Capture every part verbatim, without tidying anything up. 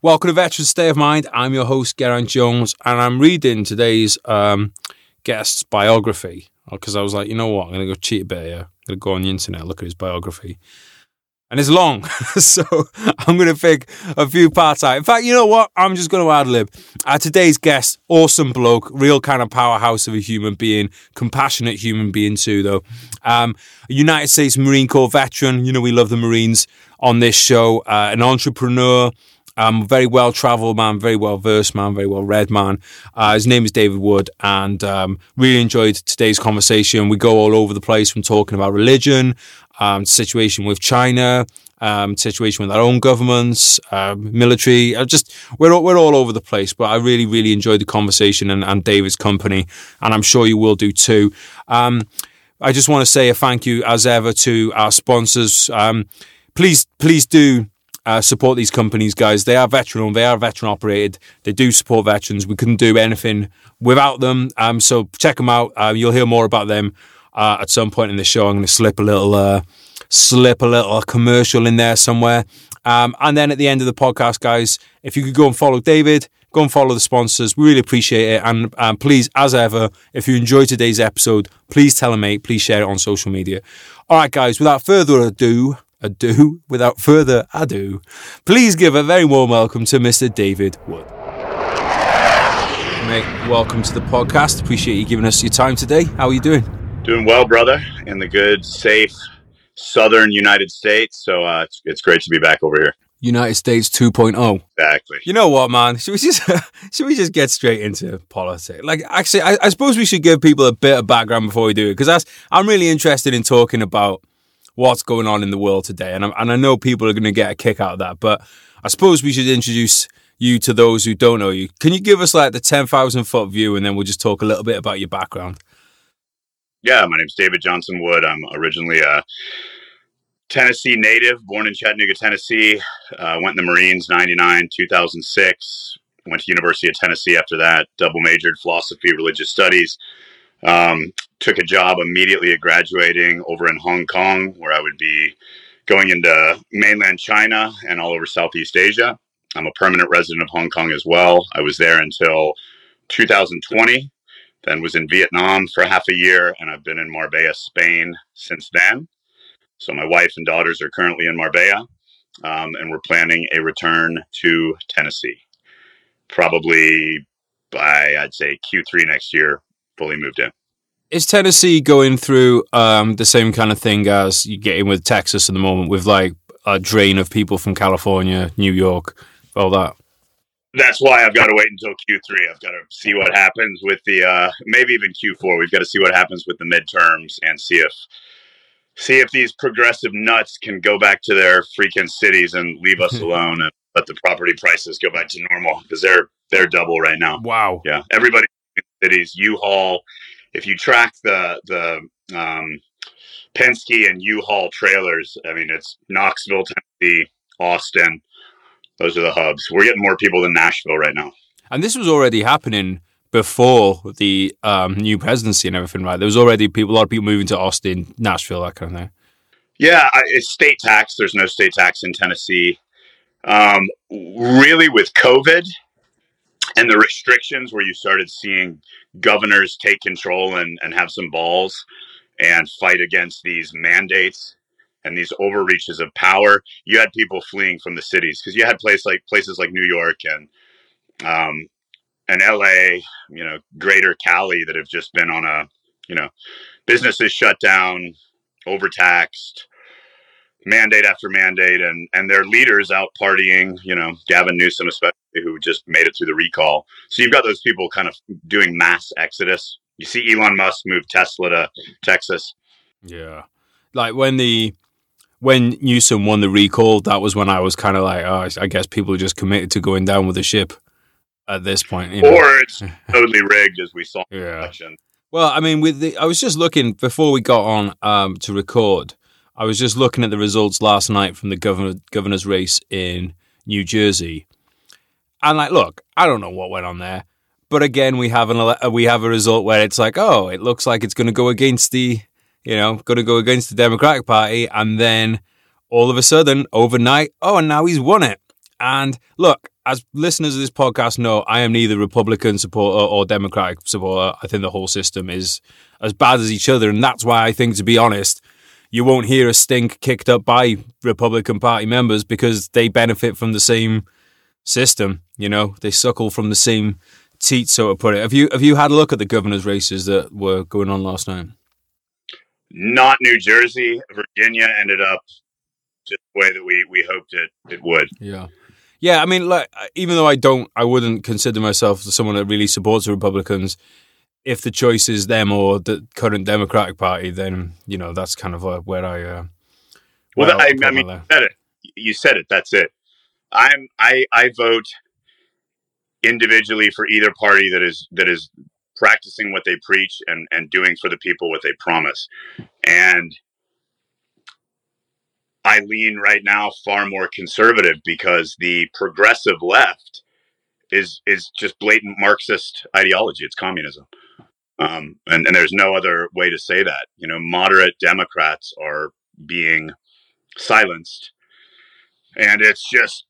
Welcome to Veterans State of Mind. I'm your host, Geraint Jones, and I'm reading today's um, guest's biography because I was like, you know what, I'm going to go cheat a bit here. I'm going to go on the internet, look at his biography. And it's long, so I'm going to pick a few parts out. In fact, you know what? I'm just going to ad-lib. Uh, today's guest, awesome bloke, real kind of powerhouse of a human being, compassionate human being too, though. Um, a United States Marine Corps veteran, you know we love the Marines on this show, uh, an entrepreneur, um, very well-travelled man, very well-versed man, very well-read man. Uh, his name is David Wood, and um, really enjoyed today's conversation. We go all over the place from talking about religion, Um, situation with China, um, situation with our own governments, uh, military. I just we're all, we're all over the place, but I really, really enjoyed the conversation and, and David's company, and I'm sure you will do too. Um, I just want to say a thank you as ever to our sponsors. Um, please, please do uh, support these companies, guys. They are veteran-owned, they are veteran-operated. They do support veterans. We couldn't do anything without them. Um, so check them out. Uh, you'll hear more about them. Uh, at some point in the show, I'm going to slip a little, uh, slip a little commercial in there somewhere. Um, and then at the end of the podcast, guys, if you could go and follow David, go and follow the sponsors. We really appreciate it. And um, please, as ever, if you enjoyed today's episode, please tell a mate. Please share it on social media. All right, guys, without further ado, ado, without further ado, please give a very warm welcome to Mister David Wood. Mate, welcome to the podcast. Appreciate you giving us your time today. How are you doing? Doing well, brother, in the good, safe, southern United States. So uh, it's, it's great to be back over here. United States two point oh. Exactly. You know what, man? Should we just should we just get straight into politics? Like, actually, I, I suppose we should give people a bit of background before we do it, because I'm really interested in talking about what's going on in the world today. And, I'm, and I know people are going to get a kick out of that, but I suppose we should introduce you to those who don't know you. Can you give us, like, the ten thousand foot view, and then we'll just talk a little bit about your background? Yeah, my name's David Johnson Wood. I'm originally a Tennessee native, born in Chattanooga, Tennessee. Uh, went in the Marines, ninety-nine, two thousand six. Went to University of Tennessee after that. Double majored philosophy, religious studies. Um, took a job immediately at graduating over in Hong Kong, where I would be going into mainland China and all over Southeast Asia. I'm a permanent resident of Hong Kong as well. I was there until two thousand twenty. Then was in Vietnam for half a year, and I've been in Marbella, Spain since then. So my wife and daughters are currently in Marbella, um, and we're planning a return to Tennessee. Probably by, I'd say, Q three next year, fully moved in. Is Tennessee going through um, the same kind of thing as you're getting with Texas at the moment, with like a drain of people from California, New York, all that? That's why I've got to wait until Q three. I've got to see what happens with the, uh, maybe even Q four. We've got to see what happens with the midterms and see if see if these progressive nuts can go back to their freaking cities and leave us alone and let the property prices go back to normal, because they're they're double right now. Wow. Yeah. Everybody in cities, U-Haul. If you track the the um, Penske and U-Haul trailers, I mean, it's Knoxville, Tennessee, Austin. Those are the hubs. We're getting more people than Nashville right now. And this was already happening before the um, new presidency and everything, right? There was already people, a lot of people moving to Austin, Nashville, that kind of thing. Yeah, it's state tax. There's no state tax in Tennessee. Um, really, with COVID and the restrictions where you started seeing governors take control and, and have some balls and fight against these mandates and these overreaches of power, you had people fleeing from the cities, because you had places like places like New York and um, and L A, you know, greater Cali, that have just been on a, you know, businesses shut down, overtaxed, mandate after mandate, and, and their leaders out partying, you know, Gavin Newsom especially, who just made it through the recall. So you've got those people kind of doing mass exodus. You see Elon Musk move Tesla to Texas. Yeah. Like when the... When Newsom won the recall, that was when I was kind of like, oh, I guess people are just committed to going down with the ship at this point. You know? Or it's totally rigged, as we saw in the election. Well, I mean, with the, I was just looking, before we got on um, to record, I was just looking at the results last night from the governor, governor's race in New Jersey. And like, look, I don't know what went on there. But again, we have, an, we have a result where it's like, oh, it looks like it's going to go against the... You know, going to go against the Democratic Party, and then all of a sudden, overnight, oh, and now he's won it. And look, as listeners of this podcast know, I am neither Republican supporter or Democratic supporter. I think the whole system is as bad as each other. And that's why I think, to be honest, you won't hear a stink kicked up by Republican Party members, because they benefit from the same system. You know, they suckle from the same teat, so to put it. Have you have you had a look at the governor's races that were going on last night? Not New Jersey. Virginia ended up just the way that we, we hoped it, it would. Yeah. Yeah, I mean, like, even though I don't, I wouldn't consider myself someone that really supports the Republicans, if the choice is them or the current Democratic Party, then, you know, that's kind of uh, where I... Uh, where well, I, I mean, you said it. You said it. That's it. I'm, I I vote individually for either party that is that is practicing what they preach and, and doing for the people what they promise. And I lean right now far more conservative, because the progressive left is is just blatant Marxist ideology. It's communism. Um, and, and there's no other way to say that. You know, moderate Democrats are being silenced. And it's just,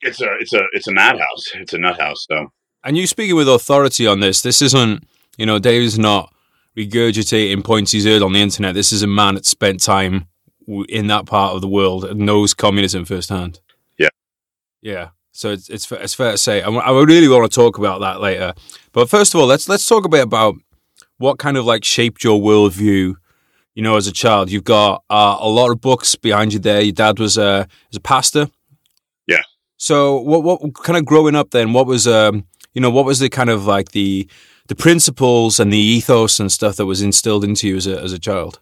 it's a, it's a, it's a madhouse. It's a nuthouse. So, and you speaking with authority on this. This isn't, you know, Dave's not regurgitating points he's heard on the internet. This is a man that spent time in that part of the world and knows communism firsthand. Yeah, yeah. So it's it's it's fair to say. I really want to talk about that later. But first of all, let's let's talk a bit about what kind of like shaped your worldview. You know, as a child, you've got uh, a lot of books behind you there. Your dad was a was a pastor. Yeah. So what what kind of growing up then? What was um you know what was the kind of like the the principles and the ethos and stuff that was instilled into you as a as a child?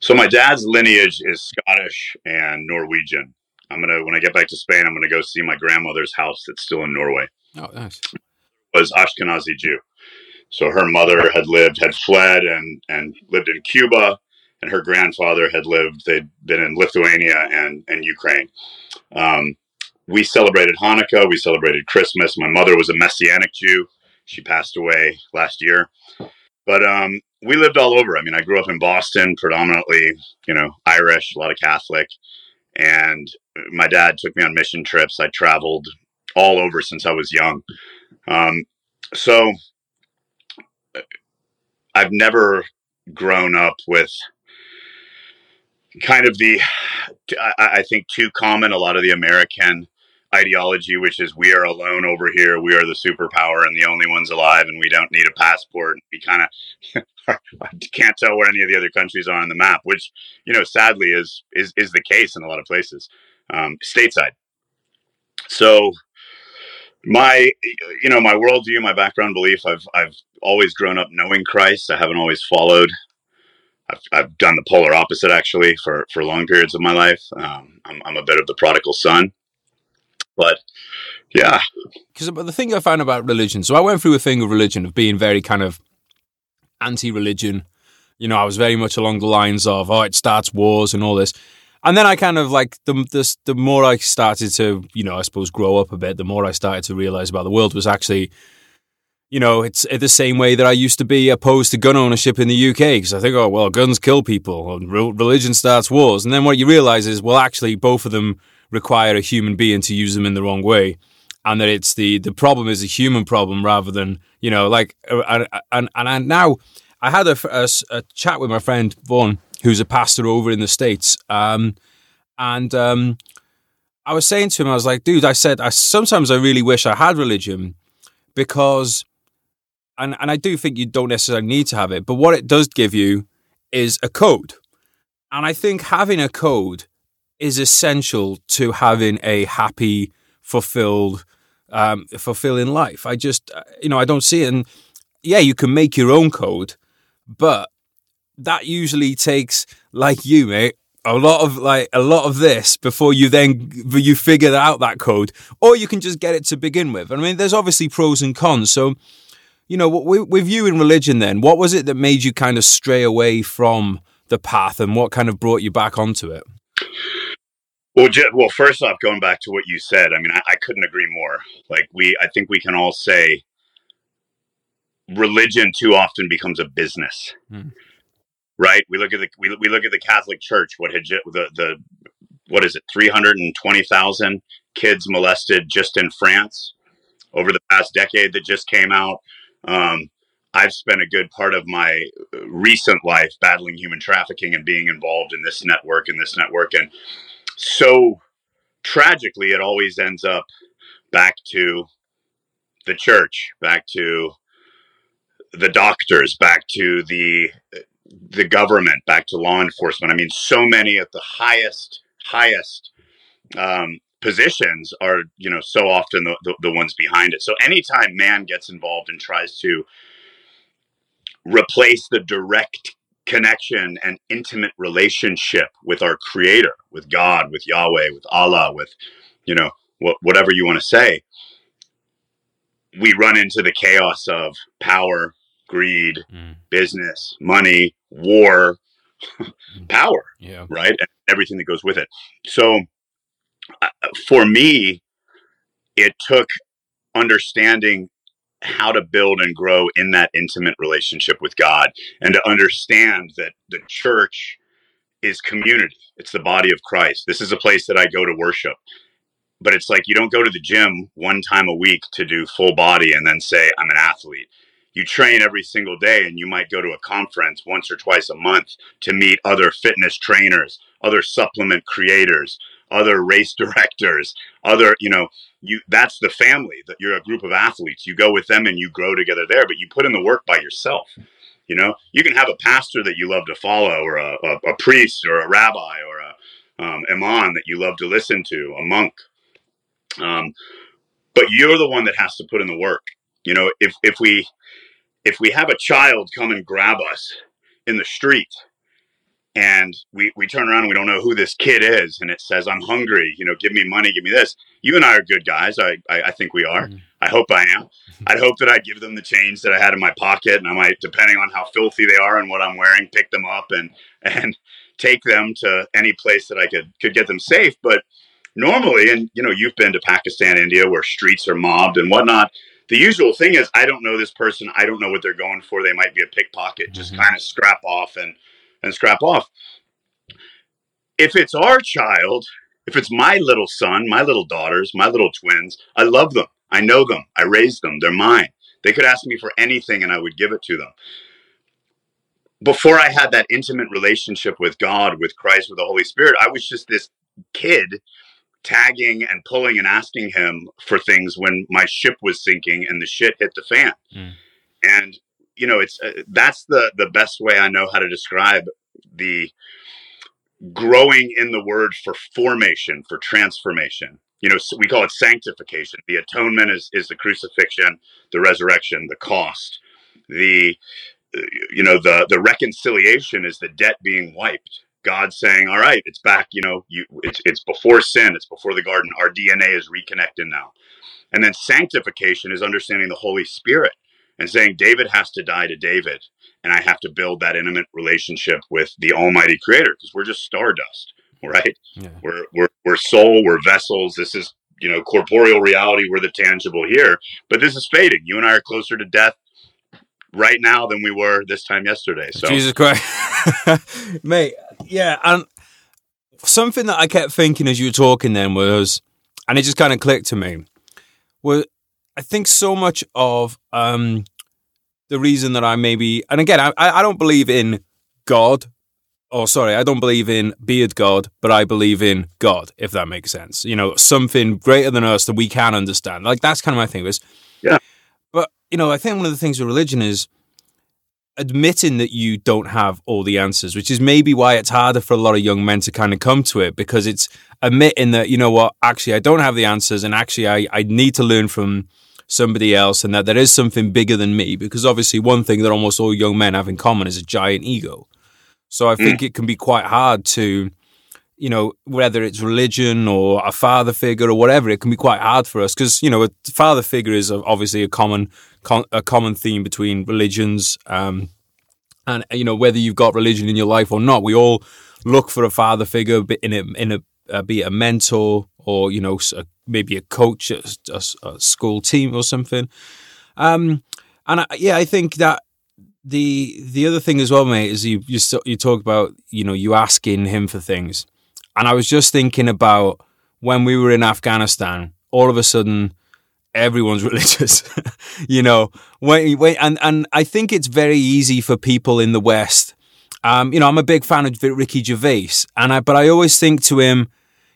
So my dad's lineage is Scottish and Norwegian. I'm gonna when I get back to Spain, I'm gonna go see my grandmother's house that's still in Norway. Oh, nice. Was Ashkenazi Jew. So her mother had lived, had fled and, and lived in Cuba, and her grandfather had lived, they'd been in Lithuania and, and Ukraine. Um, we celebrated Hanukkah, we celebrated Christmas. My mother was a Messianic Jew. She passed away last year. But um, we lived all over. I mean, I grew up in Boston, predominantly, you know, Irish, a lot of Catholic. And my dad took me on mission trips. I traveled all over since I was young. Um, so... I've never grown up with kind of the, I, I think, too common, a lot of the American ideology, which is we are alone over here. We are the superpower and the only ones alive, and we don't need a passport. We kind of can't tell where any of the other countries are on the map, which, you know, sadly is, is, is the case in a lot of places, um, stateside. So my, you know, my worldview, my background belief, I've, I've, always grown up knowing Christ. I haven't always followed. I've, I've done the polar opposite, actually, for, for long periods of my life. Um, I'm, I'm a bit of the prodigal son. But, yeah. Because the thing I found about religion, so I went through a thing of religion, of being very kind of anti-religion. You know, I was very much along the lines of, oh, it starts wars and all this. And then I kind of like, the the, the more I started to, you know, I suppose grow up a bit, the more I started to realize about the world was actually... You know, it's the same way that I used to be opposed to gun ownership in the U K, because I think, oh, well, guns kill people, and religion starts wars. And then what you realise is, well, actually, both of them require a human being to use them in the wrong way, and that it's the, the problem is a human problem rather than, you know, like, and and, and I, now I had a, a, a chat with my friend Vaughan, who's a pastor over in the States, um, and um, I was saying to him, I was like, dude, I said, I sometimes I really wish I had religion, because... And and I do think you don't necessarily need to have it, but what it does give you is a code. And I think having a code is essential to having a happy, fulfilled, um, fulfilling life. I just, you know, I don't see it. And yeah, you can make your own code, but that usually takes, like you, mate, a lot of like a lot of this before you then you figure out that code, or you can just get it to begin with. I mean, there's obviously pros and cons, so. You know, with you in religion then, what was it that made you kind of stray away from the path, and what kind of brought you back onto it? Well, just, well, first off, going back to what you said, I mean, I, I couldn't agree more. Like we, I think we can all say religion too often becomes a business, hmm. right? We look at the, we, we look at the Catholic Church, what had, the, the what is it? three hundred twenty thousand kids molested just in France over the past decade that just came out. Um, I've spent a good part of my recent life battling human trafficking and being involved in this network and this network. And so tragically, it always ends up back to the church, back to the doctors, back to the the government, back to law enforcement. I mean, so many at the highest, highest um, positions are, you know, so often the, the, the ones behind it. So anytime man gets involved and tries to replace the direct connection and intimate relationship with our creator, with God, with Yahweh, with Allah, with, you know, wh- whatever you want to say, we run into the chaos of power, greed, mm. business, money, war, power, yeah. right? And everything that goes with it. So uh, for me, it took understanding how to build and grow in that intimate relationship with God, and to understand that the church is community. It's the body of Christ. This is a place that I go to worship. But it's like, you don't go to the gym one time a week to do full body and then say, I'm an athlete. You train every single day, and you might go to a conference once or twice a month to meet other fitness trainers, other supplement creators, other race directors, other, you know, you that's the family, that you're a group of athletes. You go with them and you grow together there, but you put in the work by yourself. You know, you can have a pastor that you love to follow, or a, a, a priest or a rabbi or a um, imam that you love to listen to, a monk. Um, but you're the one that has to put in the work. You know, if, if we, if we have a child come and grab us in the street, and we, we turn around and we don't know who this kid is, and it says, I'm hungry, you know, give me money, give me this. You and I are good guys. I, I, I think we are. Mm-hmm. I hope I am. I'd hope that I give them the change that I had in my pocket, and I might, depending on how filthy they are and what I'm wearing, pick them up and, and take them to any place that I could, could get them safe. But normally, and you know, you've been to Pakistan, India, where streets are mobbed and whatnot. The usual thing is, I don't know this person. I don't know what they're going for. They might be a pickpocket, just mm-hmm. kind of scrap off and, and scrap off. If it's our child, if it's my little son, my little daughters, my little twins, I love them. I know them. I raised them. They're mine. They could ask me for anything and I would give it to them. Before I had that intimate relationship with God, with Christ, with the Holy Spirit, I was just this kid tagging and pulling and asking him for things when my ship was sinking and the shit hit the fan. Mm. And you know, it's uh, that's the the best way I know how to describe the growing in the word for formation, for transformation. You know, so we call it sanctification. The atonement is is the crucifixion, the resurrection, the cost. The you know the the reconciliation is the debt being wiped. God saying, all right, it's back, you know, you it's it's before sin, it's before the garden. Our D N A is reconnected now. And then sanctification is understanding the Holy Spirit and saying David has to die to David, and I have to build that intimate relationship with the Almighty Creator, because we're just stardust, right? Yeah. We're we're we're soul, we're vessels. This is, you know, corporeal reality. We're the tangible here, but this is fading. You and I are closer to death right now than we were this time yesterday. So Jesus Christ, mate. Yeah, and something that I kept thinking as you were talking then was, and it just kind of clicked to me, was I think so much of um, the reason that I maybe, and again, I, I don't believe in God, or sorry, I don't believe in beard God, but I believe in God, if that makes sense. You know, something greater than us that we can understand. Like, that's kind of my thing. Is yeah. But, you know, I think one of the things with religion is admitting that you don't have all the answers, which is maybe why it's harder for a lot of young men to kind of come to it, because it's admitting that, you know what, actually I don't have the answers, and actually I, I need to learn from somebody else, and that there is something bigger than me, because obviously one thing that almost all young men have in common is a giant ego. So I think mm. it can be quite hard to, you know, whether it's religion or a father figure or whatever, it can be quite hard for us, because, you know, a father figure is obviously a common a common theme between religions, um, and, you know, whether you've got religion in your life or not, we all look for a father figure, in a, in a uh, be it a mentor or, you know, a, maybe a coach, a, a, a school team or something. Um, and I, yeah, I think that the the other thing as well, mate, is you you, you talk about, you know, you asking him for things. And I was just thinking about when we were in Afghanistan, all of a sudden, everyone's religious, you know, wait, wait, and, and I think it's very easy for people in the West. Um, you know, I'm a big fan of Ricky Gervais, and I, but I always think to him,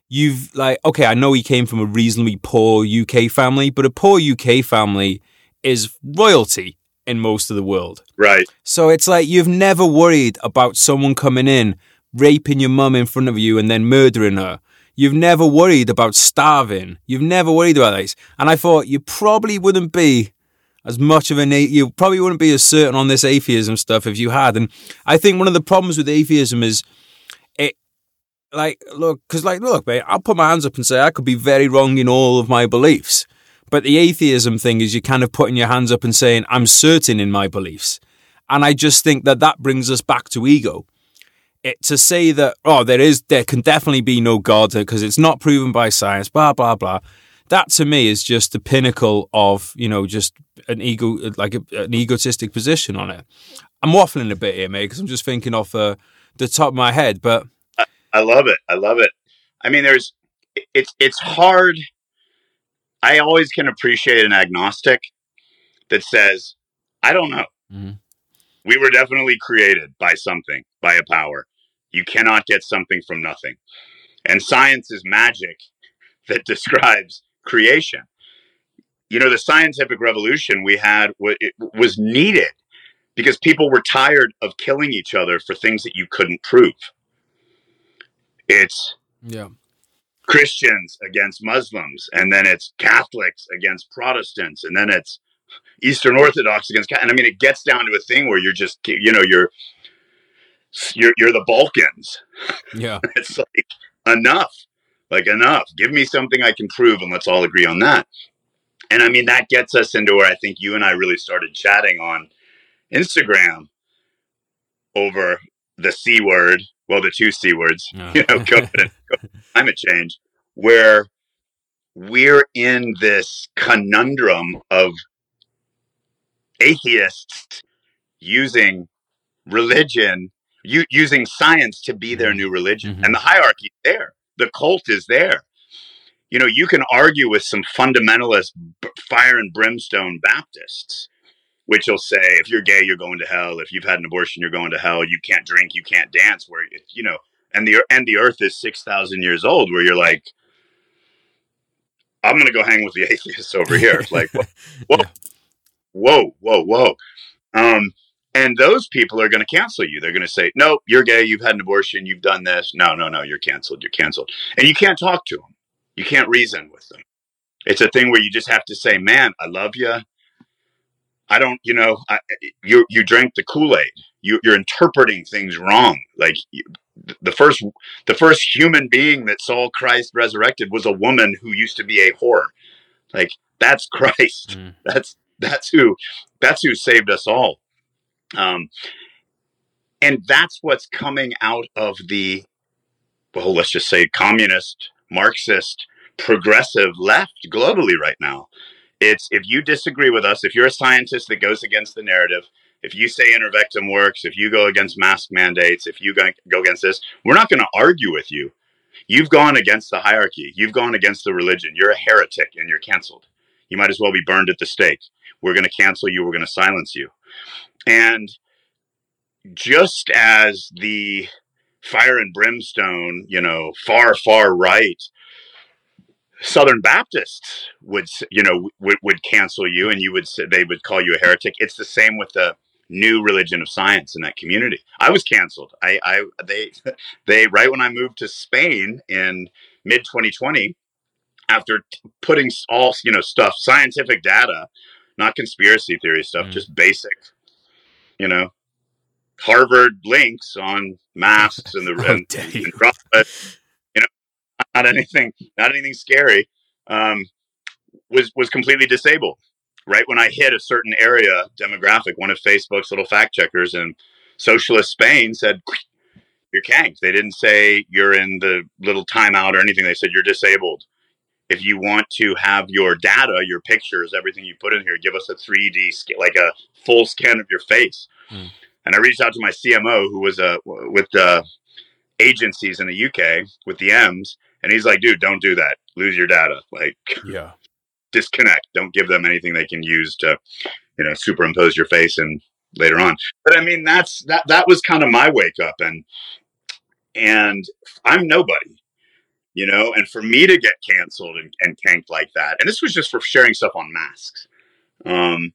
you've like, okay, I know he came from a reasonably poor U K family, but a poor U K family is royalty in most of the world. Right. So it's like, you've never worried about someone coming in, raping your mum in front of you and then murdering her. You've never worried about starving. You've never worried about this. And I thought you probably wouldn't be as much of an, you probably wouldn't be as certain on this atheism stuff if you had. And I think one of the problems with atheism is it, like, look, because like, look, mate, I'll put my hands up and say I could be very wrong in all of my beliefs. But the atheism thing is you're kind of putting your hands up and saying, I'm certain in my beliefs. And I just think that that brings us back to ego. It, to say that, oh, there is, there can definitely be no God because it's not proven by science, blah, blah, blah. That to me is just the pinnacle of, you know, just an ego, like a, an egotistic position on it. I'm waffling a bit here, mate, because I'm just thinking off uh, the top of my head, but. I, I love it. I love it. I mean, there's, it's, it's hard. I always can appreciate an agnostic that says, I don't know. Mm-hmm. We were definitely created by something, by a power. You cannot get something from nothing. And science is magic that describes creation. You know, the scientific revolution we had it was needed because people were tired of killing each other for things that you couldn't prove. It's yeah. Christians against Muslims, and then it's Catholics against Protestants, and then it's Eastern Orthodox against Catholics. And I mean, it gets down to a thing where you're just, you know, you're, You're you're the Balkans. Yeah. It's like enough, like enough. Give me something I can prove, and let's all agree on that. And I mean, that gets us into where I think you and I really started chatting on Instagram over the C word. Well, the two C words, no. you know, COVID and climate change, where we're in this conundrum of atheists using religion. You using science to be their new religion. Mm-hmm. And the hierarchy is there. The cult is there. You know, you can argue with some fundamentalist b- fire and brimstone Baptists, which will say, if you're gay, you're going to hell. If you've had an abortion, you're going to hell. You can't drink. You can't dance. Where, you know, and the, and the earth is six thousand years old, where you're like, I'm going to go hang with the atheists over here. Like, whoa, whoa, yeah. whoa, whoa, whoa. Um, And those people are going to cancel you. They're going to say, no, you're gay. You've had an abortion. You've done this. No, no, no. You're canceled. You're canceled. And you can't talk to them. You can't reason with them. It's a thing where you just have to say, man, I love you. I don't, you know, I, you you drank the Kool-Aid. You, you're interpreting things wrong. Like you, the first the first human being that saw Christ resurrected was a woman who used to be a whore. Like that's Christ. Mm. That's that's who that's who saved us all. Um, and that's what's coming out of the, well, let's just say communist, Marxist, progressive left globally right now. It's if you disagree with us, if you're a scientist that goes against the narrative, if you say intervictim works, if you go against mask mandates, if you go against this, we're not going to argue with you. You've gone against the hierarchy. You've gone against the religion. You're a heretic and you're canceled. You might as well be burned at the stake. We're going to cancel you. We're going to silence you. And just as the fire and brimstone, you know, far, far right Southern Baptists would, you know, would, would cancel you and you would say they would call you a heretic. It's the same with the new religion of science in that community. I was canceled. I, I, they, they, right when I moved to Spain in mid twenty twenty, after t- putting all, you know, stuff, scientific data, not conspiracy theory stuff, mm. just basic, you know, Harvard links on masks and the oh, and, and drama, you know, not anything, not anything scary, um, was, was completely disabled. Right when I hit a certain area demographic, one of Facebook's little fact checkers in socialist Spain said, you're canked. They didn't say you're in the little timeout or anything. They said, you're disabled. If you want to have your data, your pictures, everything you put in here, give us a three D, like a full scan of your face. Mm. And I reached out to my C M O, who was uh, with uh, agencies in the U K with the M's, And he's like, dude, don't do that. Lose your data. Like, yeah, disconnect. Don't give them anything they can use to, you know, superimpose your face and later on. But I mean, that's, that, that was kind of my wake up, and, and I'm nobody, you know, and for me to get canceled and, and tanked like that. And this was just for sharing stuff on masks. Um,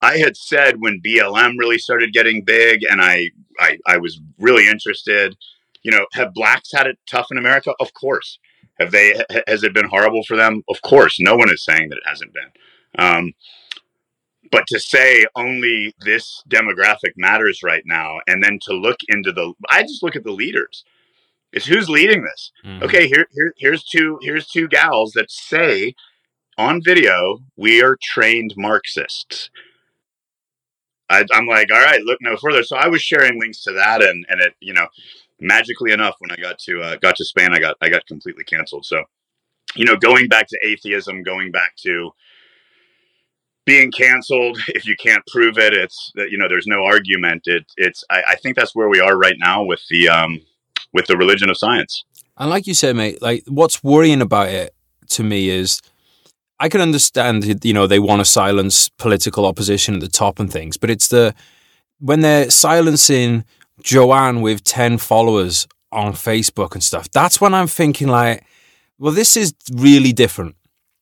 I had said when B L M really started getting big, and I, I, I was really interested, you know, have blacks had it tough in America? Of course. Have they, has it been horrible for them? Of course. No one is saying that it hasn't been. Um, but to say only this demographic matters right now, and then to look into the, I just look at the leaders. It's who's leading this. Mm-hmm. Okay. Here, here, here's two, here's two gals that say on video, we are trained Marxists. I, I'm like, all right, look no further. So I was sharing links to that, and, and it, you know, magically enough, when I got to uh, got to Spain, I got I got completely canceled. So, you know, going back to atheism, going back to being canceled, if you can't prove it, it's, you know, there's no argument. It, it's I, I think that's where we are right now with the um, with the religion of science. And like you said, mate, like what's worrying about it to me is, I can understand, you know, they want to silence political opposition at the top and things, but it's the, when they're silencing Joanne with ten followers on Facebook and stuff, that's when I'm thinking like, well, this is really different.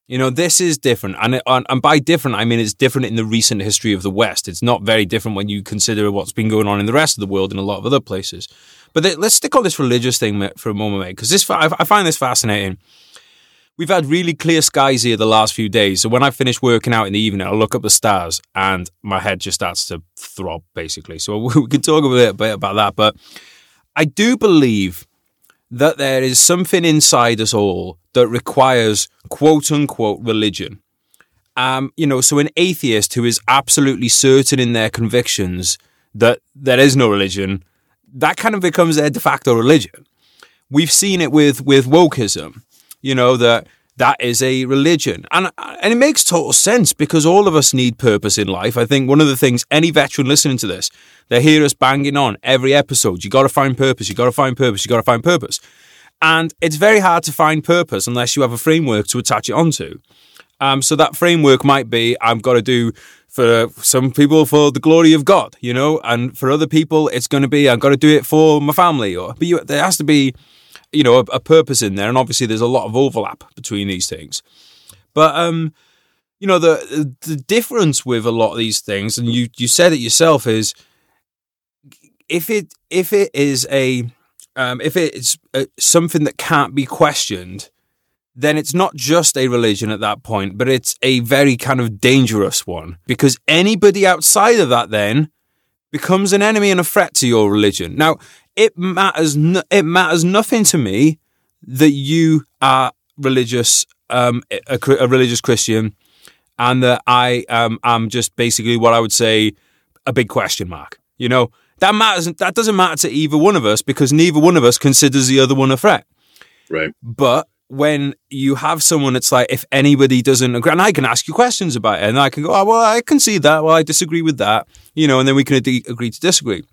You know, this is different. And, it, and by different, I mean, it's different in the recent history of the West. It's not very different when you consider what's been going on in the rest of the world and a lot of other places. But th- let's stick on this religious thing for a moment, mate, because this, I, I find this fascinating. We've had really clear skies here the last few days. So when I finish working out in the evening, I'll look up the stars and my head just starts to throb, basically. So we can talk a little bit about that. But I do believe that there is something inside us all that requires quote-unquote religion. Um, you know, so an atheist who is absolutely certain in their convictions that there is no religion, that kind of becomes their de facto religion. We've seen it with, with wokeism. You know, that that is a religion. And and it makes total sense, because all of us need purpose in life. I think one of the things, any veteran listening to this, they hear us banging on every episode, you got to find purpose, you got to find purpose, you got to find purpose. And it's very hard to find purpose unless you have a framework to attach it onto. Um, so that framework might be, I've got to do, for some people, for the glory of God, you know, and for other people, it's going to be, I've got to do it for my family. Or but you, there has to be, you know, a, a purpose in there. And obviously there's a lot of overlap between these things. But, um, you know, the the difference with a lot of these things, and you, you said it yourself, is if it if it is a, um, if it's a, something that can't be questioned, then it's not just a religion at that point, but it's a very kind of dangerous one, because anybody outside of that then becomes an enemy and a threat to your religion. Now, It matters. No, it matters nothing to me that you are religious, um, a, a religious Christian, and that I um, am just basically what I would say a big question mark. You know, that matters. That doesn't matter to either one of us, because neither one of us considers the other one a threat. Right. But when you have someone, it's like, if anybody doesn't agree, and I can ask you questions about it, and I can go, oh, well, I can see that. Well, I disagree with that. You know, and then we can ad- agree to disagree.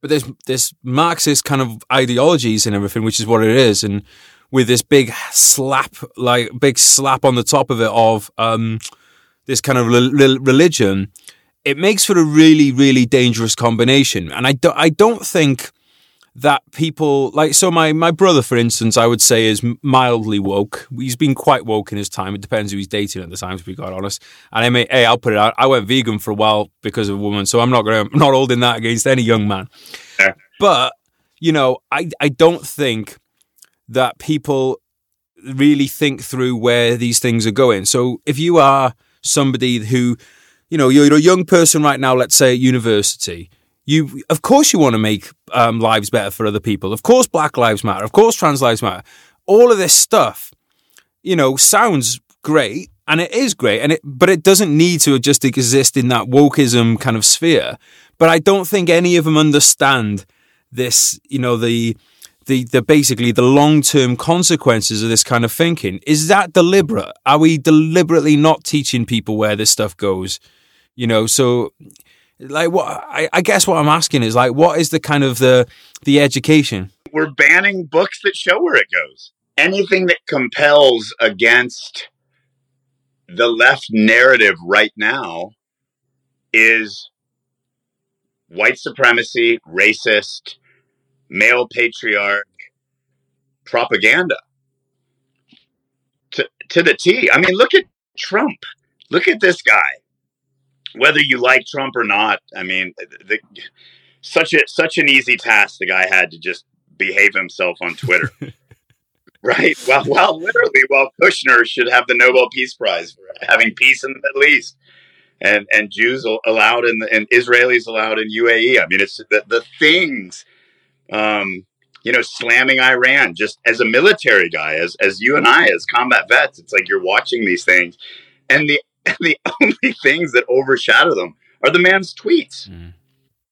But there's this Marxist kind of ideologies and everything, which is what it is. And with this big slap, like big slap on the top of it of um, this kind of re- religion, it makes for a really, really dangerous combination. And I, do, I don't think that people like, so my, my brother, for instance, I would say is mildly woke. He's been quite woke in his time. It depends who he's dating at the time, to be quite honest. And I mean, hey, I'll put it out. I went vegan for a while because of a woman. So I'm not going to, I'm not holding that against any young man. Yeah. But, you know, I, I don't think that people really think through where these things are going. So if you are somebody who, you know, you're a young person right now, let's say at university, you, of course you want to make um, lives better for other people. Of course black lives matter. Of course trans lives matter. All of this stuff, you know, sounds great, and it is great, and it, but it doesn't need to just exist in that wokeism kind of sphere. But I don't think any of them understand this, you know, the the, the basically the long-term consequences of this kind of thinking. Is that deliberate? Are we deliberately not teaching people where this stuff goes? You know, so... Like what I, I guess what I'm asking is like, what is the kind of the the education? we're banning books that show where it goes. Anything that compels against the left narrative right now is white supremacy, racist, male patriarch propaganda to, to the T. I mean, look at Trump. Look at this guy. Whether you like Trump or not, I mean, the, such a such an easy task the guy had to just behave himself on Twitter. Right. Well, well, literally, well, Kushner should have the Nobel Peace Prize for having peace in the Middle East, and and Jews allowed in the, and Israelis allowed in U A E. I mean, it's the, the things, um, you know, slamming Iran just as a military guy, as as you and I, as combat vets. It's like you're watching these things, and the and the only things that overshadow them are the man's tweets. Mm.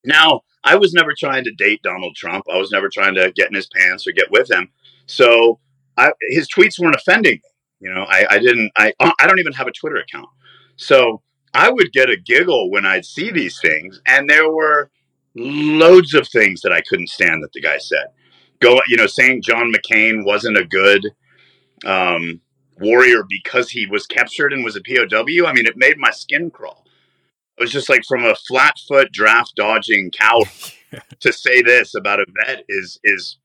Now, I was never trying to date Donald Trump. I was never trying to get in his pants or get with him. So. I, his tweets weren't offending me. You know, I, I didn't, I, I don't even have a Twitter account. So I would get a giggle when I'd see these things. And there were loads of things that I couldn't stand that the guy said. Go, you know, saying John McCain wasn't a good um, warrior because he was captured and was a P O W. I mean, it made my skin crawl. It was just like from a flat foot draft dodging coward to say this about a vet is, is,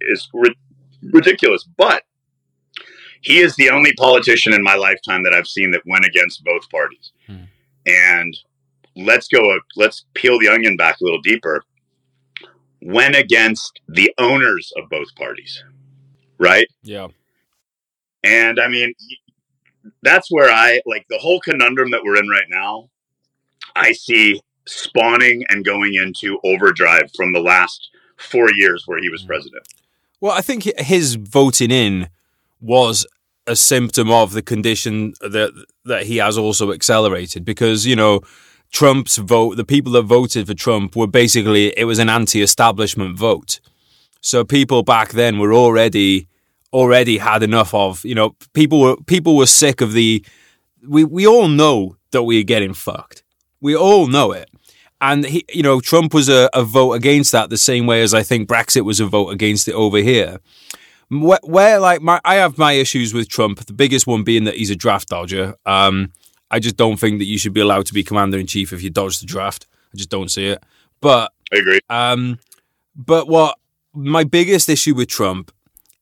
is ridiculous. Ridiculous, but he is the only politician in my lifetime that I've seen that went against both parties. Hmm. And let's go, let's peel the onion back a little deeper. Went against the owners of both parties, right? Yeah. And I mean, that's where I like the whole conundrum that we're in right now. I see spawning and going into overdrive from the last four years where he was hmm. president. Well, I think his voting in was a symptom of the condition that that he has also accelerated because, you know, Trump's vote, the people that voted for Trump were basically, it was an anti-establishment vote. So people back then were already, already had enough of, you know, people were, people were sick of the, we, we all know that we're getting fucked. We all know it. And, he, you know, Trump was a, a vote against that the same way as I think Brexit was a vote against it over here. Where, where like, my, I have my issues with Trump, the biggest one being that he's a draft dodger. Um, I just don't think that you should be allowed to be commander-in-chief if you dodge the draft. I just don't see it. But I agree. Um, but what my biggest issue with Trump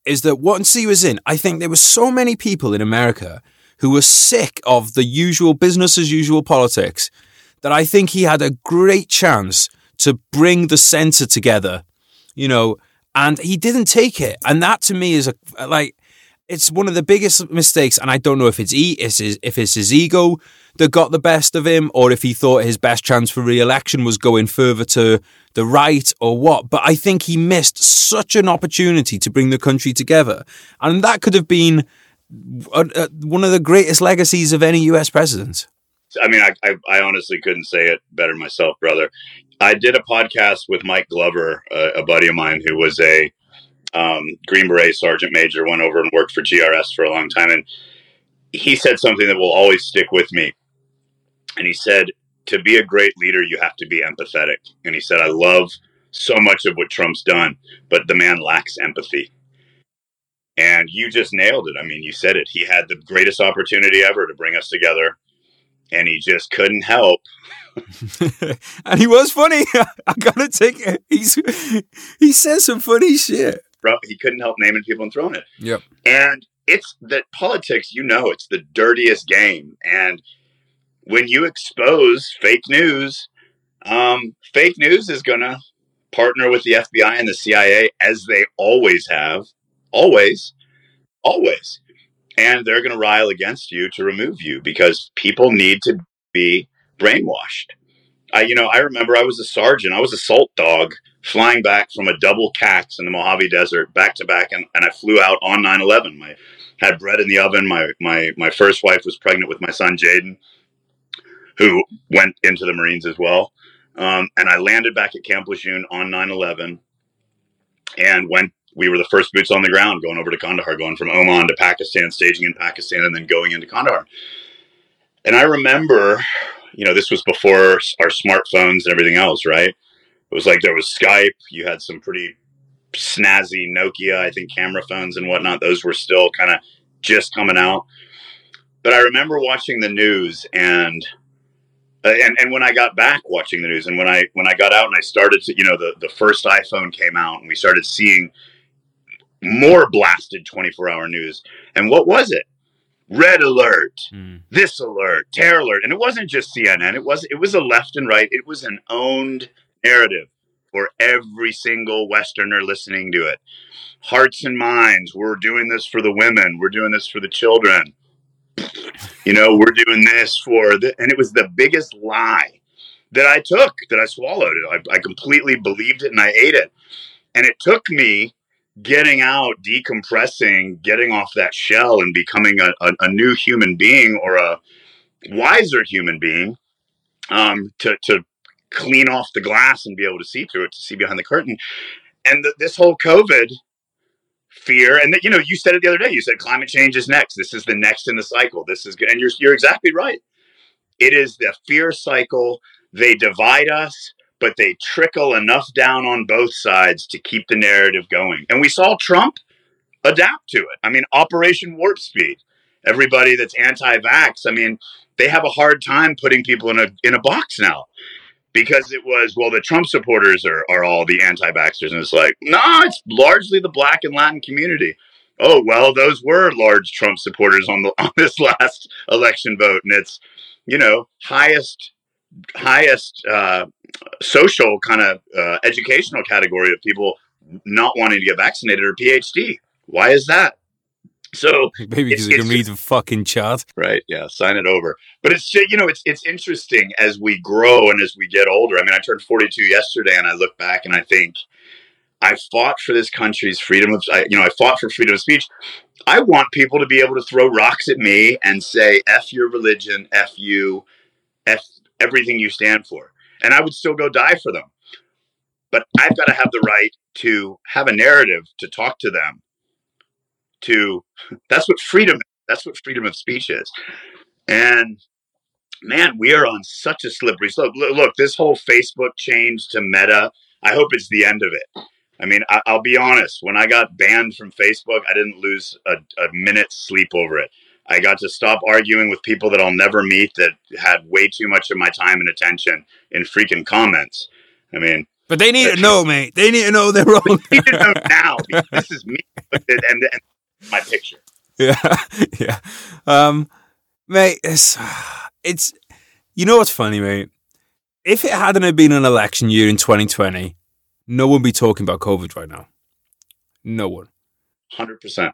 is that once he was in, I think there were so many people in America who were sick of the usual business-as-usual politics that I think he had a great chance to bring the centre together, you know, and he didn't take it. And that to me is a, like, it's one of the biggest mistakes. And I don't know if it's, e- it's his, if it's his ego that got the best of him or if he thought his best chance for re-election was going further to the right or what. But I think he missed such an opportunity to bring the country together. And that could have been a, a, one of the greatest legacies of any U S president. I mean, I, I, I honestly couldn't say it better myself, brother. I did a podcast with Mike Glover, uh, a buddy of mine who was a um, Green Beret Sergeant Major, went over and worked for G R S for a long time. And he said something that will always stick with me. And he said, to be a great leader, you have to be empathetic. And he said, I love so much of what Trump's done, but the man lacks empathy. And you just nailed it. I mean, you said it. He had the greatest opportunity ever to bring us together. And he just couldn't help. And he was funny. I gotta take it. He's he says some funny shit. Bro, he couldn't help naming people and throwing it. Yep. And it's that politics, you know, it's the dirtiest game. And when you expose fake news, um, fake news is gonna partner with the F B I and the C I A as they always have. Always. Always. And they're going to rile against you to remove you because people need to be brainwashed. I, you know, I remember I was a sergeant. I was a salt dog flying back from a double C A C in the Mojave Desert back to back. And, and I flew out on nine eleven. I had bread in the oven. My, my, my first wife was pregnant with my son, Jaden, who went into the Marines as well. Um, and I landed back at Camp Lejeune on nine eleven and went. We were the first boots on the ground going over to Kandahar, going from Oman to Pakistan, staging in Pakistan, and then going into Kandahar. And I remember, you know, this was before our smartphones and everything else, right? It was like there was Skype. You had some pretty snazzy Nokia, I think, camera phones and whatnot. Those were still kind of just coming out. But I remember watching the news and, uh, and, and when I got back watching the news and when I, when I got out and I started to, you know, the, the first iPhone came out and we started seeing more blasted twenty-four hour news. And what was it? Red alert, mm. this alert, terror alert. And it wasn't just C N N. It was, it was a left and right. It was an owned narrative for every single Westerner listening to it. Hearts and minds. We're doing this for the women. We're doing this for the children. You know, we're doing this for the, and it was the biggest lie that I took, that I swallowed. I, I completely believed it and I ate it. And it took me getting out, decompressing, getting off that shell and becoming a, a, a new human being or a wiser human being um, to, to clean off the glass and be able to see through it, to see behind the curtain. And the, this whole COVID fear, and that, you know, you said it the other day, you said climate change is next. This is the next in the cycle. This is good. And you're, you're exactly right. It is the fear cycle. They divide us, but they trickle enough down on both sides to keep the narrative going. And we saw Trump adapt to it. I mean, Operation Warp Speed, everybody that's anti-vax. I mean, they have a hard time putting people in a, in a box now. Because it was, well, the Trump supporters are, are all the anti-vaxxers. And it's like, no, nah, it's largely the Black and Latin community. Oh, well, those were large Trump supporters on the on this last election vote. And it's, you know, highest, highest uh, social kind of uh, educational category of people not wanting to get vaccinated or P H D. Why is that? So maybe because you can read the fucking chart, right? Yeah, sign it over. But it's, you know, it's it's interesting as we grow and as we get older. I mean, I turned forty-two yesterday, and I look back and I think I fought for this country's freedom of, I, you know, I fought for freedom of speech. I want people to be able to throw rocks at me and say, "F your religion, F you, F everything you stand for," and I would still go die for them. But I've got to have the right to have a narrative to talk to them. To that's what freedom that's what freedom of speech is. And man, we are on such a slippery slope. Look, this whole Facebook change to Meta, I hope it's the end of it. I mean, I, I'll be honest, when I got banned from Facebook, I didn't lose a, a minute's sleep over it. I got to stop arguing with people that I'll never meet that had way too much of my time and attention in freaking comments. I mean, but they need to know, mate. They need to know they're wrong. They need to know now. This is me and, and my picture. Yeah. Yeah. Um, mate, it's, it's, you know what's funny, mate? If it hadn't have been an election year in twenty twenty, no one would be talking about COVID right now. No one. one hundred percent.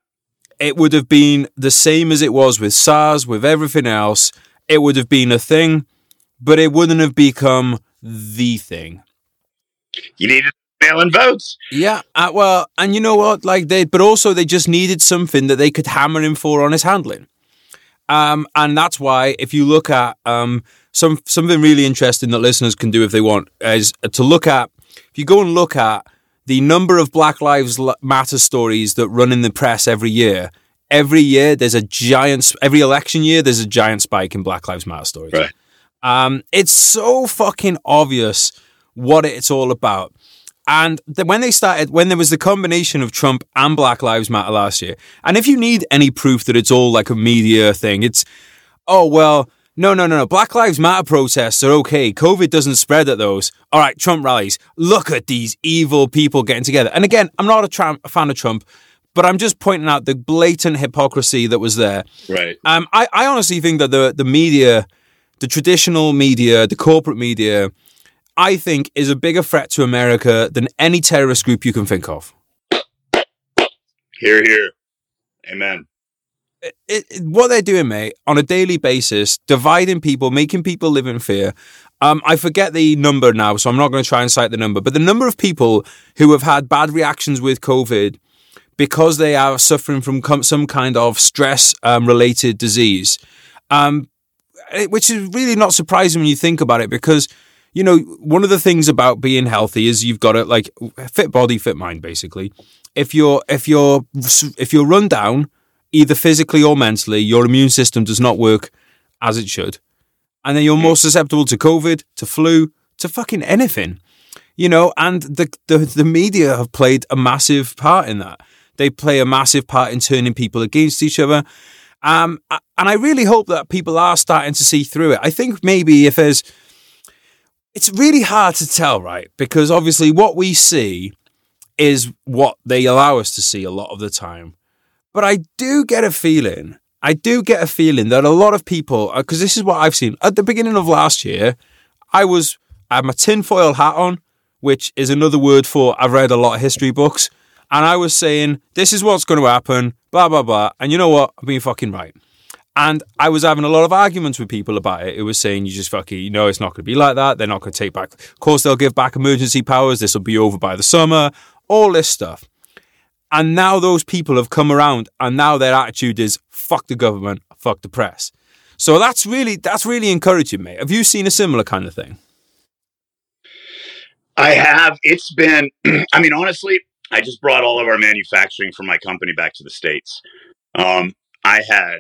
It would have been the same as it was with SARS, with everything else. It would have been a thing, but it wouldn't have become the thing. You needed mail-in votes. Yeah, uh, well, and you know what? Like they, but also they just needed something that they could hammer him for on his handling. Um, and that's why, if you look at um, some something really interesting that listeners can do if they want, is to look at, if you go and look at the number of Black Lives Matter stories that run in the press every year. Every year, there's a giant, every election year, there's a giant spike in Black Lives Matter stories. Right. Um, it's so fucking obvious what it's all about. And th- when they started, when there was the combination of Trump and Black Lives Matter last year, and if you need any proof that it's all like a media thing, it's, oh, well, no, no, no, no. Black Lives Matter protests are okay. COVID doesn't spread at those. All right, Trump rallies. Look at these evil people getting together. And again, I'm not a, tra- a fan of Trump, but I'm just pointing out the blatant hypocrisy that was there. Right. Um, I, I honestly think that the the media, the traditional media, the corporate media, I think is a bigger threat to America than any terrorist group you can think of. Hear, hear. Amen. It, it, what they're doing, mate, on a daily basis, dividing people, making people live in fear. Um, I forget the number now, so I'm not going to try and cite the number, but the number of people who have had bad reactions with COVID because they are suffering from com- some kind of stress-related um, disease, um, which is really not surprising when you think about it, because you know, one of the things about being healthy is you've got to, like, fit body, fit mind, basically. If you're, if you're, if you're run down, either physically or mentally, your immune system does not work as it should. And then you're more susceptible to COVID, to flu, to fucking anything. you know, and the, the the media have played a massive part in that. They play a massive part in turning people against each other. Um, and I really hope that people are starting to see through it. I think maybe if there's, it's really hard to tell, right? Because obviously what we see is what they allow us to see a lot of the time. But I do get a feeling, I do get a feeling that a lot of people, because this is what I've seen. At the beginning of last year, I was, I had my tinfoil hat on, which is another word for I've read a lot of history books. And I was saying, this is what's going to happen, blah, blah, blah. And you know what? I'm being fucking right. And I was having a lot of arguments with people about it. It was saying, you just fucking, you know, it's not going to be like that. They're not going to take back. Of course, they'll give back emergency powers. This will be over by the summer. All this stuff. And now those people have come around and now their attitude is fuck the government, fuck the press. So that's really, that's really encouraging, mate. Have you seen a similar kind of thing? I have. It's been, I mean, honestly, I just brought all of our manufacturing from my company back to the States. Um, I had,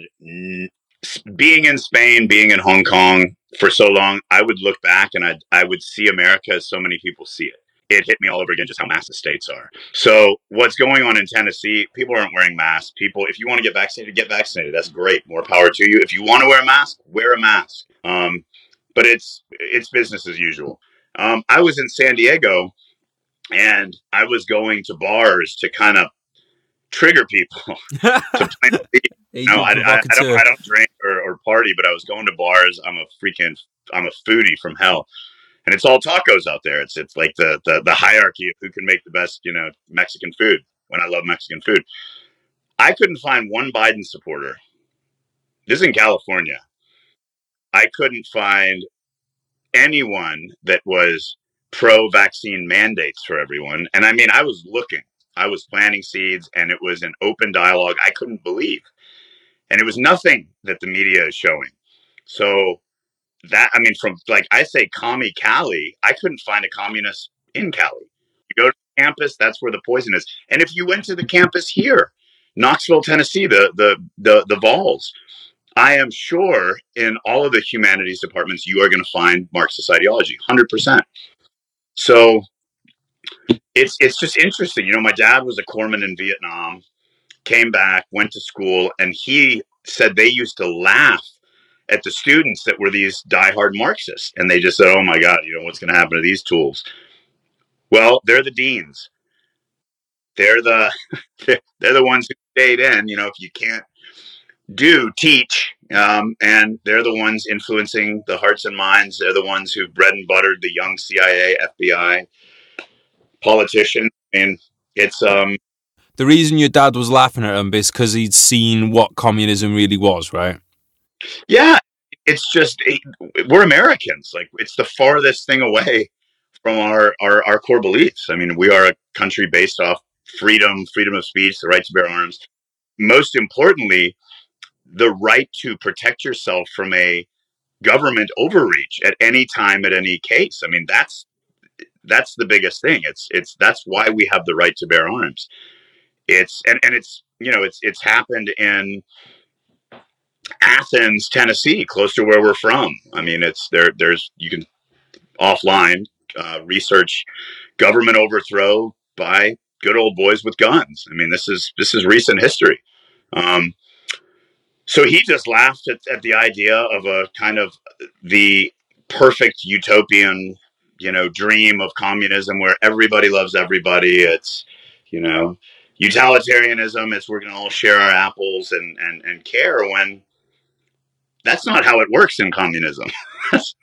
being in Spain, being in Hong Kong for so long, I would look back and I I would see America as so many people see it. It hit me all over again just how massive states are. So what's going on in Tennessee, people aren't wearing masks. People, if you want to get vaccinated, get vaccinated. That's great. More power to you. If you want to wear a mask, wear a mask. Um, but it's it's business as usual. Um, I was in San Diego and I was going to bars to kind of trigger people. to be, you know, I, I, I, don't, I don't drink or, or party, but I was going to bars. I'm a freaking, I'm a foodie from hell. And it's all tacos out there. It's it's like the, the the hierarchy of who can make the best, you know, Mexican food. When I love Mexican food, I couldn't find one Biden supporter. This is in California. I couldn't find anyone that was pro-vaccine mandates for everyone. And I mean, I was looking. I was planting seeds, and it was an open dialogue. I couldn't believe, and it was nothing that the media is showing. So. That, I mean, from like I say, commie Cali, I couldn't find a communist in Cali. You go to the campus, that's where the poison is. And if you went to the campus here, Knoxville, Tennessee, the the the the Vols, I am sure in all of the humanities departments, you are going to find Marxist ideology, one hundred percent. So it's it's just interesting. You know, my dad was a corpsman in Vietnam, came back, went to school, and he said they used to laugh at the students that were these diehard Marxists. And they just said, oh my God, you know, what's going to happen to these tools? Well, they're the deans. They're the, they're the ones who stayed in, you know, if you can't do teach. Um, and they're the ones influencing the hearts and minds. They're the ones who bread and buttered the young C I A, F B I politician. I mean, it's, um, the reason your dad was laughing at him is because he'd seen what communism really was, right? Yeah, it's just it, we're Americans. Like it's the farthest thing away from our, our, our core beliefs. I mean, we are a country based off freedom, freedom of speech, the right to bear arms. Most importantly, the right to protect yourself from a government overreach at any time, at any case. I mean, that's that's the biggest thing. It's it's that's why we have the right to bear arms. It's and, and it's you know it's it's happened in Athens, Tennessee, close to where we're from. I mean, it's there. There's you can offline uh, research government overthrow by good old boys with guns. I mean, this is this is recent history. Um, so he just laughed at, at the idea of a kind of the perfect utopian, you know, dream of communism where everybody loves everybody. It's, you know, utilitarianism. It's we're going to all share our apples and, and, and care when. That's not how it works in communism. that's,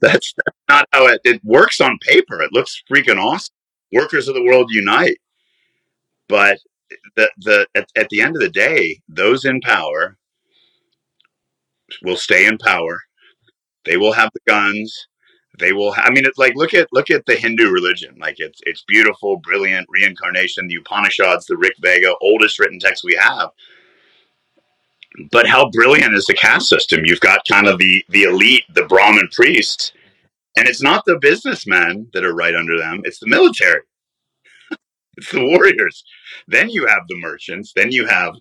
that's not how it, it works on paper. It looks freaking awesome. Workers of the world unite. But the the at, at the end of the day, those in power will stay in power. They will have the guns. They will. Ha- I mean, it's like look at look at the Hindu religion. Like it's it's beautiful, brilliant reincarnation. The Upanishads, the Rig Veda, oldest written text we have. But how brilliant is the caste system? You've got kind of the, the elite, the Brahmin priests, and it's not the businessmen that are right under them. It's the military. It's the warriors. Then you have the merchants. Then you have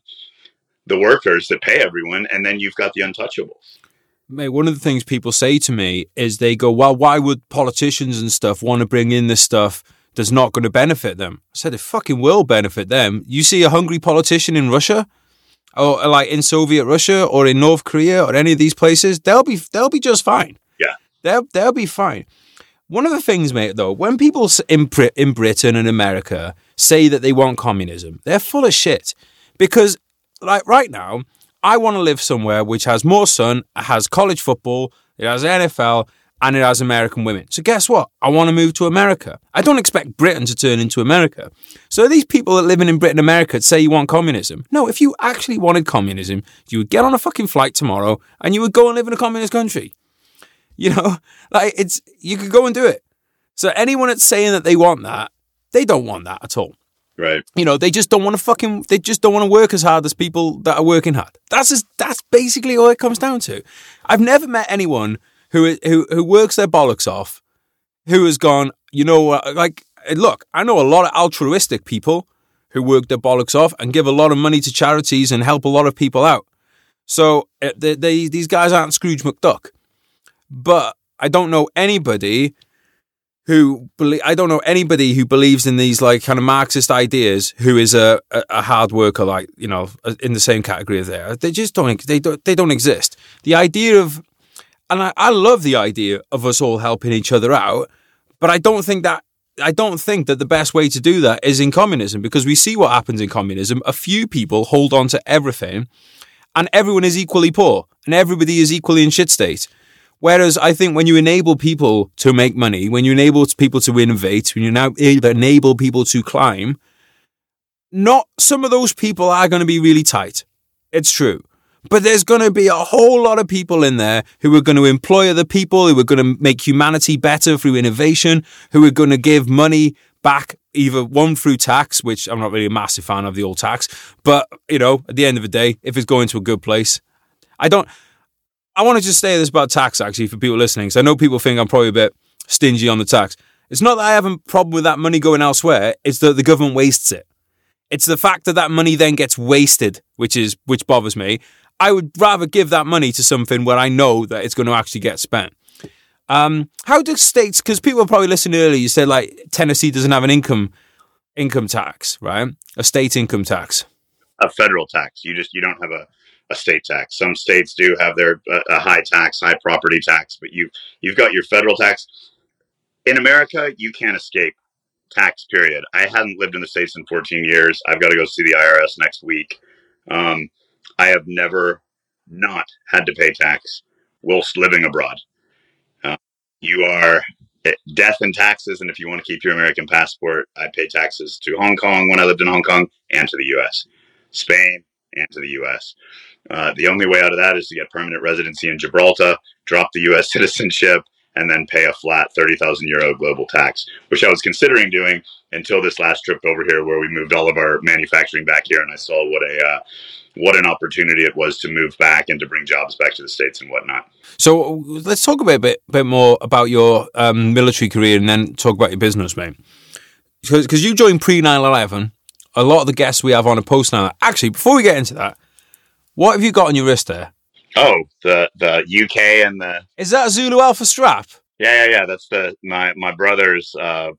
the workers that pay everyone. And then you've got the untouchables. mate, one of the things people say to me is they go, well, why would politicians and stuff want to bring in this stuff that's not going to benefit them? I said, it fucking will benefit them. You see a hungry politician in Russia, or like in Soviet Russia or in North Korea or any of these places, they'll be they'll be just fine. Yeah. They'll, they'll be fine. One of the things, mate, though, when people in, in Britain and America say that they want communism, they're full of shit. Because, like, right now, I want to live somewhere which has more sun, has college football, it has N F L, and it has American women. So guess what? I want to move to America. I don't expect Britain to turn into America. So these people that live in Britain, America, say you want communism. No, if you actually wanted communism, you would get on a fucking flight tomorrow and you would go and live in a communist country. You know, like it's, you could go and do it. So anyone that's saying that they want that, they don't want that at all. Right. You know, they just don't want to fucking, they just don't want to work as hard as people that are working hard. That's just, that's basically all it comes down to. I've never met anyone who who who works their bollocks off, who has gone, you know, like, look, I know a lot of altruistic people who work their bollocks off and give a lot of money to charities and help a lot of people out. So they, they, these guys aren't Scrooge McDuck. But I don't know anybody who believe, I don't know anybody who believes in these like kind of Marxist ideas who is a, a, a hard worker, like, you know, in the same category as there. They just don't, they don't, they don't exist. The idea of, and I, I love the idea of us all helping each other out, but I don't think that, I don't think that the best way to do that is in communism, because we see what happens in communism. A few people hold on to everything and everyone is equally poor and everybody is equally in shit state. Whereas I think when you enable people to make money, when you enable people to innovate, when you now enable people to climb, not some of those people are going to be really tight. It's true. But there's going to be a whole lot of people in there who are going to employ other people, who are going to make humanity better through innovation, who are going to give money back, either one through tax, which I'm not really a massive fan of the old tax, but, you know, at the end of the day, if it's going to a good place, I don't... I want to just say this about tax, actually, for people listening, because I know people think I'm probably a bit stingy on the tax. It's not that I have a problem with that money going elsewhere. It's that the government wastes it. It's the fact that that money then gets wasted, which is which bothers me. I would rather give that money to something where I know that it's going to actually get spent. Um, how do states, because people probably listened earlier, you said like Tennessee doesn't have an income income tax, right? A state income tax. A federal tax. You just, you don't have a... a state tax. Some states do have their uh, a high tax, high property tax, but you you've got your federal tax. In America, you can't escape tax, period. I hadn't lived in the States in fourteen years. I've got to go see the I R S next week. Um, I have never not had to pay tax whilst living abroad. Uh, you are death and taxes, and if you want to keep your American passport, I pay taxes to Hong Kong when I lived in Hong Kong and to the U S, Spain and to the U S. Uh, the only way out of that is to get permanent residency in Gibraltar, drop the U S citizenship, and then pay a flat thirty thousand euro global tax, which I was considering doing until this last trip over here where we moved all of our manufacturing back here. And I saw what a uh, what an opportunity it was to move back and to bring jobs back to the States and whatnot. So let's talk a bit, bit, bit more about your um, military career and then talk about your business, mate. Because you joined pre nine eleven. A lot of the guests we have on a post now. Actually, before we get into that, what have you got on your wrist there? Oh, the the U K and the... Is that a Zulu Alpha strap? Yeah, yeah, yeah. That's the my my brother's uh,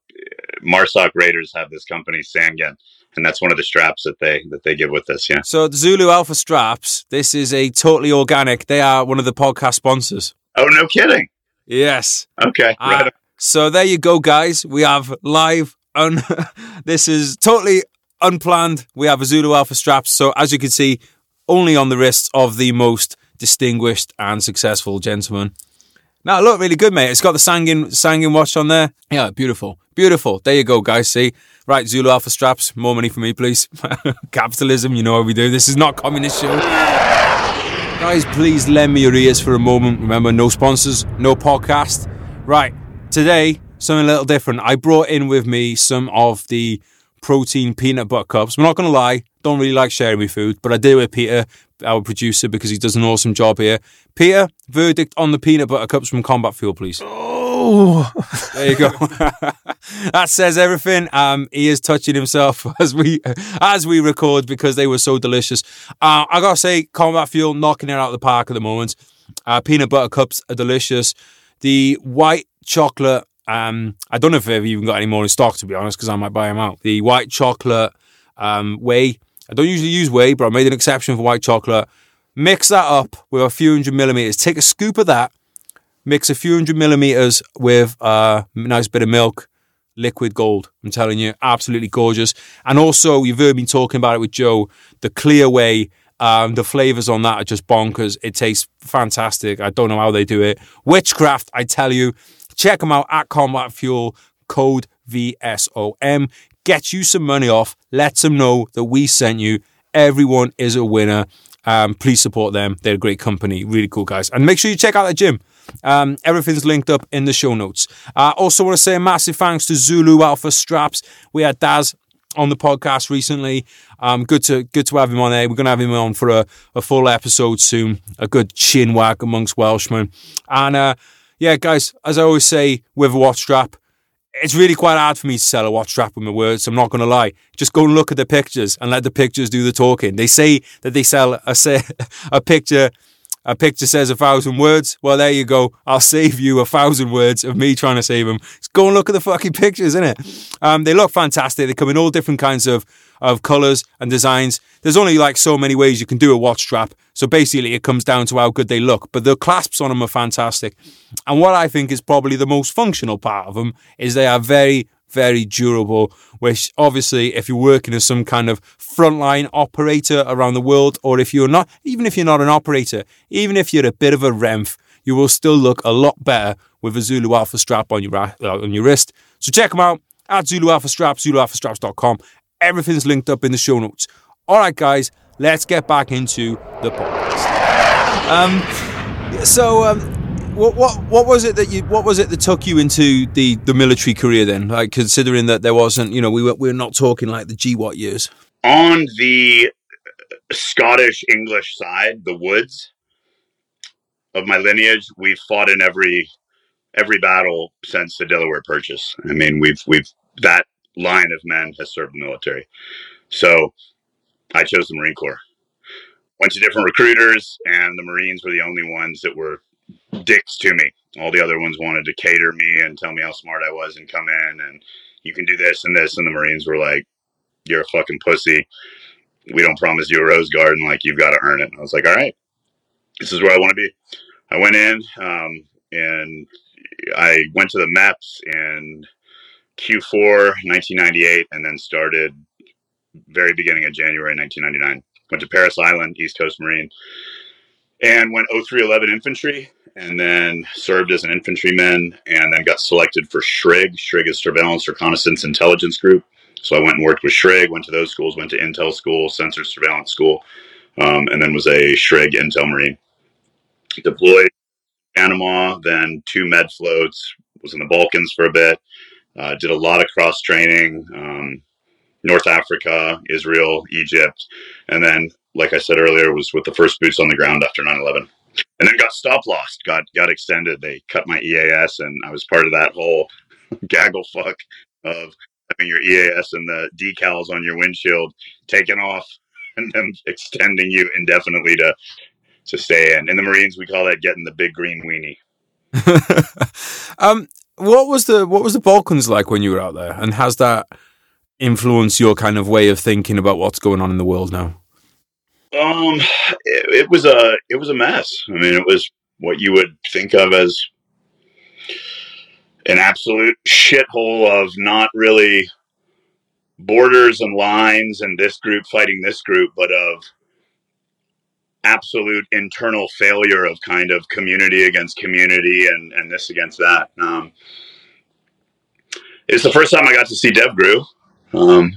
Marsoc Raiders have this company, Sangin, and that's one of the straps that they that they give with us. Yeah. So the Zulu Alpha straps. This is a totally organic. They are one of the podcast sponsors. Oh, no kidding. Yes. Okay. Uh, right. So there you go, guys. We have live un- This is totally unplanned. We have a Zulu Alpha strap. So as you can see, only on the wrists of the most distinguished and successful gentleman. Now, it looked really good, mate. It's got the Sangin, Sangin watch on there. Yeah, beautiful. Beautiful. There you go, guys. See? Right, Zulu Alpha straps. More money for me, please. Capitalism, you know what we do. This is not communist show. Guys, please lend me your ears for a moment. Remember, no sponsors, no podcast. Right, today, something a little different. I brought in with me some of the protein peanut butter cups. I'm not going to lie. Don't really like sharing with food, but I did with Peter, our producer, because he does an awesome job here. Peter, verdict on the peanut butter cups from Combat Fuel, please. Oh. Oh, there you go. That says everything. Um, he is touching himself as we as we record because they were so delicious. Uh, I gotta say, Combat Fuel knocking it out of the park at the moment. Uh, peanut butter cups are delicious. The white chocolate. Um, I don't know if they've even got any more in stock, to be honest, because I might buy them out. The white chocolate um, whey. I don't usually use whey, but I made an exception for white chocolate. Mix that up with a few hundred millimeters. Take a scoop of that. Mix a few hundred millimeters with a nice bit of milk. Liquid gold. I'm telling you, absolutely gorgeous. And also, you've heard me talking about it with Joe. The clear whey, um, the flavors on that are just bonkers. It tastes fantastic. I don't know how they do it. Witchcraft, I tell you. Check them out at Combat Fuel, code V S O M. Get you some money off. Let them know that we sent you. Everyone is a winner. Um, please support them. They're a great company. Really cool guys. And make sure you check out the gym. Um, everything's linked up in the show notes. I uh, also want to say a massive thanks to Zulu Alpha Straps. We had Daz on the podcast recently. Um, good to good to have him on there. We're going to have him on for a, a full episode soon. A good chin wag amongst Welshmen. And uh, yeah, guys, as I always say with a watch strap, it's really quite hard for me to sell a watch strap with my words. I'm not going to lie. Just go and look at the pictures and let the pictures do the talking. They say that they sell a, say, a picture... A picture says a thousand words. Well, there you go. I'll save you a thousand words of me trying to save them. Just go and look at the fucking pictures, innit? Um, they look fantastic. They come in all different kinds of, of colours and designs. There's only like so many ways you can do a watch strap. So basically it comes down to how good they look. But the clasps on them are fantastic. And what I think is probably the most functional part of them is they are very, very durable, which obviously if you're working as some kind of frontline operator around the world, or if you're not, even if you're not an operator, even if you're a bit of a renf, you will still look a lot better with a Zulu Alpha strap on your uh, on your wrist. So check them out at Zulu Alpha Straps, zulu alpha straps dot com. Everything's linked up in the show notes. All right, guys, let's get back into the podcast. Um, so... Um, What what what was it that you what was it that took you into the, the military career then? Like, considering that there wasn't, you know, we were we we're not talking like the G W A T years. On the Scottish English side, the Woods of my lineage, we've fought in every every battle since the Delaware Purchase. I mean, we've we've that line of men has served the military. So I chose the Marine Corps. Went to different recruiters, and the Marines were the only ones that were dicks to me. All the other ones wanted to cater me and tell me how smart I was and come in and you can do this and this, and the Marines were like, you're a fucking pussy, we don't promise you a rose garden, like, you've got to earn it. And I was like, all right, this is where I want to be. I went in um and I went to the M E P S in Q four nineteen ninety-eight and then started very beginning of January nineteen ninety-nine. Went to Parris Island, East Coast Marine, and went oh three eleven infantry, and then served as an infantryman, and then got selected for Shrig. Shrig is Surveillance Reconnaissance Intelligence Group. So I went and worked with Shrig, went to those schools, went to Intel School, Sensor Surveillance School, um, and then was a Shrig Intel Marine. Deployed in Panama, then two med floats, was in the Balkans for a bit, uh, did a lot of cross-training, um, North Africa, Israel, Egypt, and then, like I said earlier, was with the first boots on the ground after nine eleven. And then got stop-lost, got got extended. They cut my E A S, and I was part of that whole gaggle fuck of having your E A S and the decals on your windshield taken off and them extending you indefinitely to, to stay in. In the Marines, we call that getting the big green weenie. um, what was the what was the Balkans like when you were out there? And has that influenced your kind of way of thinking about what's going on in the world now? Um, it, it was a, it was a mess. I mean, it was what you would think of as an absolute shithole of not really borders and lines and this group fighting this group, but of absolute internal failure of kind of community against community and, and this against that. Um, it's the first time I got to see DevGrew. Um,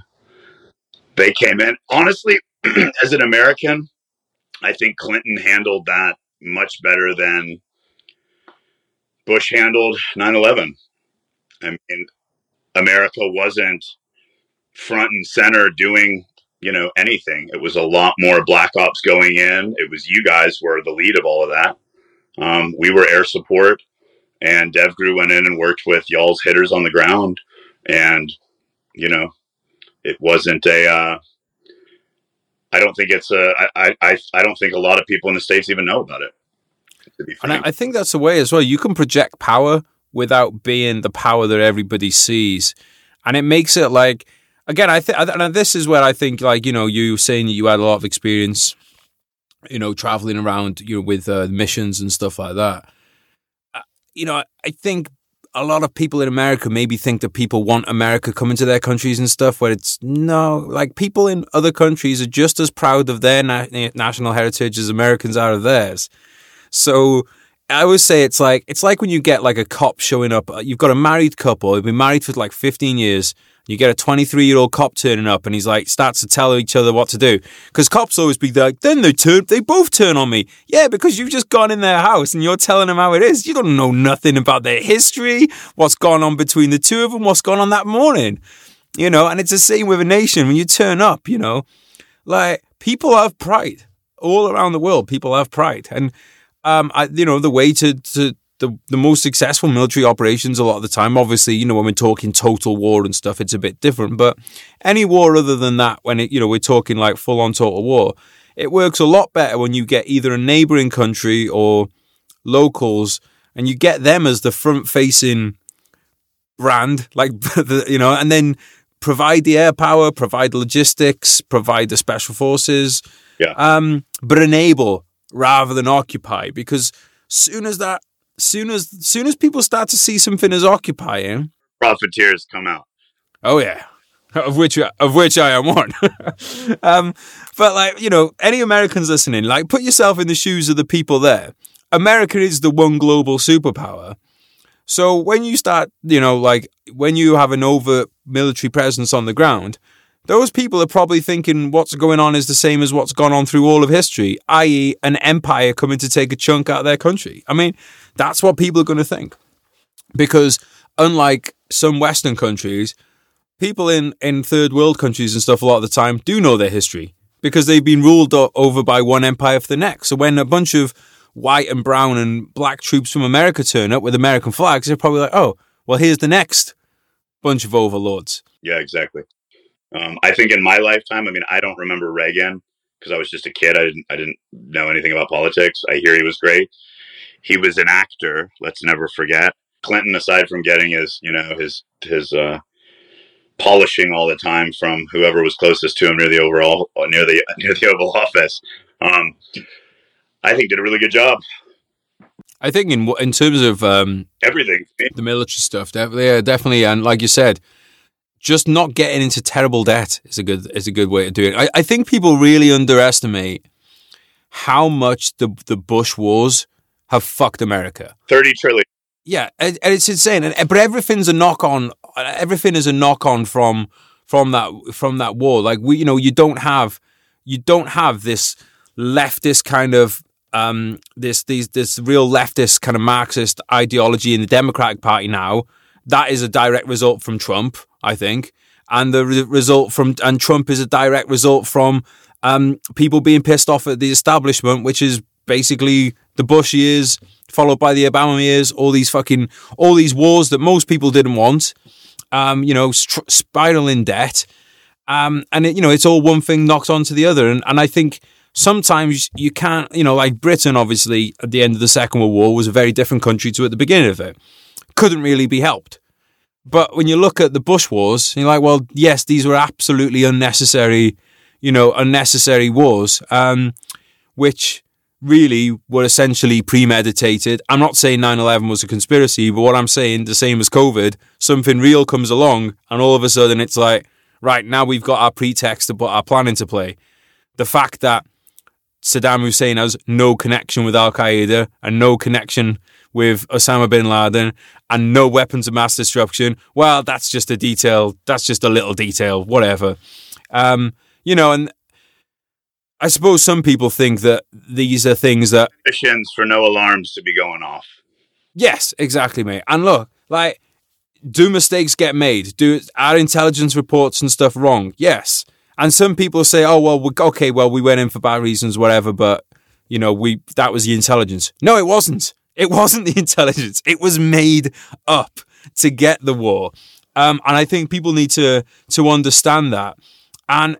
they came in, honestly, as an American, I think Clinton handled that much better than Bush handled nine eleven. I mean, America wasn't front and center doing, you know, anything. It was a lot more black ops going in. It was, you guys were the lead of all of that. Um, we were air support And DevGrew went in and worked with y'all's hitters on the ground. And, you know, it wasn't a, uh, I don't think it's a, I, I, I don't think a lot of people in the States even know about it. To be frank. And I think that's the way as well. You can project power without being the power that everybody sees. And it makes it like, again, I think, and this is where I think, like, you know, you saying that you had a lot of experience, you know, traveling around, you know, with uh, missions and stuff like that. You know, I think a lot of people in America maybe think that people want America coming to their countries and stuff, where it's no, like people in other countries are just as proud of their na- national heritage as Americans are of theirs. So I would say it's like, it's like when you get like a cop showing up, you've got a married couple, they've been married for like fifteen years. You get a twenty-three-year-old cop turning up and he's like, starts to tell each other what to do. Because cops always be like, then they turn, they both turn on me. Yeah, because you've just gone in their house and you're telling them how it is. You don't know nothing about their history, what's gone on between the two of them, what's gone on that morning. You know, and it's the same with a nation. When you turn up, you know, like people have pride all around the world. People have pride. And, um, I, you know, the way to, to, The, the most successful military operations a lot of the time, obviously, you know, when we're talking total war and stuff, it's a bit different. But any war other than that, when it, you know, we're talking like full on total war, it works a lot better when you get either a neighboring country or locals and you get them as the front facing brand, like, you know, and then provide the air power, provide logistics, provide the special forces, yeah. um, but enable rather than occupy, because soon as that Soon as soon as people start to see something as occupying, profiteers come out. Oh yeah, of which of which I am one. um, but like you know, any Americans listening, like put yourself in the shoes of the people there. America is the one global superpower. So when you start, you know, like when you have an overt military presence on the ground, those people are probably thinking what's going on is the same as what's gone on through all of history, that is an empire coming to take a chunk out of their country. I mean, that's what people are going to think. Because unlike some Western countries, people in, in third world countries and stuff a lot of the time do know their history because they've been ruled over by one empire for the next. So when a bunch of white and brown and black troops from America turn up with American flags, they're probably like, oh, well, here's the next bunch of overlords. Yeah, exactly. Um, I think in my lifetime, I mean, I don't remember Reagan because I was just a kid. I didn't, I didn't know anything about politics. I hear he was great. He was an actor. Let's never forget. Clinton, aside from getting his, you know, his, his, uh, polishing all the time from whoever was closest to him near the overall, near the, near the Oval Office. Um, I think did a really good job. I think in, in terms of, um, everything, the military stuff, definitely, yeah, definitely. And like you said, just not getting into terrible debt is a good is a good way to do it. I, I think people really underestimate how much the, the Bush wars have fucked America. thirty trillion. Yeah, and, and it's insane. And but everything's a knock on. Everything is a knock on from from that from that war. Like we, you know, you don't have you don't have this leftist kind of um this these this real leftist kind of Marxist ideology in the Democratic Party now. That is a direct result from Trump, I think, and the re- result from and Trump is a direct result from um, people being pissed off at the establishment, which is basically the Bush years followed by the Obama years, all these fucking all these wars that most people didn't want, um, you know, st- spiraling debt, um, and it, you know it's all one thing knocked onto the other, and and I think sometimes you can't, you know, like Britain obviously at the end of the Second World War was a very different country to at the beginning of it, couldn't really be helped. But when you look at the Bush wars, you're like, well, yes, these were absolutely unnecessary, you know, unnecessary wars, um, which really were essentially premeditated. I'm not saying nine eleven was a conspiracy, but what I'm saying, the same as COVID, something real comes along and all of a sudden it's like, right, now we've got our pretext to put our plan into play. The fact that Saddam Hussein has no connection with Al-Qaeda and no connection with Osama bin Laden and no weapons of mass destruction. Well, that's just a detail. That's just a little detail, whatever. Um, you know, and I suppose some people think that these are things that... Missions for no alarms to be going off. Yes, exactly, mate. And look, like, do mistakes get made? Do our intelligence reports and stuff wrong? Yes. And some people say, oh, well, okay, well, we went in for bad reasons, whatever, but, you know, we that was the intelligence. No, it wasn't. It wasn't the intelligence. It was made up to get the war. Um, and I think people need to to understand that. And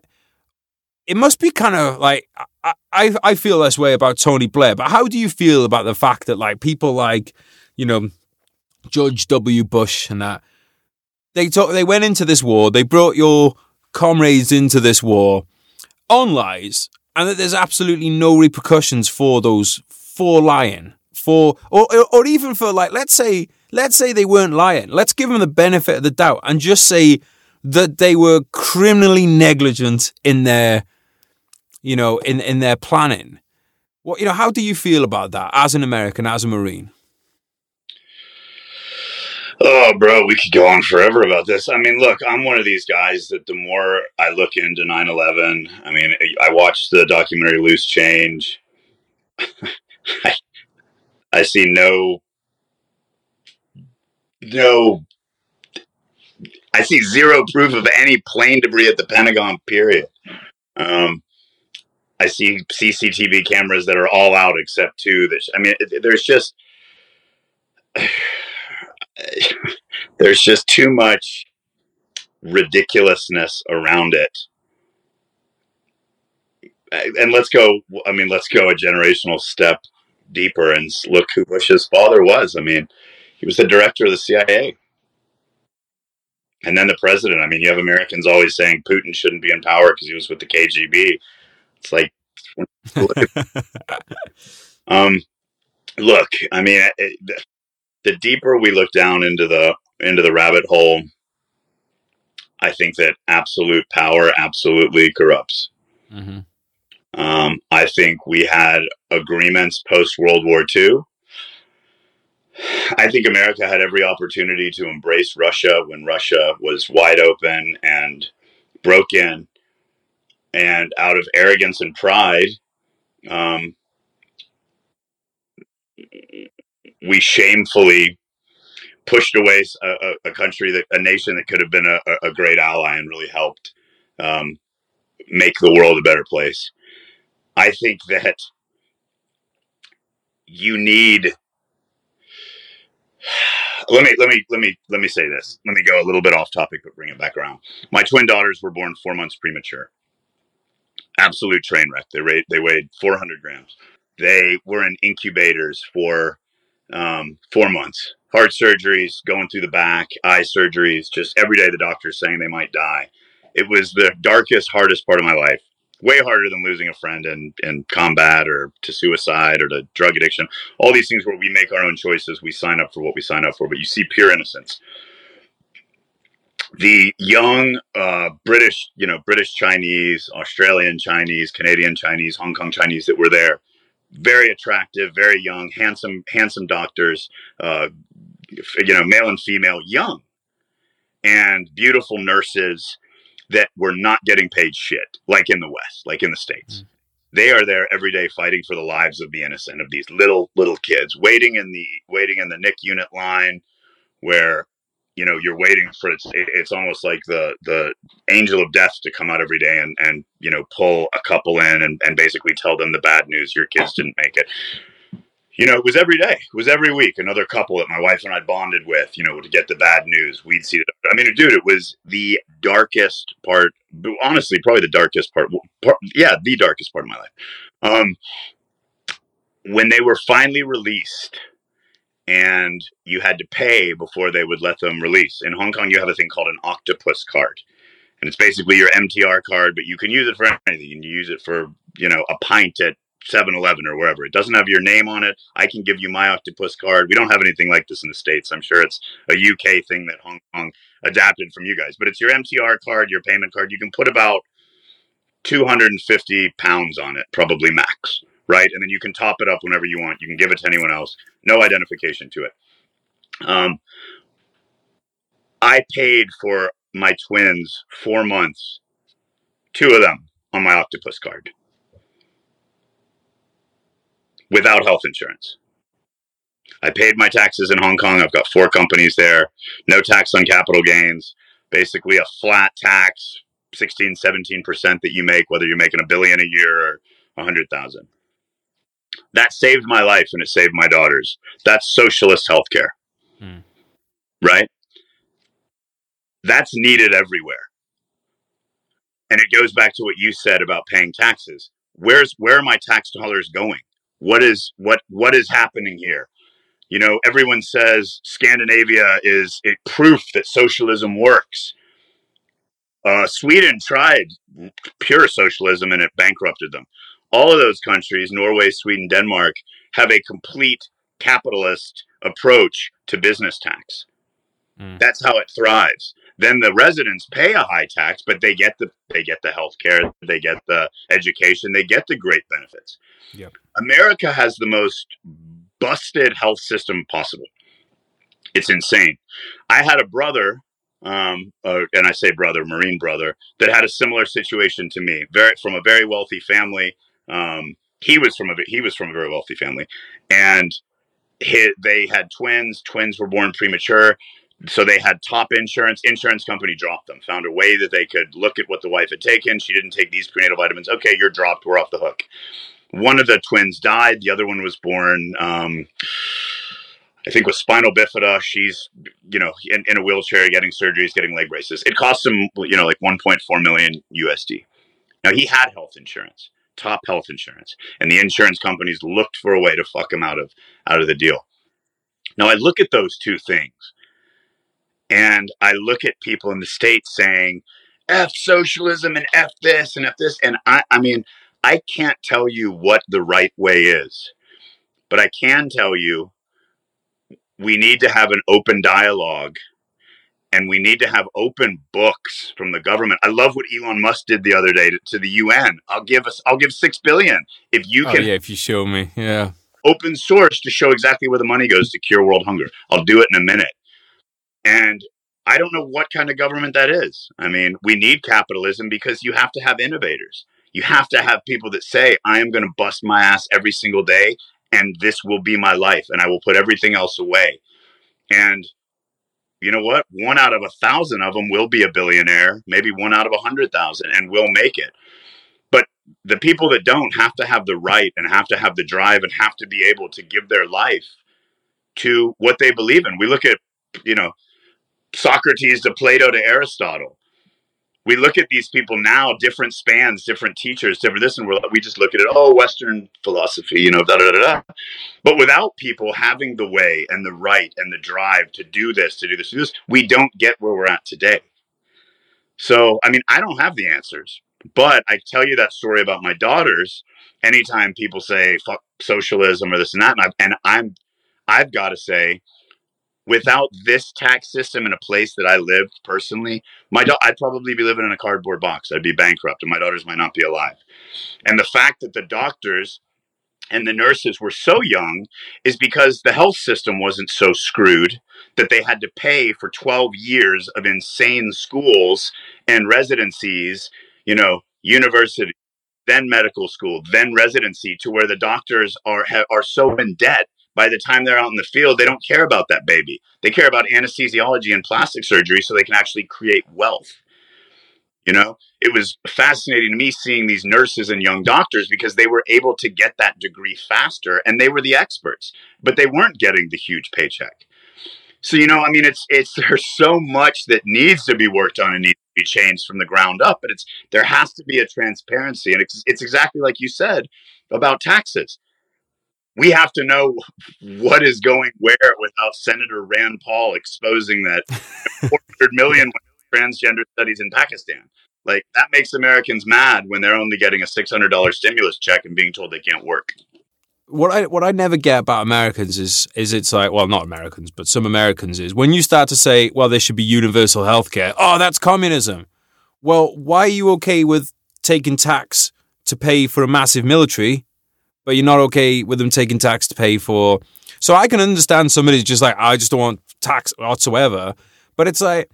it must be kind of like, I, I I feel this way about Tony Blair, but how do you feel about the fact that like people like, you know, George W. Bush and that, they talk, they went into this war, they brought your comrades into this war on lies, and that there's absolutely no repercussions for those, for lying, for, or or even for like, let's say, let's say they weren't lying. Let's give them the benefit of the doubt and just say that they were criminally negligent in their, you know, in, in their planning. What, you know, how do you feel about that as an American, as a Marine? Oh, bro, we could go on forever about this. I mean, look, I'm one of these guys that the more I look into nine eleven, I mean, I watched the documentary Loose Change. I, I see no, no, I see zero proof of any plane debris at the Pentagon, period. Um, I see C C T V cameras that are all out except two. That, I mean, there's just... there's just too much ridiculousness around it. And let's go, I mean, let's go a generational step deeper and look who Bush's father was. I mean, he was the director of the C I A. And then the president. I mean, you have Americans always saying Putin shouldn't be in power because he was with the K G B. It's like, um, look, I mean, it, the deeper we look down into the into the rabbit hole, I think that absolute power absolutely corrupts. Mm-hmm. Um, I think we had agreements post-World War Two. I think America had every opportunity to embrace Russia when Russia was wide open and broke in. And out of arrogance and pride, um, we shamefully pushed away a, a country, that a nation that could have been a, a great ally and really helped um, make the world a better place. I think that you need. Let me let me let me let me say this. Let me go a little bit off topic, but bring it back around. My twin daughters were born four months premature. Absolute train wreck. They weighed, they weighed four hundred grams. They were in incubators for. Um, four months, heart surgeries, going through the back, eye surgeries, just every day the doctor's saying they might die. It was the darkest, hardest part of my life. Way harder than losing a friend in, in combat or to suicide or to drug addiction. All these things where we make our own choices, we sign up for what we sign up for, but you see pure innocence. The young uh, British, you know, British Chinese, Australian Chinese, Canadian Chinese, Hong Kong Chinese that were there, very attractive, very young, handsome, handsome doctors, uh, you know, male and female, young and beautiful nurses that were not getting paid shit, like in the West, like in the States. Mm-hmm. They are there every day fighting for the lives of the innocent, of these little, little kids waiting in the, waiting in the N I C U unit line where, you know, you're waiting for, it's, it's almost like the, the angel of death to come out every day and, and, you know, pull a couple in and, and basically tell them the bad news, your kids didn't make it. You know, it was every day, it was every week, another couple that my wife and I bonded with, you know, to get the bad news. We'd see it. I mean, dude, it was the darkest part, honestly, probably the darkest part. part yeah. The darkest part of my life. Um, when they were finally released, and you had to pay before they would let them release. In Hong Kong, you have a thing called an octopus card. And it's basically your M T R card, but you can use it for anything. You can use it for, you know, a pint at seven eleven or wherever. It doesn't have your name on it. I can give you my octopus card. We don't have anything like this in the States. I'm sure it's a U K thing that Hong Kong adapted from you guys. But it's your M T R card, your payment card. You can put about two hundred fifty pounds on it, probably max. Right. And then you can top it up whenever you want. You can give it to anyone else. No identification to it. Um, I paid for my twins four months, two of them on my octopus card without health insurance. I paid my taxes in Hong Kong. I've got four companies there. No tax on capital gains, basically a flat tax, sixteen, seventeen percent that you make, whether you're making a billion a year or a hundred thousand. That saved my life and it saved my daughter's. That's socialist healthcare, mm. right? That's needed everywhere. And it goes back to what you said about paying taxes. Where's where are my tax dollars going? What is what what is happening here? You know, everyone says Scandinavia is a proof that socialism works. Uh, Sweden tried pure socialism and it bankrupted them. All of those countries, Norway, Sweden, Denmark, have a complete capitalist approach to business tax. Mm. That's how it thrives. Then the residents pay a high tax, but they get the they get the healthcare, they get the education, they get the great benefits. Yep. America has the most busted health system possible. It's insane. I had a brother, um, uh, and I say brother, Marine brother, that had a similar situation to me. Very from a very wealthy family. Um, he was from a he was from a very wealthy family, and he, they had twins. Twins were born premature. So they had top insurance. Insurance company dropped them, found a way that they could look at what the wife had taken. She didn't take these prenatal vitamins. Okay, you're dropped. We're off the hook. One of the twins died. The other one was born, um, I think, with spinal bifida. She's, you know, in, in a wheelchair, getting surgeries, getting leg braces. It cost him, you know, like one point four million U S D. Now, he had health insurance, top health insurance, and the insurance companies looked for a way to fuck him out of out of the deal. Now, I look at those two things. And I look at people in the States saying, F socialism and F this and F this. And I, I mean, I can't tell you what the right way is, but I can tell you we need to have an open dialogue and we need to have open books from the government. I love what Elon Musk did the other day to, to the U N. I'll give us, I'll give six billion if you can. Oh, yeah, if you show me, yeah. Open source to show exactly where the money goes to cure world hunger. I'll do it in a minute. And I don't know what kind of government that is. I mean, we need capitalism because you have to have innovators. You have to have people that say, I am going to bust my ass every single day, and this will be my life, and I will put everything else away. And you know what? One out of a thousand of them will be a billionaire, maybe one out of a hundred thousand, and will make it. But the people that don't have to have the right and have to have the drive and have to be able to give their life to what they believe in. We look at, you know, Socrates to Plato to Aristotle. We look at these people now, different spans, different teachers, different this, and we're, we just look at it, oh, Western philosophy, you know, da, da, da, da. But without people having the way and the right and the drive to do this, to do this, to do this, we don't get where we're at today. So, I mean, I don't have the answers, but I tell you that story about my daughters. Anytime people say, fuck socialism or this and that, and, I, and I'm, I've got to say, without this tax system in a place that I lived personally, my da- I'd probably be living in a cardboard box. I'd be bankrupt and my daughters might not be alive. And the fact that the doctors and the nurses were so young is because the health system wasn't so screwed that they had to pay for twelve years of insane schools and residencies, you know, university, then medical school, then residency, to where the doctors are ha- are so in debt. By the time they're out in the field, they don't care about that baby. They care about anesthesiology and plastic surgery so they can actually create wealth. You know, it was fascinating to me seeing these nurses and young doctors because they were able to get that degree faster and they were the experts, but they weren't getting the huge paycheck. So, you know, I mean, it's, it's, there's so much that needs to be worked on and needs to be changed from the ground up, but it's, there has to be a transparency. And it's, it's exactly like you said about taxes. We have to know what is going where without Senator Rand Paul exposing that four hundred million transgender studies in Pakistan. Like, that makes Americans mad when they're only getting a six hundred dollars stimulus check and being told they can't work. What I what I never get about Americans is is it's like, well, not Americans, but some Americans is when you start to say, well, there should be universal health care. Oh, that's communism. Well, why are you okay with taking tax to pay for a massive military, but you're not okay with them taking tax to pay for? So I can understand somebody's just like, I just don't want tax whatsoever. But it's like,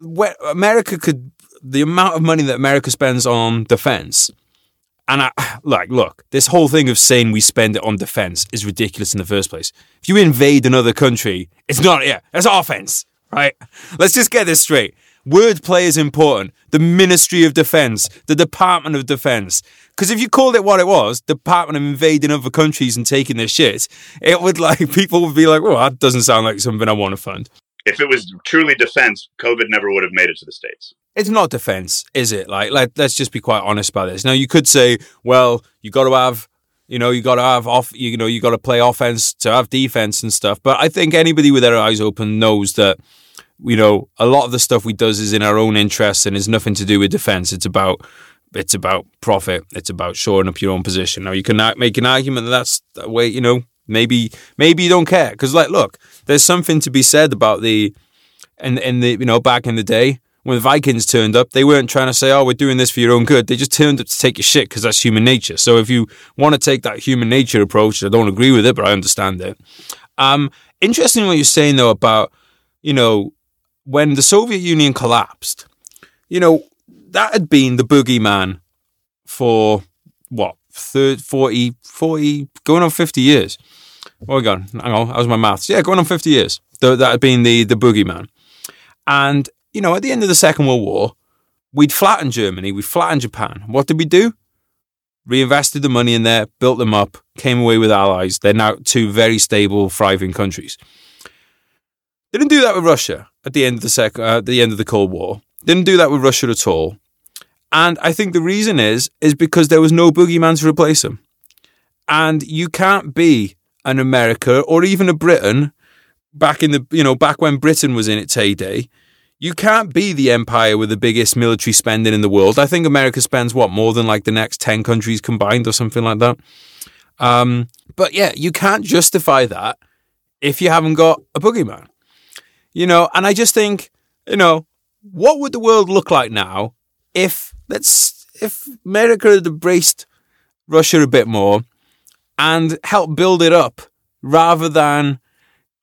where America could, the amount of money that America spends on defense, and I, like, look, this whole thing of saying we spend it on defense is ridiculous in the first place. If you invade another country, it's not, yeah, it's offense, right? Let's just get this straight. Wordplay is important. The Ministry of Defense, the Department of Defense, Because if you called it what it was, the pattern of invading other countries and taking their shit, it would, like, people would be like, well, that doesn't sound like something I want to fund. If it was truly defense, COVID never would have made it to the States. It's not defense, is it? Like, like let's just be quite honest about this. Now, you could say, well, you got to have, you know, you got to have off, you know, you got to play offense to have defense and stuff. But I think anybody with their eyes open knows that, you know, a lot of the stuff we does is in our own interests and is nothing to do with defense. It's about, it's about profit. It's about shoring up your own position. Now, you can make an argument that that's the way, you know. Maybe, maybe you don't care because, like, look, there's something to be said about the, and and the, you know, back in the day when the Vikings turned up, they weren't trying to say, "Oh, we're doing this for your own good." They just turned up to take your shit because that's human nature. So if you want to take that human nature approach, I don't agree with it, but I understand it. Um, interesting what you're saying though about, you know, when the Soviet Union collapsed, you know, that had been the boogeyman for what? thirty, forty, forty, going on fifty years. Oh, God, hang on, that was my maths. Yeah, going on fifty years. That had been the, the boogeyman. And, you know, at the end of the Second World War, we'd flattened Germany, we flattened Japan. What did we do? Reinvested the money in there, built them up, came away with allies. They're now two very stable, thriving countries. Didn't do that with Russia at the end of the sec- uh, at the end of the Cold War. Didn't do that with Russia at all. And I think the reason is, is because there was no boogeyman to replace him. And you can't be an America or even a Britain back in the, you know, back when Britain was in its heyday. You can't be the empire with the biggest military spending in the world. I think America spends what, more than like the next ten countries combined or something like that. Um, but yeah, you can't justify that if you haven't got a boogeyman, you know? And I just think, you know, what would the world look like now if, Let's if America had embraced Russia a bit more and helped build it up rather than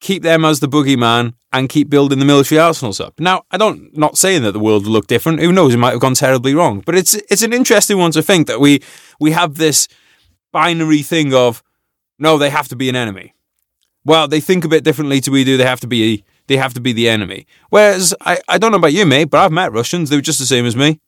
keep them as the boogeyman and keep building the military arsenals up. Now, I don't not saying that the world would look different. Who knows? It might have gone terribly wrong. But it's it's an interesting one to think that we we have this binary thing of no, they have to be an enemy. Well, they think a bit differently to we do. They have to be they have to be the enemy. Whereas I, I don't know about you, mate, but I've met Russians. They were just the same as me.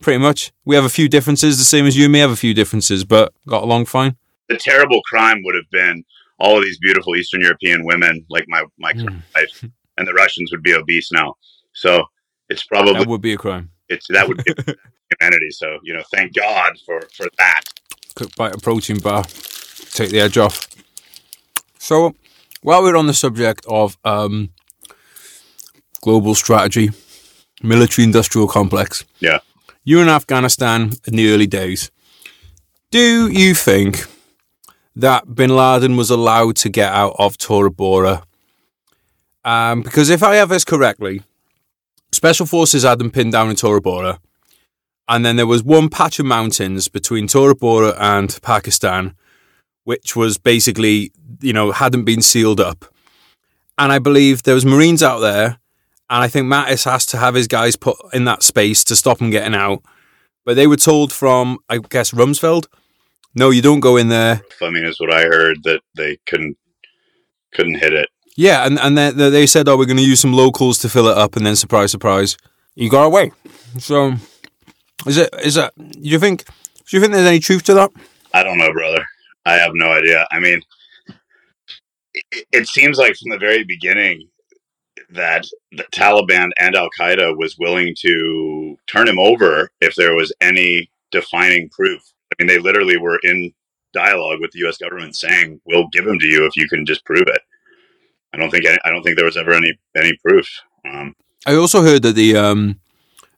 Pretty much. We have a few differences, the same as you and me have a few differences, but got along fine. The terrible crime would have been all of these beautiful Eastern European women, like my, my mm. wife, and the Russians would be obese now. So it's probably... That would be a crime. It's That would be humanity. So, you know, thank God for, for that. Quick bite of protein bar. Take the edge off. So, while we're on the subject of um, global strategy, military-industrial complex... Yeah. You're in Afghanistan in the early days. Do you think that bin Laden was allowed to get out of Tora Bora? Um, because if I have this correctly, Special Forces had them pinned down in Tora Bora. And then there was one patch of mountains between Tora Bora and Pakistan, which was basically, you know, hadn't been sealed up. And I believe there was Marines out there. And I think Mattis has to have his guys put in that space to stop them getting out. But they were told from, I guess, Rumsfeld, no, you don't go in there. I mean, is what I heard, that they couldn't couldn't hit it. Yeah, and, and they, they said, oh, we're going to use some locals to fill it up, and then surprise, surprise, you got away. So, is it is that? Do you think? Do you think there's any truth to that? I don't know, brother. I have no idea. I mean, it, it seems like from the very beginning that the Taliban and Al-Qaeda was willing to turn him over if there was any defining proof. I mean, they literally were in dialogue with the U S government saying, we'll give him to you if you can just prove it. I don't think, I don't think there was ever any, any proof. Um, I also heard that the, um,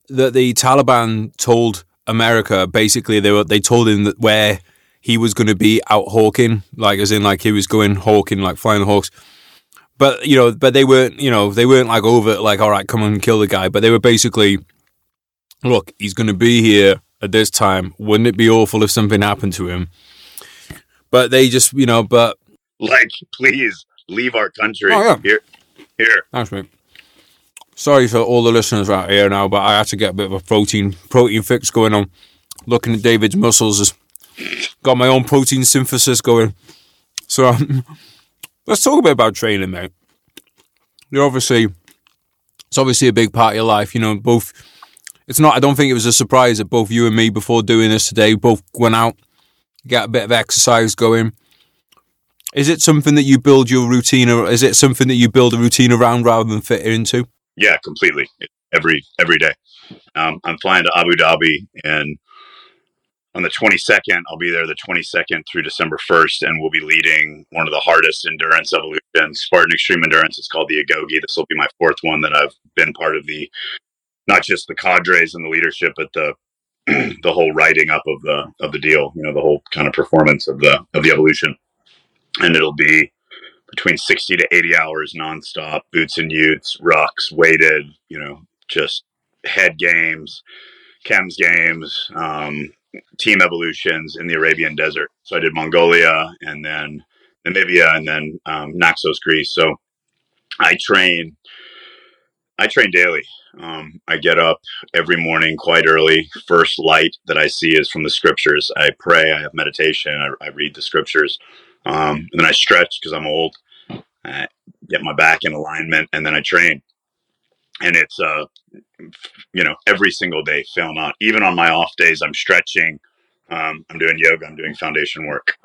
that the Taliban told America, basically they were, they told him that where he was going to be out hawking, like as in like he was going hawking, like flying hawks. But, you know, but they weren't, you know, they weren't like over, like, all right, come on and kill the guy. But they were basically, look, he's going to be here at this time. Wouldn't it be awful if something happened to him? But they just, you know, but. Like, please leave our country. Oh, yeah. Here. Here. Thanks, mate. Sorry for all the listeners out here now, but I had to get a bit of a protein, protein fix going on. Looking at David's muscles, has got my own protein synthesis going. So, let's talk a bit about training, mate. You're obviously, it's obviously a big part of your life, you know, both it's not, I don't think it was a surprise that both you and me before doing this today both went out, got a bit of exercise going. Is it something that you build your routine, or is it something that you build a routine around rather than fit into? Yeah, completely. Every, every day. Um, I'm flying to Abu Dhabi, and on the twenty-second, I'll be there the twenty-second through December first, and we'll be leading one of the hardest endurance evolutions, Spartan Extreme Endurance. It's called the Agogi. This will be my fourth one that I've been part of, the, not just the cadres and the leadership, but the the whole writing up of the of the deal, you know, the whole kind of performance of the of the evolution. And it'll be between sixty to eighty hours nonstop, boots and utes, rucks, weighted, you know, just head games, chems games, um, team evolutions in the Arabian desert. So I did Mongolia and then Namibia and then um, Naxos, Greece. So I train, I train daily. Um, I get up every morning quite early. First light that I see is from the scriptures. I pray, I have meditation, I, I read the scriptures. Um, and then I stretch because I'm old. I get my back in alignment, and then I train. And it's, uh, you know, every single day, fail not. Even on my off days, I'm stretching, um, I'm doing yoga, I'm doing foundation work.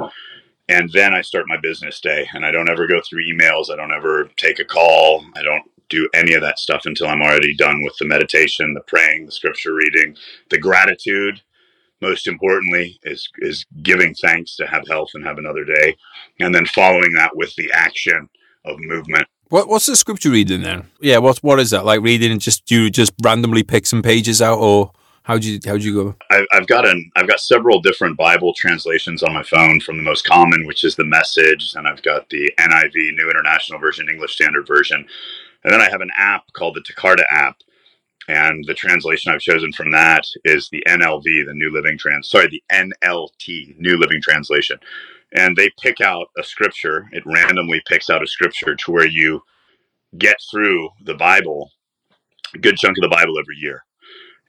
And then I start my business day, and I don't ever go through emails. I don't ever take a call. I don't do any of that stuff until I'm already done with the meditation, the praying, the scripture reading, the gratitude. Most importantly is, is giving thanks to have health and have another day. And then following that with the action of movement. What What's the scripture reading then? Yeah, what what is that like reading? And just do you just randomly pick some pages out, or how do you how do you go? I, I've got an I've got several different Bible translations on my phone, from the most common, which is the Message, and I've got the N I V, New International Version, English Standard Version, and then I have an app called the Takarta app, and the translation I've chosen from that is the N L V, the New Living Trans. Sorry, the N L T, New Living Translation. And they pick out a scripture. It randomly picks out a scripture to where you get through the Bible, a good chunk of the Bible every year.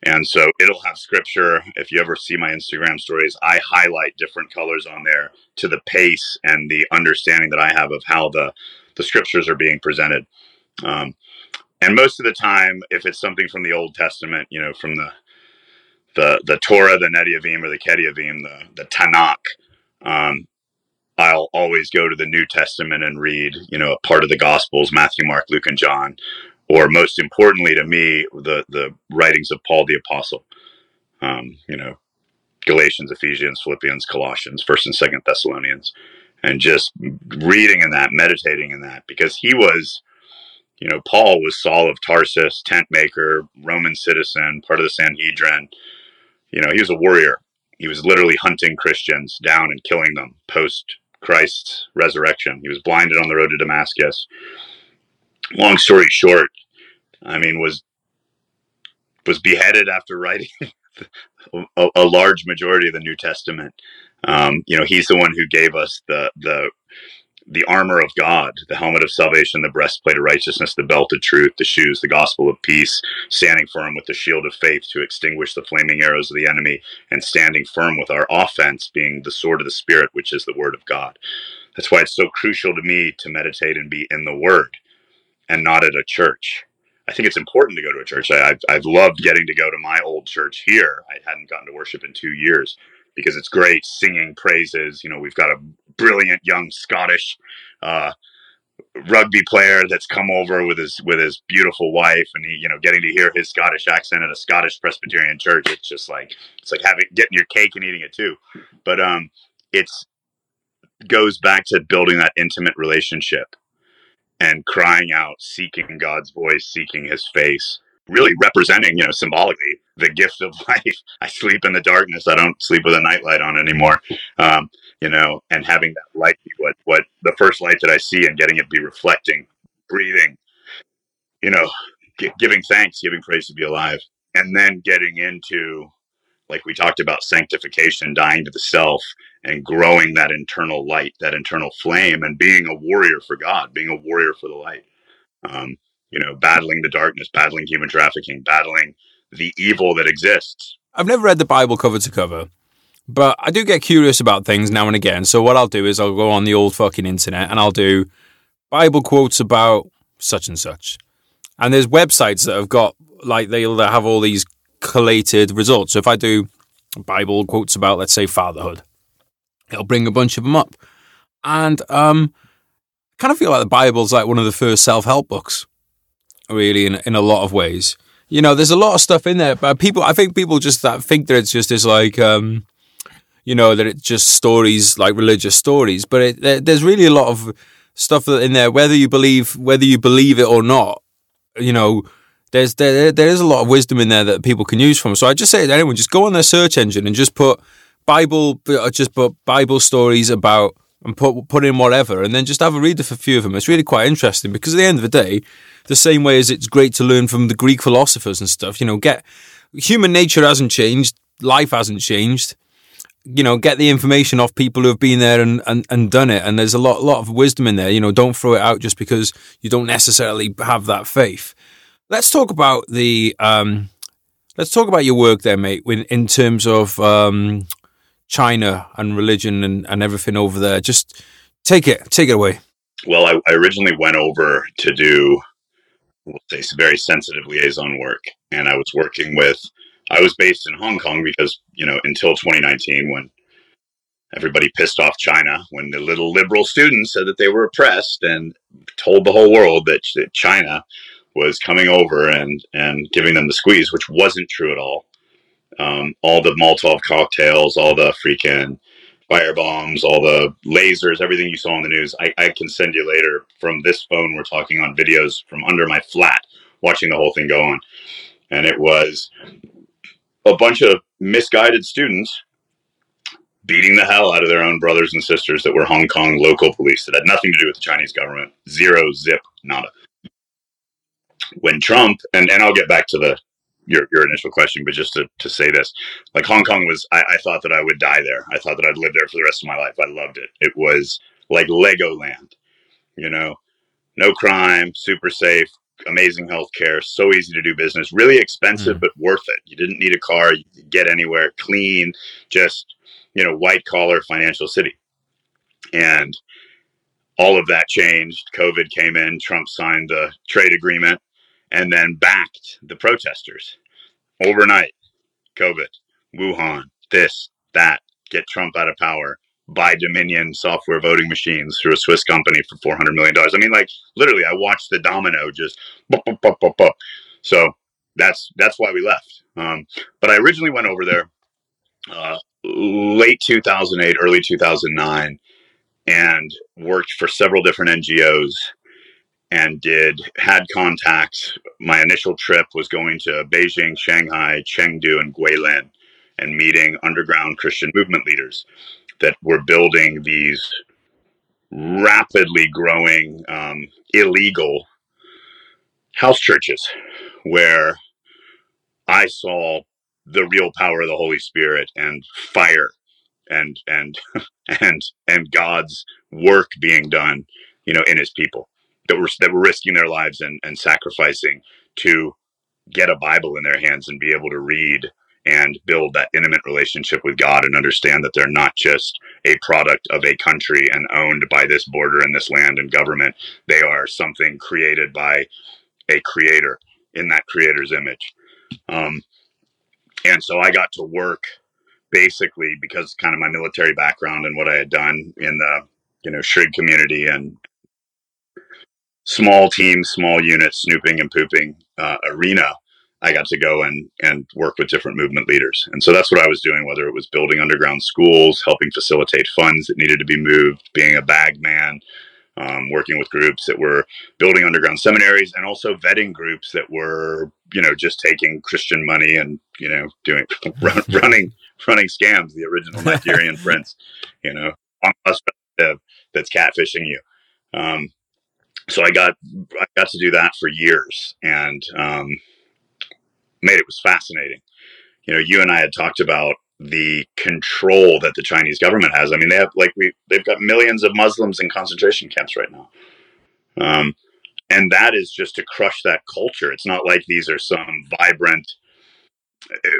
And so it'll have scripture. If you ever see my Instagram stories, I highlight different colors on there to the pace and the understanding that I have of how the, the scriptures are being presented. Um, and most of the time, if it's something from the Old Testament, you know, from the the, the Torah, the Nevi'im, or the Ketuvim, the, the Tanakh, um, I'll always go to the New Testament and read, you know, a part of the Gospels, Matthew, Mark, Luke, and John, or most importantly to me, the, the writings of Paul the Apostle, um, you know, Galatians, Ephesians, Philippians, Colossians, First and Second Thessalonians, and just reading in that, meditating in that, because he was, you know, Paul was Saul of Tarsus, tent maker, Roman citizen, part of the Sanhedrin. You know, he was a warrior. He was literally hunting Christians down and killing them post Christ's resurrection. He was blinded on the road to Damascus. Long story short, I mean, was was beheaded after writing a, a large majority of the New Testament. Um, you know, he's the one who gave us the the the armor of God, the helmet of salvation, the breastplate of righteousness, the belt of truth, the shoes, the gospel of peace, standing firm with the shield of faith to extinguish the flaming arrows of the enemy, and standing firm with our offense being the sword of the Spirit, which is the word of God. That's why it's so crucial to me to meditate and be in the word and not at a church. I think it's important to go to a church. I, I've, I've loved getting to go to my old church here. I hadn't gotten to worship in two years. Because it's great singing praises. You know, we've got a brilliant young Scottish uh, rugby player that's come over with his with his beautiful wife, and he, you know, getting to hear his Scottish accent at a Scottish Presbyterian church. It's just like it's like having getting your cake and eating it too. But um, it's goes back to building that intimate relationship and crying out, seeking God's voice, seeking His face. Really representing, you know, symbolically the gift of life. I sleep in the darkness. I don't sleep with a nightlight on anymore. Um, you know, and having that light be what, what the first light that I see, and getting it be reflecting, breathing, you know, g- giving thanks, giving praise to be alive. And then getting into, like we talked about, sanctification, dying to the self and growing that internal light, that internal flame, and being a warrior for God, being a warrior for the light. Um, You know, battling the darkness, battling human trafficking, battling the evil that exists. I've never read the Bible cover to cover, but I do get curious about things now and again. So what I'll do is I'll go on the old fucking internet and I'll do Bible quotes about such and such. And there's websites that have got, like, they'll have all these collated results. So if I do Bible quotes about, let's say, fatherhood, it'll bring a bunch of them up. And um, I kind of feel like the Bible's like one of the first self-help books, really, in in a lot of ways. You know, there's a lot of stuff in there, but people, I think people just that think that it's just is like, um, you know, that it's just stories, like religious stories. But it, there, there's really a lot of stuff in there, whether you believe whether you believe it or not. You know, there's there there is a lot of wisdom in there that people can use from. So I just say to anyone, just go on their search engine and just put Bible, just put Bible stories about, and put put in whatever, and then just have a read of a few of them. It's really quite interesting, because at the end of the day, the same way as it's great to learn from the Greek philosophers and stuff, you know, get human nature hasn't changed, life hasn't changed. You know, get the information off people who have been there and, and, and done it. And there's a lot lot of wisdom in there. You know, don't throw it out just because you don't necessarily have that faith. Let's talk about the um, let's talk about your work there, mate. In, in terms of um, China and religion and, and everything over there, just take it take it away. Well, I, I originally went over to do, we'll say, very sensitive liaison work, and I was working with. I was based in Hong Kong because, you know, until twenty nineteen, when everybody pissed off China, when the little liberal students said that they were oppressed and told the whole world that, that China was coming over and, and giving them the squeeze, which wasn't true at all. Um, all the Molotov cocktails, all the freaking firebombs, all the lasers, everything you saw on the news. I, I can send you later from this phone. We're talking on videos from under my flat, watching the whole thing go on. And it was a bunch of misguided students beating the hell out of their own brothers and sisters that were Hong Kong local police that had nothing to do with the Chinese government. Zero, zip, nada. When Trump, and, and I'll get back to the your your initial question, but just to, to say this, like Hong Kong was, I, I thought that I would die there. I thought that I'd live there for the rest of my life. I loved it. It was like Legoland, you know, no crime, super safe, amazing healthcare, so easy to do business, really expensive, mm. but worth it. You didn't need a car, you could get anywhere, clean, just, you know, white collar financial city. And all of that changed. COVID came in, Trump signed the trade agreement and then backed the protesters overnight. COVID, Wuhan, this, that, get Trump out of power, buy Dominion software voting machines through a Swiss company for four hundred million dollars. I mean, like, literally, I watched the domino just bop, bop, bop, bop, bop. So that's that's why we left. Um, but I originally went over there uh, late two thousand eight, early two thousand nine, and worked for several different N G Os and did had contacts. My initial trip was going to Beijing, Shanghai, Chengdu, and Guilin, and meeting underground Christian movement leaders that were building these rapidly growing um, illegal house churches, where I saw the real power of the Holy Spirit and fire and and and and God's work being done, you know, in His people that were that were risking their lives and, and sacrificing to get a Bible in their hands and be able to read and build that intimate relationship with God and understand that they're not just a product of a country and owned by this border and this land and government. They are something created by a creator in that creator's image. Um, and so I got to work basically because kind of my military background and what I had done in the, you know, Shrig community and small teams, small units, snooping and pooping uh, arena. I got to go and, and work with different movement leaders. And so that's what I was doing, whether it was building underground schools, helping facilitate funds that needed to be moved, being a bag man, um, working with groups that were building underground seminaries, and also vetting groups that were, you know, just taking Christian money and, you know, doing run, running running scams, the original Nigerian prince, you know, that's catfishing you. Um, so I got I got to do that for years. And um made it was fascinating. You know, you and I had talked about the control that the Chinese government has. I mean, they have like we they've got millions of Muslims in concentration camps right now. Um, and that is just to crush that culture. It's not like these are some vibrant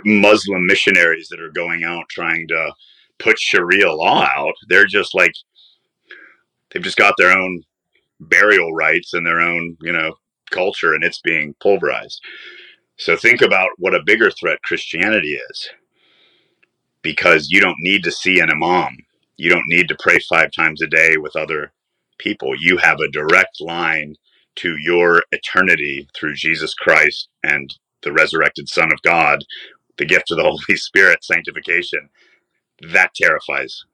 Muslim missionaries that are going out trying to put Sharia law out. They're just like, they've just got their own burial rites and their own, you know, culture, and it's being pulverized. So think about what a bigger threat Christianity is, because you don't need to see an imam. You don't need to pray five times a day with other people. You have a direct line to your eternity through Jesus Christ and the resurrected Son of God, the gift of the Holy Spirit, sanctification. That terrifies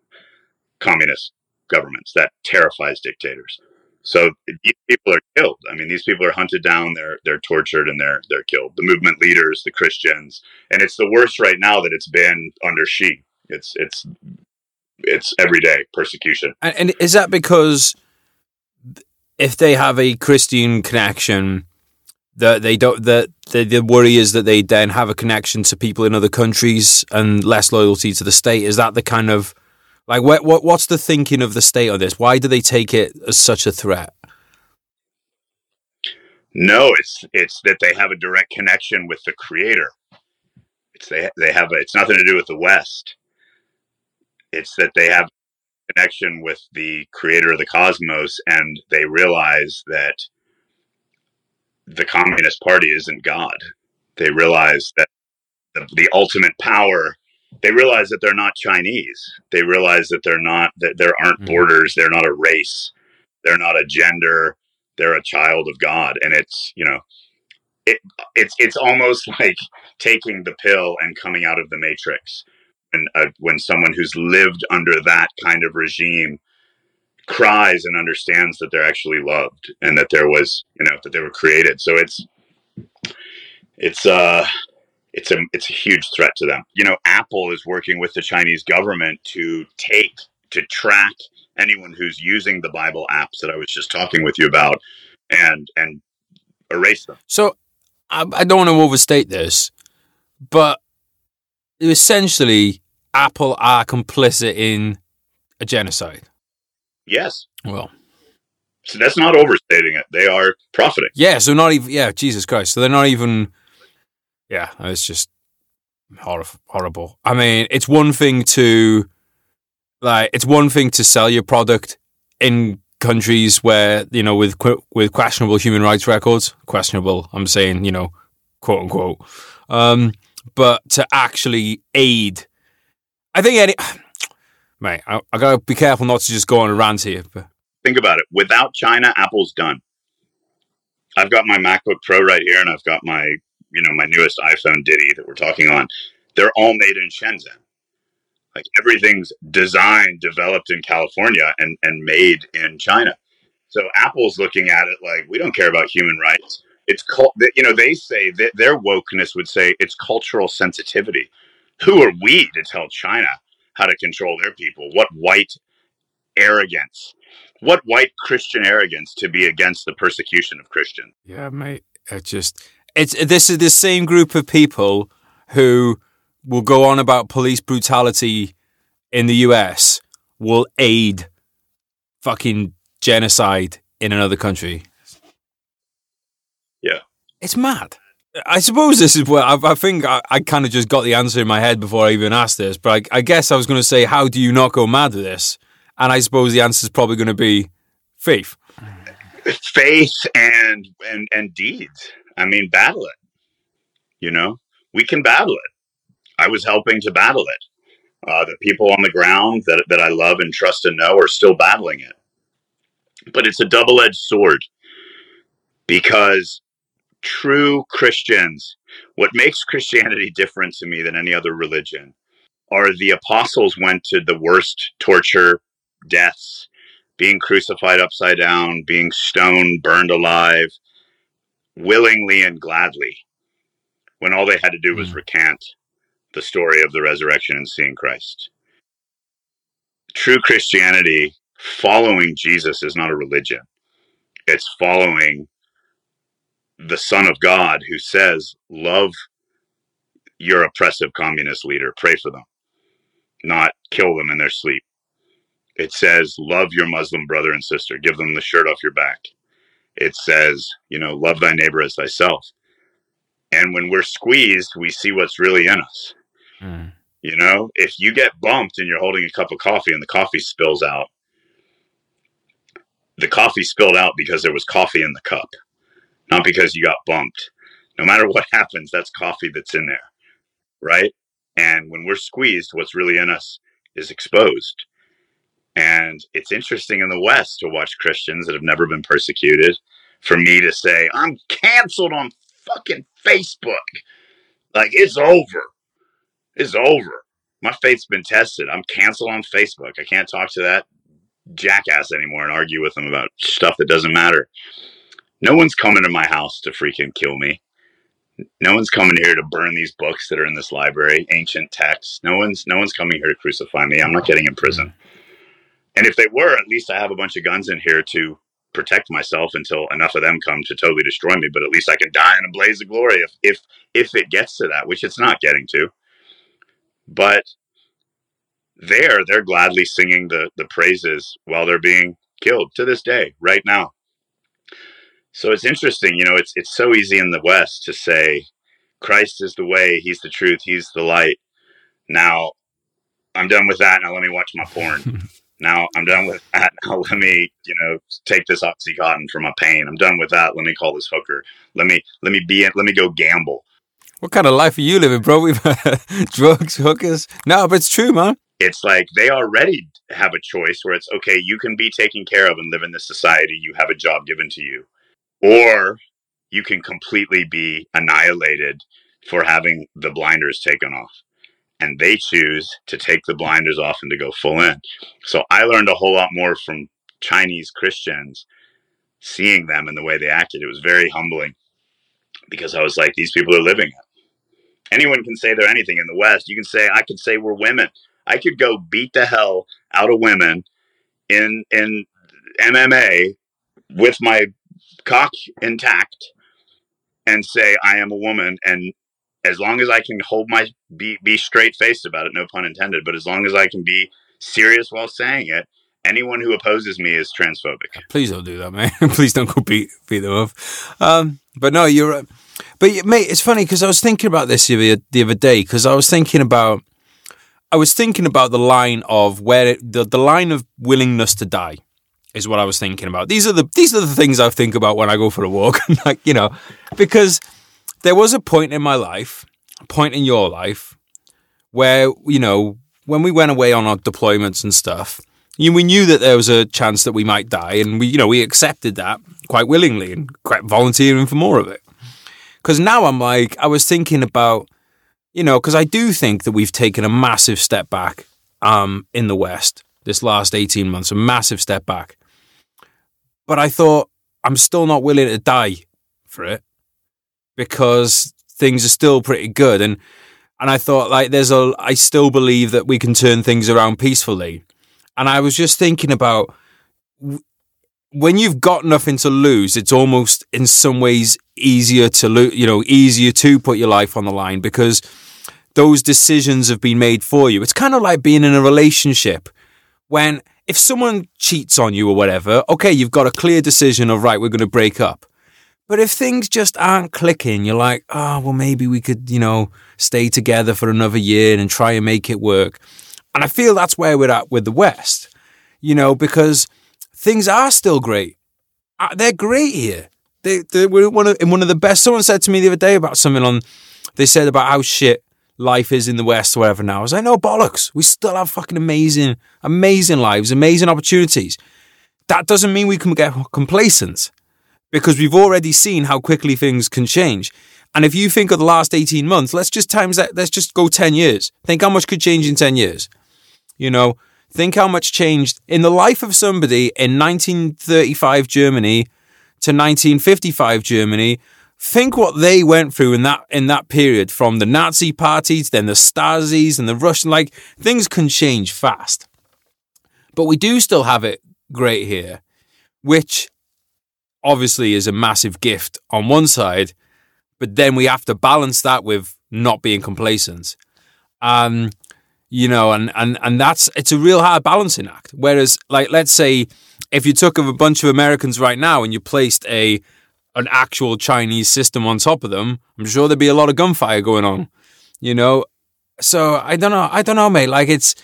communist governments. That terrifies dictators. So these people are killed. I mean, these people are hunted down, they're they're tortured, and they're they're killed. The movement leaders, the Christians, and it's the worst right now that it's been under Xi. It's it's it's everyday persecution. And, and is that because if they have a Christian connection, that they don't, that the, the worry is that they then have a connection to people in other countries and less loyalty to the state? Is that the kind of, like, what what what's the thinking of the state on this? Why do they take it as such a threat? No, it's it's that they have a direct connection with the Creator. It's they they have a, it's nothing to do with the West. It's that they have a connection with the Creator of the cosmos, and they realize that the Communist Party isn't God. They realize that the, the ultimate power. They realize that they're not Chinese. They realize that they're not, that there aren't borders. They're not a race. They're not a gender. They're a child of God. And it's, you know, it, it's, it's almost like taking the pill and coming out of the matrix. And uh, when someone who's lived under that kind of regime cries and understands that they're actually loved and that there was, you know, that they were created. So it's, it's, uh, It's a it's a huge threat to them. You know, Apple is working with the Chinese government to take to track anyone who's using the Bible apps that I was just talking with you about, and and erase them. So I, I don't want to overstate this, but essentially, Apple are complicit in a genocide. Yes. Well, so that's not overstating it. They are profiting. Yeah. So not even. Yeah. Jesus Christ. So they're not even. Yeah, it's just hor- horrible. I mean, it's one thing to, like, it's one thing to sell your product in countries where, you know, with with questionable human rights records, questionable, I'm saying, you know, quote unquote, um, but to actually aid, I think any, mate, I, I gotta be careful not to just go on a rant here. But think about it. Without China, Apple's done. I've got my MacBook Pro right here, and I've got my, you know, my newest iPhone Diddy that we're talking on. They're all made in Shenzhen. Like, everything's designed, developed in California and, and made in China. So Apple's looking at it like, we don't care about human rights. It's called, you know, they say that their wokeness would say it's cultural sensitivity. Who are we to tell China how to control their people? What white arrogance, what white Christian arrogance to be against the persecution of Christians. Yeah, mate. I just, It's this is the same group of people who will go on about police brutality in the U S will aid fucking genocide in another country. Yeah, it's mad. I suppose this is where I, I think I, I kind of just got the answer in my head before I even asked this. But I, I guess I was going to say, how do you not go mad with this? And I suppose the answer is probably going to be faith, faith, and and and deeds. I mean, battle it, you know, we can battle it. I was helping to battle it. Uh, the people on the ground that, that I love and trust and know are still battling it. But it's a double-edged sword, because true Christians, what makes Christianity different to me than any other religion, are the apostles went to the worst torture, deaths, being crucified upside down, being stoned, burned alive, willingly and gladly, when all they had to do was recant the story of the resurrection and seeing Christ. True Christianity, following Jesus, is not a religion. It's following the Son of God, who says, love your oppressive communist leader, pray for them, not kill them in their sleep. It says, love your Muslim brother and sister, give them the shirt off your back. It says, you know, love thy neighbor as thyself. And when we're squeezed, we see what's really in us. Mm. You know, if you get bumped and you're holding a cup of coffee and the coffee spills out, the coffee spilled out because there was coffee in the cup, not because you got bumped, no matter what happens, that's coffee that's in there, right? And when we're squeezed, what's really in us is exposed. And it's interesting in the West to watch Christians that have never been persecuted, for me to say, I'm canceled on fucking Facebook. Like, it's over. It's over. My faith's been tested. I'm canceled on Facebook. I can't talk to that jackass anymore and argue with them about stuff that doesn't matter. No one's coming to my house to freaking kill me. No one's coming here to burn these books that are in this library, ancient texts. No one's no one's coming here to crucify me. I'm not getting in prison. And if they were, at least I have a bunch of guns in here to protect myself until enough of them come to totally destroy me. But at least I can die in a blaze of glory if if if it gets to that, which it's not getting to. But there, they're gladly singing the the praises while they're being killed to this day, right now. So it's interesting, you know, it's it's so easy in the West to say, Christ is the way, he's the truth, he's the light. Now, I'm done with that, now let me watch my porn. Now, I'm done with that, now let me, you know, take this Oxycontin for my pain. I'm done with that, let me call this hooker. Let me, let me be in, let me go gamble. What kind of life are you living, bro? We've drugs, hookers. No, but it's true, man. It's like they already have a choice where it's, okay, you can be taken care of and live in this society. You have a job given to you. Or you can completely be annihilated for having the blinders taken off. And they choose to take the blinders off and to go full in. So I learned a whole lot more from Chinese Christians, seeing them and the way they acted. It was very humbling because I was like, these people are living it. Anyone can say they're anything in the West. You can say, I could say we're women. I could go beat the hell out of women in in M M A with my cock intact and say I am a woman. And as long as I can hold my, be, be straight faced about it, no pun intended, but as long as I can be serious while saying it, anyone who opposes me is transphobic. Please don't do that, man. Please don't go beat, beat them up. Um, but no, you're right. But mate, it's funny because I was thinking about this the other day because I was thinking about, I was thinking about the line of where it, the, the line of willingness to die is what I was thinking about. These are the, these are the things I think about when I go for a walk, like, you know, because there was a point in my life, a point in your life where, you know, when we went away on our deployments and stuff, you, we knew that there was a chance that we might die. And we, you know, we accepted that quite willingly and quite volunteering for more of it. Cause now I'm like, I was thinking about, you know, cause I do think that we've taken a massive step back, um, in the West this last eighteen months, a massive step back. But I thought, I'm still not willing to die for it because things are still pretty good. And, and I thought like, there's a, I still believe that we can turn things around peacefully. And I was just thinking about when you've got nothing to lose, it's almost in some ways easier to lose, you know, easier to put your life on the line because those decisions have been made for you. It's kind of like being in a relationship when if someone cheats on you or whatever, okay, you've got a clear decision of, right, we're going to break up. But if things just aren't clicking, you're like, oh, well, maybe we could, you know, stay together for another year and try and make it work. And I feel that's where we're at with the West, you know, because things are still great. They're great here. They, they were one of, in one of the best. Someone said to me the other day about something on, they said about how shit life is in the West or whatever now. I was like, no bollocks. We still have fucking amazing, amazing lives, amazing opportunities. That doesn't mean we can get complacent because we've already seen how quickly things can change. And if you think of the last eighteen months, let's just times that. Let's just go ten years. Think how much could change in ten years. You know, think how much changed in the life of somebody in nineteen thirty-five Germany to nineteen fifty-five Germany. Think what they went through in that in that period, from the Nazi parties, then the Stasi's and the Russian, like things can change fast. But we do still have it great here, which obviously is a massive gift on one side, but then we have to balance that with not being complacent. Um, you know, and, and, and that's, it's a real hard balancing act. Whereas like, let's say if you took a bunch of Americans right now and you placed a, an actual Chinese system on top of them, I'm sure there'd be a lot of gunfire going on, you know? So I don't know. I don't know, mate. Like it's...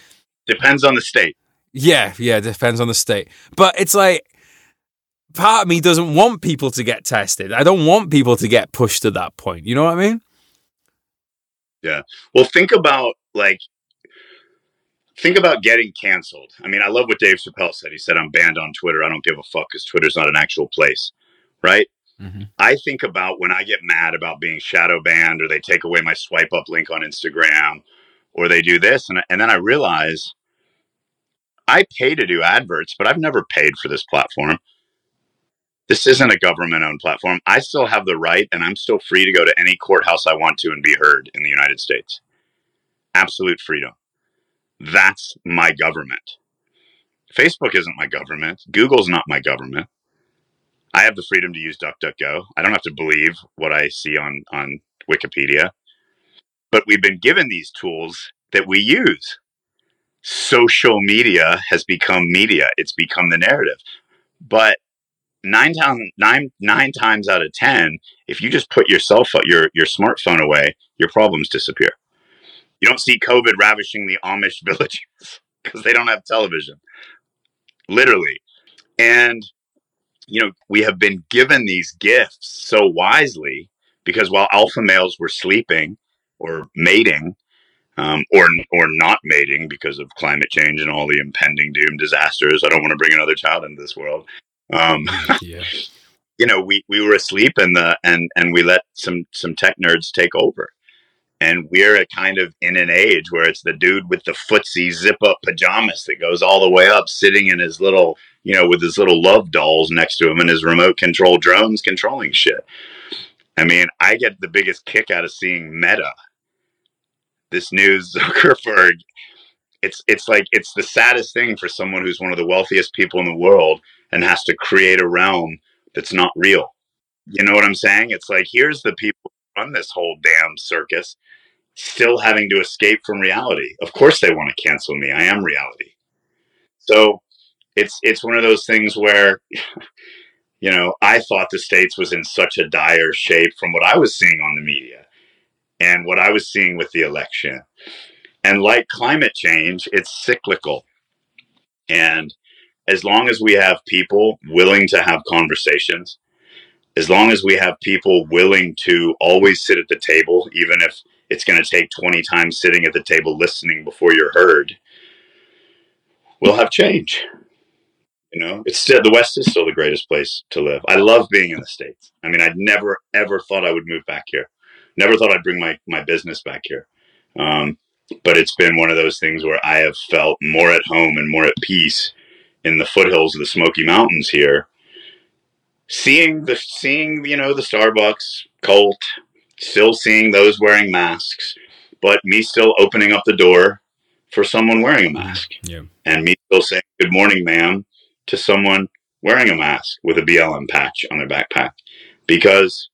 Depends on the state. Yeah. Yeah. Depends on the state. But it's like, part of me doesn't want people to get tested. I don't want people to get pushed to that point. You know what I mean? Yeah. Well, think about like, think about getting canceled. I mean, I love what Dave Chappelle said. He said, I'm banned on Twitter. I don't give a fuck because Twitter's not an actual place. Right. Mm-hmm. I think about when I get mad about being shadow banned, or they take away my swipe up link on Instagram, or they do this. And, and then I realize I pay to do adverts, but I've never paid for this platform. This isn't a government-owned platform. I still have the right, and I'm still free to go to any courthouse I want to and be heard in the United States. Absolute freedom. That's my government. Facebook isn't my government. Google's not my government. I have the freedom to use DuckDuckGo. I don't have to believe what I see on, on Wikipedia. But we've been given these tools that we use. Social media has become media. It's become the narrative. But Nine, time, nine, nine times out of ten, if you just put your cell phone, your, your smartphone away, your problems disappear. You don't see COVID ravishing the Amish villages because they don't have television, literally. And, you know, we have been given these gifts so wisely because while alpha males were sleeping or mating um, or, or not mating because of climate change and all the impending doom disasters, I don't want to bring another child into this world. Um, yeah. You know, we, we were asleep and the, and, and we let some, some tech nerds take over, and we're a kind of in an age where it's the dude with the footsie zip up pajamas that goes all the way up sitting in his little, you know, with his little love dolls next to him and his remote control drones controlling shit. I mean, I get the biggest kick out of seeing Meta, this new Zuckerberg. It's, it's like, it's the saddest thing for someone who's one of the wealthiest people in the world and has to create a realm that's not real. You know what I'm saying? It's like, here's the people who run this whole damn circus still having to escape from reality. Of course they want to cancel me. I am reality. So it's, it's one of those things where, you know, I thought the States was in such a dire shape from what I was seeing on the media and what I was seeing with the election. And like climate change, it's cyclical. And as long as we have people willing to have conversations, as long as we have people willing to always sit at the table, even if it's going to take twenty times sitting at the table listening before you're heard, we'll have change. You know, it's still, the West is still the greatest place to live. I love being in the States. I mean, I'd never, ever thought I would move back here. Never thought I'd bring my, my business back here. Um, But it's been one of those things where I have felt more at home and more at peace in the foothills of the Smoky Mountains here. Seeing the, seeing, you know, the Starbucks, Colt, still seeing those wearing masks, but me still opening up the door for someone wearing a mask. Yeah. And me still saying, good morning, ma'am, to someone wearing a mask with a B L M patch on their backpack because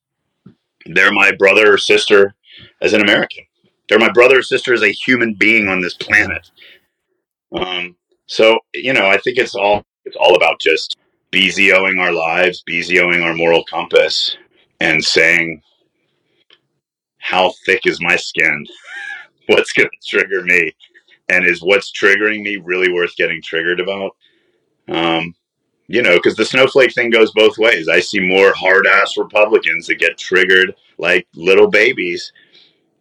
they're my brother or sister as an American. They're my brother or sister as a human being on this planet. Um, so, you know, I think it's all it's all about just B Z O-ing our lives, B Z O-ing our moral compass, and saying, how thick is my skin? What's going to trigger me? And is what's triggering me really worth getting triggered about? Um, you know, because the snowflake thing goes both ways. I see more hard-ass Republicans that get triggered like little babies.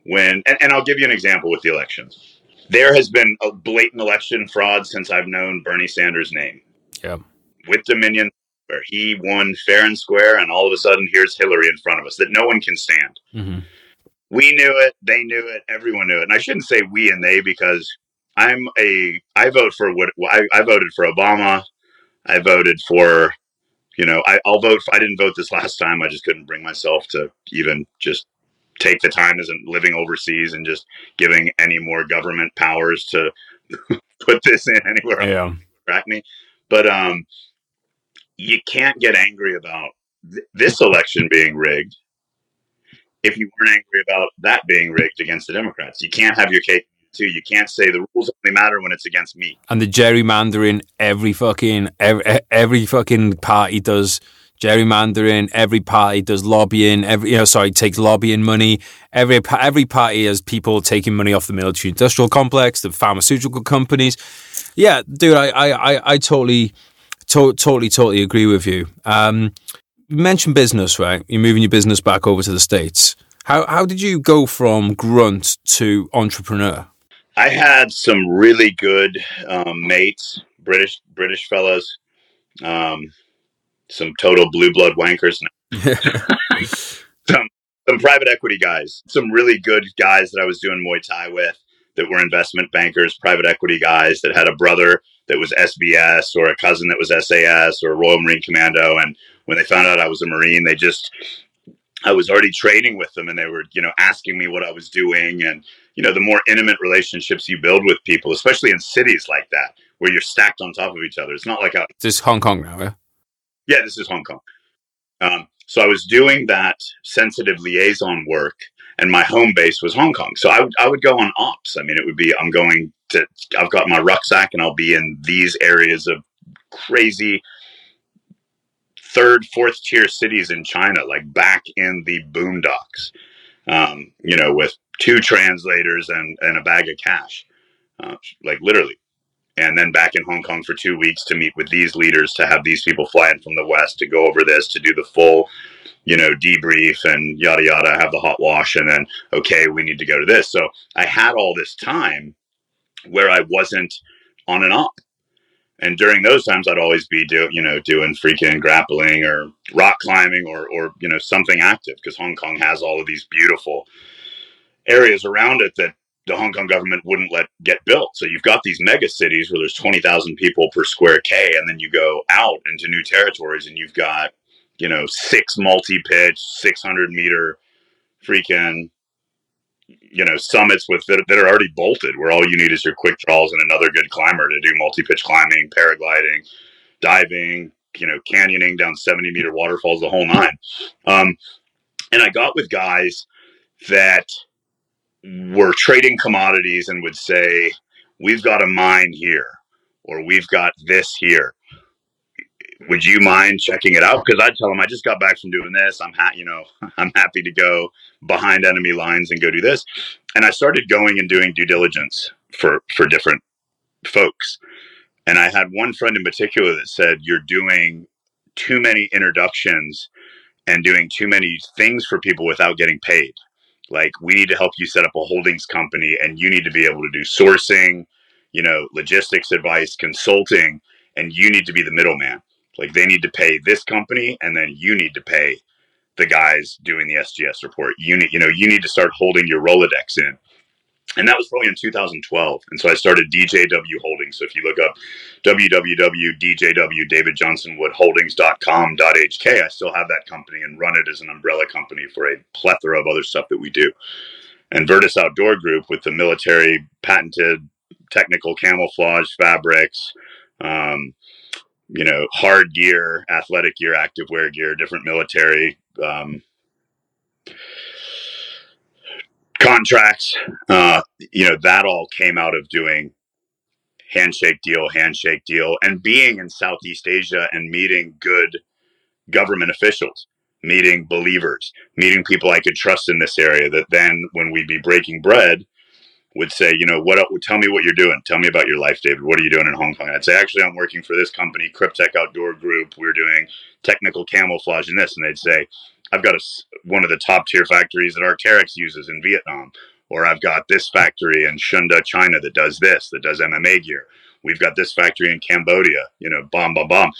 When and, and I'll give you an example with the elections. There has been a blatant election fraud since I've known Bernie Sanders' name. Yeah. With Dominion, where he won fair and square, and all of a sudden here's Hillary in front of us that no one can stand. Mm-hmm. We knew it. They knew it. Everyone knew it. And I shouldn't say we and they because I'm a I vote for what I, I voted for Obama. I voted for, you know, I, I'll vote. For, I didn't vote this last time. I just couldn't bring myself to even just. Take the time as I'm living overseas and just giving any more government powers to put this in anywhere. Yeah. Track me. But um, you can't get angry about th- this election being rigged if you weren't angry about that being rigged against the Democrats. You can't have your cake too. You can't say the rules only matter when it's against me. And the gerrymandering, every fucking, every, every fucking party does gerrymandering, every party does lobbying, every, you know, sorry, takes lobbying money. Every every party has people taking money off the military industrial complex, the pharmaceutical companies. Yeah, dude, I I, I, I totally to- totally, totally agree with you. Um, you mentioned business, right? You're moving your business back over to the States. How how did you go from grunt to entrepreneur? I had some really good um, mates, British British fellas, um, some total blue blood wankers, some some private equity guys, some really good guys that I was doing Muay Thai with that were investment bankers, private equity guys that had a brother that was S B S or a cousin that was S A S or Royal Marine Commando. And when they found out I was a Marine, they just, I was already training with them and they were, you know, asking me what I was doing. And, you know, the more intimate relationships you build with people, especially in cities like that, where you're stacked on top of each other. It's not like a... This is Hong Kong now, yeah? Yeah, this is Hong Kong. Um, so I was doing that sensitive liaison work and my home base was Hong Kong. So I would, I would go on ops. I mean, it would be, I'm going to, I've got my rucksack and I'll be in these areas of crazy third, fourth tier cities in China, like back in the boondocks, um, you know, with two translators and, and a bag of cash, uh, like literally. And then back in Hong Kong for two weeks to meet with these leaders, to have these people fly in from the West, to go over this, to do the full, you know, debrief and yada, yada, have the hot wash. And then, okay, we need to go to this. So I had all this time where I wasn't on and off. And during those times, I'd always be doing, you know, doing freaking grappling or rock climbing or, or, you know, something active, because Hong Kong has all of these beautiful areas around it that the Hong Kong government wouldn't let get built. So you've got these mega cities where there's twenty thousand people per square K, and then you go out into new territories and you've got, you know, six multi-pitch, six hundred meter freaking, you know, summits with that, that are already bolted, where all you need is your quick draws and another good climber to do multi-pitch climbing, paragliding, diving, you know, canyoning down seventy meter waterfalls, the whole nine. Um, and I got with guys that were trading commodities and would say, we've got a mine here, or we've got this here. Would you mind checking it out? Because I'd tell them, I just got back from doing this. I'm ha- you know, I'm happy to go behind enemy lines and go do this. And I started going and doing due diligence for, for different folks. And I had one friend in particular that said, you're doing too many introductions and doing too many things for people without getting paid. Like, we need to help you set up a holdings company, and you need to be able to do sourcing, you know, logistics advice, consulting, and you need to be the middleman. Like, they need to pay this company, and then you need to pay the guys doing the S G S report. You need, you know, you need to start holding your Rolodex in. And that was probably in two thousand twelve. And so I started D J W Holdings. So if you look up w w w dot d j w, David Johnson Wood holdings dot com dot h k, I still have that company and run it as an umbrella company for a plethora of other stuff that we do. And Vertus Outdoor Group, with the military patented technical camouflage fabrics, um, you know, hard gear, athletic gear, active wear gear, different military um contracts, uh, you know, that all came out of doing handshake deal, handshake deal, and being in Southeast Asia and meeting good government officials, meeting believers, meeting people I could trust in this area that then when we'd be breaking bread would say, you know, what, tell me what you're doing. Tell me about your life, David. What are you doing in Hong Kong? And I'd say, actually, I'm working for this company, Cryptech Outdoor Group. We're doing technical camouflage in this. And they'd say, I've got a, one of the top tier factories that Arc'teryx uses in Vietnam, or I've got this factory in Shunda, China that does this, that does M M A gear. We've got this factory in Cambodia, you know, bomb, bomb, bomb.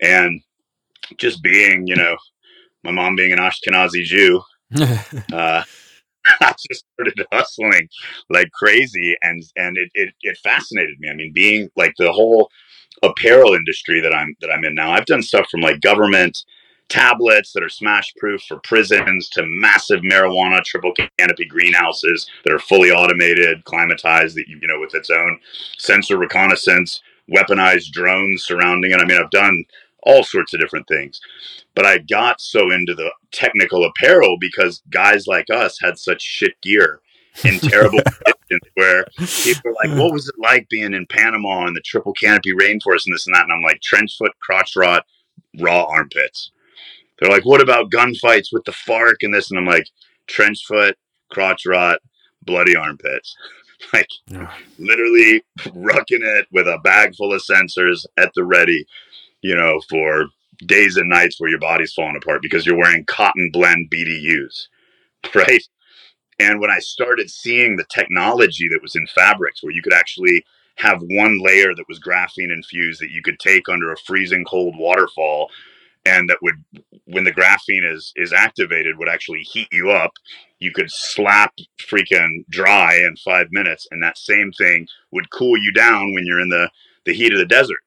And just being, you know, my mom being an Ashkenazi Jew, uh, I just started hustling like crazy. And, and it, it, it fascinated me. I mean, being like the whole apparel industry that I'm, that I'm in now, I've done stuff from like government tablets that are smash proof for prisons to massive marijuana triple canopy greenhouses that are fully automated, climatized, that you, you know, with its own sensor reconnaissance, weaponized drones surrounding it. I mean, I've done all sorts of different things, but I got so into the technical apparel because guys like us had such shit gear in terrible conditions where people are like, what was it like being in Panama and the triple canopy rainforest and this and that? And I'm like, trench foot, crotch rot, raw armpits. They're like, what about gunfights with the FARC and this? And I'm like, trench foot, crotch rot, bloody armpits. Like, yeah. Literally rucking it with a bag full of sensors at the ready. you know, for days and nights where your body's falling apart because you're wearing cotton blend B D Us, right? And when I started seeing the technology that was in fabrics, where you could actually have one layer that was graphene infused that you could take under a freezing cold waterfall, and that would, when the graphene is is activated, would actually heat you up. You could slap freaking dry in five minutes, and that same thing would cool you down when you're in the, the heat of the desert.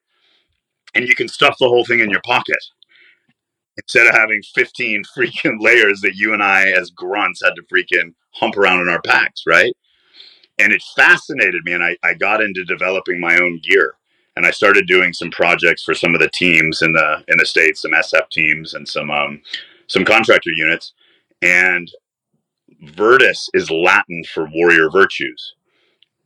And you can stuff the whole thing in your pocket instead of having fifteen freaking layers that you and I as grunts had to freaking hump around in our packs, right? And it fascinated me, and I, I got into developing my own gear. And I started doing some projects for some of the teams in the in the States, some S F teams and some um, some contractor units. And Virtus is Latin for warrior virtues.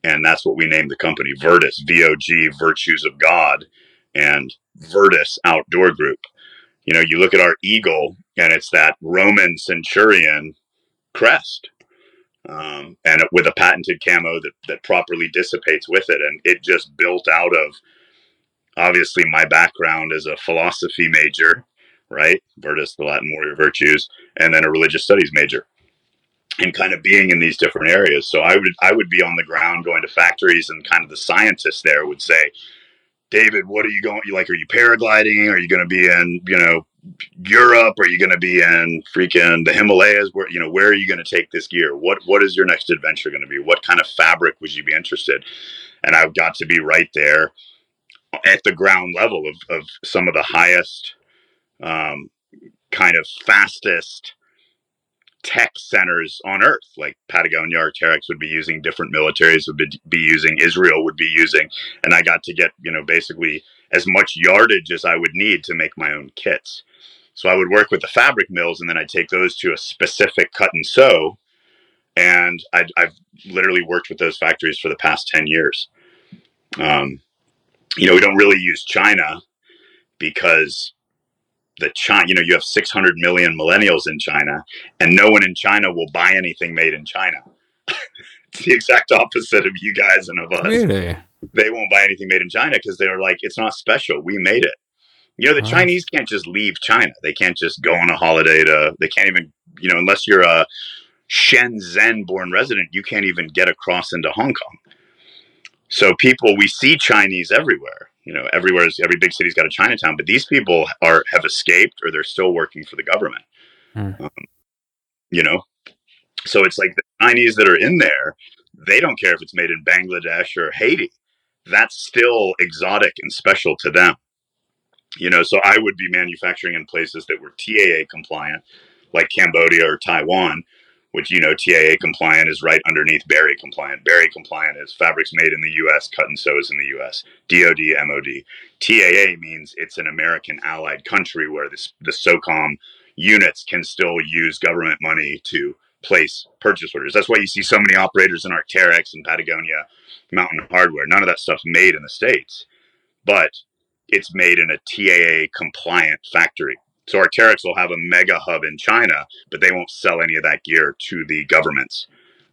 And that's what we named the company, Virtus, V O G, Virtues of God, and Virtus Outdoor Group. You know, you look at our eagle, and it's that Roman centurion crest. Um, and with a patented camo that, that properly dissipates with it. And it just built out of, obviously, my background as a philosophy major, right? Virtus, the Latin warrior virtues, and then a religious studies major, and kind of being in these different areas. So I would, I would be on the ground going to factories, and kind of the scientists there would say, David, what are you going, you like, are you paragliding? Are you going to be in, you know, Europe? Are you going to be in freaking the Himalayas? Where, you know, where are you going to take this gear? What, what is your next adventure going to be? What kind of fabric would you be interested? And I've got to be right there at the ground level of, of some of the highest, um, kind of fastest tech centers on earth, like Patagonia, Arc'teryx would be using, different militaries would be, be using, Israel would be using. And I got to get, you know, basically as much yardage as I would need to make my own kits. So I would work with the fabric mills, and then I'd take those to a specific cut and sew. And I'd, I've literally worked with those factories for the past ten years. Um, you know, we don't really use China because the China, you know, you have six hundred million millennials in China, and no one in China will buy anything made in China. It's the exact opposite of you guys and of us. Really? They won't buy anything made in China because they're like, it's not special. We made it. You know, the oh. Chinese can't just leave China. They can't just go on a holiday to, they can't even, you know, unless you're a Shenzhen born resident, you can't even get across into Hong Kong. So people, we see Chinese everywhere. You know, everywhere is, every big city's got a Chinatown, but these people are, have escaped, or they're still working for the government, mm. um, you know? So it's like the Chinese that are in there, they don't care if it's made in Bangladesh or Haiti. That's still exotic and special to them, you know? So I would be manufacturing in places that were T A A compliant, like Cambodia or Taiwan, which, you know, T A A compliant is right underneath Berry compliant. Berry compliant is fabrics made in the U S, cut and sews in the U S, D O D, M O D. T A A means it's an American allied country where this, the SOCOM units can still use government money to place purchase orders. That's why you see so many operators in Arc'teryx and Patagonia, Mountain Hardware. None of that stuff's made in the States, but it's made in a T A A compliant factory. So Arc'teryx will have a mega hub in China, but they won't sell any of that gear to the governments,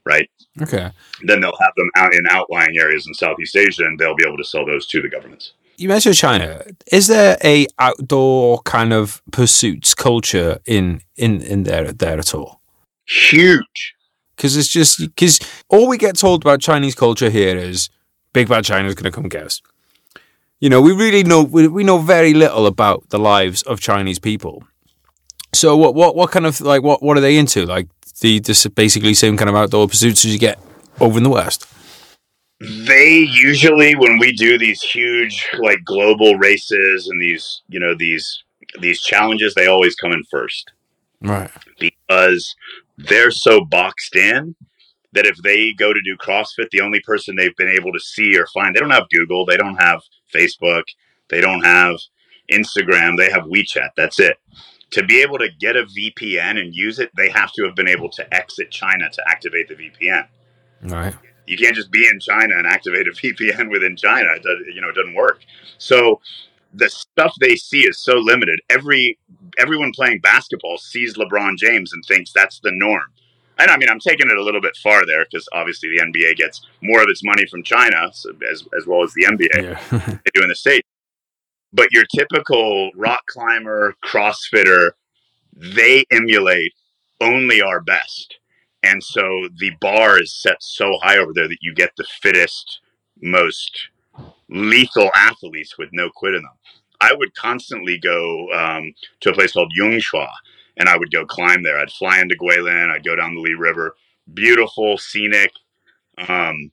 right? Okay. Then they'll have them out in outlying areas in Southeast Asia, and they'll be able to sell those to the governments. You mentioned China. Is there a outdoor kind of pursuits culture in in, in there there at all? Huge. Because it's just because all we get told about Chinese culture here is big bad China is going to come and get us. You know, we really know, we, we know very little about the lives of Chinese people. So what, what, what kind of, like, what, what are they into? Like the, this basically same kind of outdoor pursuits as you get over in the West. They usually, when we do these huge, like, global races and these, you know, these, these challenges, they always come in first. Right. Because they're so boxed in that if they go to do CrossFit, the only person they've been able to see or find, they don't have Google, they don't have Facebook, they don't have Instagram, they have WeChat, that's it. To be able to get a V P N and use it, they have to have been able to exit China to activate the V P N. Right. You can't just be in China and activate a V P N within China. It does, you know, it doesn't work. So the stuff they see is so limited. Every everyone playing basketball sees LeBron James and thinks that's the norm. And I mean, I'm taking it a little bit far there because obviously the N B A gets more of its money from China, so as as well as the N B A yeah. They do in the States. But your typical rock climber, CrossFitter, they emulate only our best. And so the bar is set so high over there that you get the fittest, most lethal athletes with no quit in them. I would constantly go um, to a place called Yungshua, and I would go climb there. I'd fly into Guilin. I'd go down the Lee River. Beautiful, scenic. Um,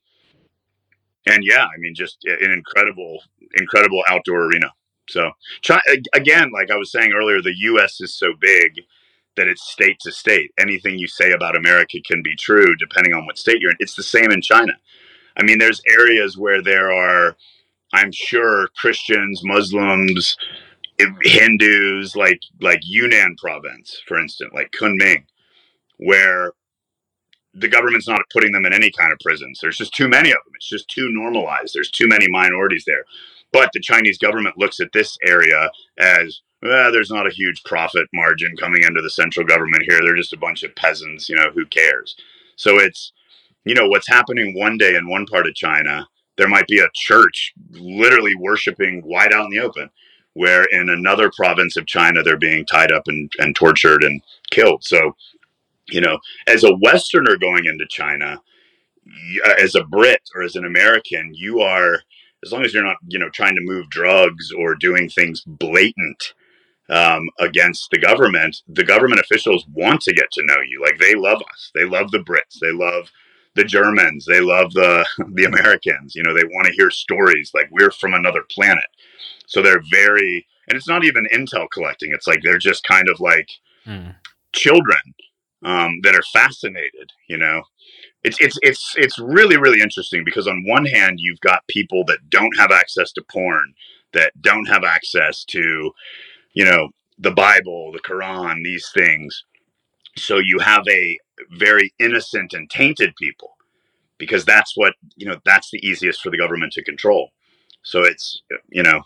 and yeah, I mean, just an incredible, incredible outdoor arena. So again, like I was saying earlier, the U S is so big that it's state to state. Anything you say about America can be true depending on what state you're in. It's the same in China. I mean, there's areas where there are, I'm sure, Christians, Muslims, Hindus, like like Yunnan province, for instance, like Kunming, where the government's not putting them in any kind of prisons. There's just too many of them. It's just too normalized. There's too many minorities there. But the Chinese government looks at this area as, well, there's not a huge profit margin coming into the central government here. They're just a bunch of peasants, you know, who cares? So it's, you know, what's happening one day in one part of China, there might be a church literally worshiping wide out in the open, where in another province of China, they're being tied up and, and tortured and killed. So, you know, as a Westerner going into China, as a Brit or as an American, you are, as long as you're not, you know, trying to move drugs or doing things blatant um, against the government, the government officials want to get to know you. Like, they love us. They love the Brits. They love the Germans. They love the the Americans. You know, they want to hear stories like we're from another planet. So they're very, and it's not even intel collecting. It's like they're just kind of like mm. children um, that are fascinated. You know, it's it's it's it's really really interesting, because on one hand you've got people that don't have access to porn, that don't have access to, you know, the Bible, the Quran, these things. So you have a very innocent and tainted people, because that's what, you know, that's the easiest for the government to control. So it's, you know,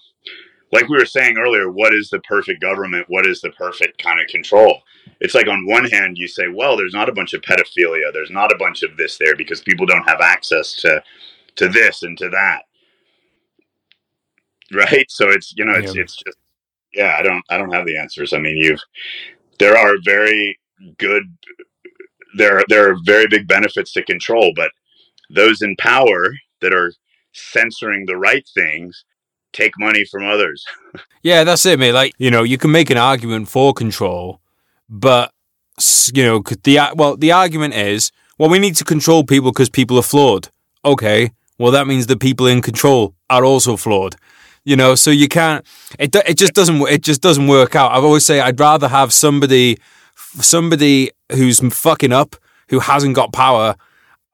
like we were saying earlier, what is the perfect government? What is the perfect kind of control? It's like on one hand you say, well, there's not a bunch of pedophilia. There's not a bunch of this there, because people don't have access to, to this and to that. Right. So it's, you know, it's, yeah. it's just, yeah, I don't, I don't have the answers. I mean, you've, there are very good, there, there are very big benefits to control, but those in power that are censoring the right things take money from others. Yeah, that's it, mate. Like, you know, you can make an argument for control, but, you know, the well, the argument is, well, we need to control people because people are flawed. Okay, well, that means the people in control are also flawed. You know, so you can't. It it just doesn't it just doesn't work out. I've always say I'd rather have somebody somebody who's fucking up, who hasn't got power.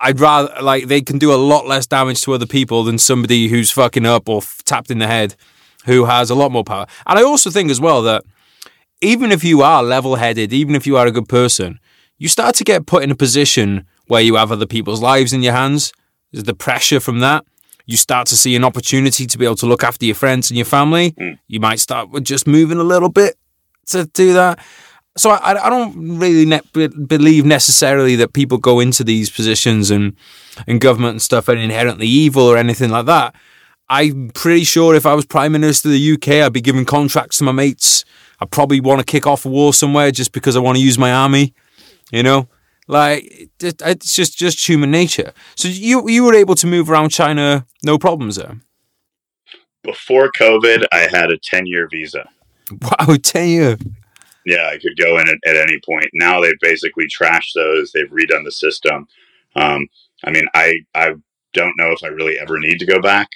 I'd rather, like, they can do a lot less damage to other people than somebody who's fucking up or f- tapped in the head, who has a lot more power. And I also think as well that even if you are level-headed, even if you are a good person, you start to get put in a position where you have other people's lives in your hands. There's the pressure from that. You start to see an opportunity to be able to look after your friends and your family. Mm. You might start with just moving a little bit to do that. So I, I don't really ne- believe necessarily that people go into these positions and, and government and stuff are inherently evil or anything like that. I'm pretty sure if I was Prime Minister of the U K, I'd be giving contracts to my mates. I'd probably want to kick off a war somewhere just because I want to use my army, you know? Like, it's just, just human nature. So you you were able to move around China, no problems there? Before COVID, I had a ten-year visa. Wow, ten-year. Yeah, I could go in at, at any point. Now they've basically trashed those. They've redone the system. Um, I mean, I I don't know if I really ever need to go back.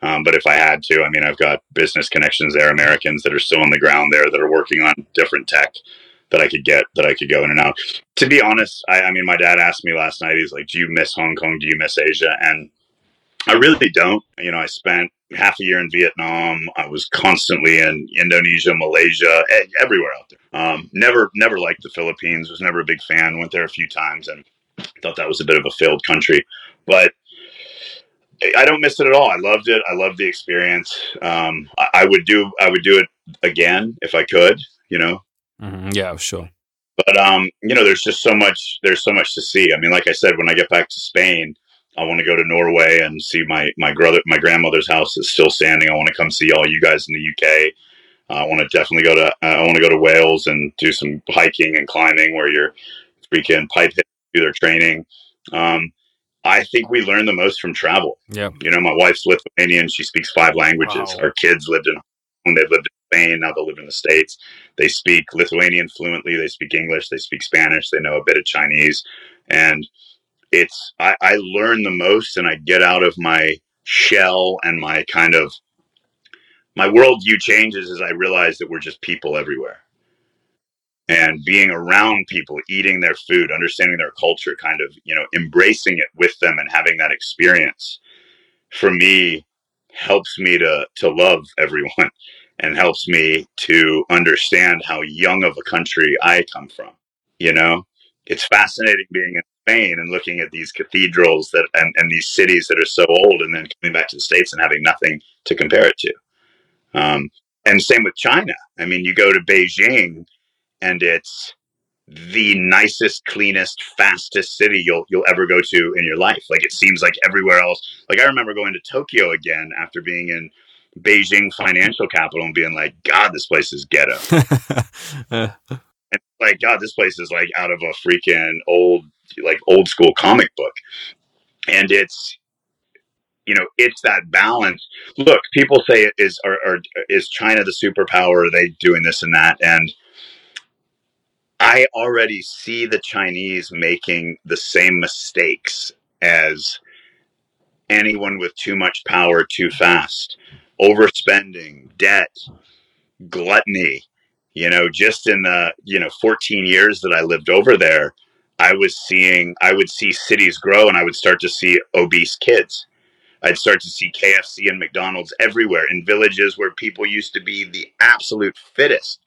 Um, but if I had to, I mean, I've got business connections there, Americans that are still on the ground there that are working on different tech that I could get, that I could go in and out. To be honest, I, I mean, my dad asked me last night, he's like, do you miss Hong Kong? Do you miss Asia? And I really don't. You know, I spent half a year in Vietnam. I was constantly in Indonesia, Malaysia, everywhere out there. Um, never, never liked the Philippines. Was never a big fan. Went there a few times and thought that was a bit of a failed country. But I don't miss it at all. I loved it. I loved the experience. Um, I, I would do. I would do it again if I could. You know. Mm-hmm. Yeah, sure. But um, you know, there's just so much. There's so much to see. I mean, like I said, when I get back to Spain, I want to go to Norway and see my my brother, my grandmother's house is still standing. I want to come see all you guys in the U K. Uh, I want to definitely go to uh, I want to go to Wales and do some hiking and climbing where you're freaking pipe hit through their training. Um, I think we learn the most from travel. Yeah, you know, my wife's Lithuanian; she speaks five languages. Wow. Our kids lived in Hong Kong; they've lived in Spain. Now they live in the States. They speak Lithuanian fluently. They speak English. They speak Spanish. They know a bit of Chinese. And it's I, I learn the most, and I get out of my shell and my kind of my worldview changes as I realize that we're just people everywhere. And being around people, eating their food, understanding their culture, kind of, you know, embracing it with them and having that experience, for me, helps me to to love everyone and helps me to understand how young of a country I come from. You know, it's fascinating being in Spain and looking at these cathedrals that and, and these cities that are so old and then coming back to the States and having nothing to compare it to. Um, and same with China. I mean, you go to Beijing, and it's the nicest, cleanest, fastest city you'll you'll ever go to in your life. Like, it seems like everywhere else. Like, I remember going to Tokyo again after being in Beijing financial capital and being like, God, this place is ghetto. uh. And like, God, this place is like out of a freaking old, like old school comic book. And it's, you know, it's that balance. Look, people say, is or, or is China the superpower? Are they doing this and that? And I already see the Chinese making the same mistakes as anyone with too much power too fast, overspending, debt, gluttony. You know, just in the, you know, fourteen years that I lived over there, I was seeing, I would see cities grow and I would start to see obese kids. I'd start to see K F C and McDonald's everywhere in villages where people used to be the absolute fittest.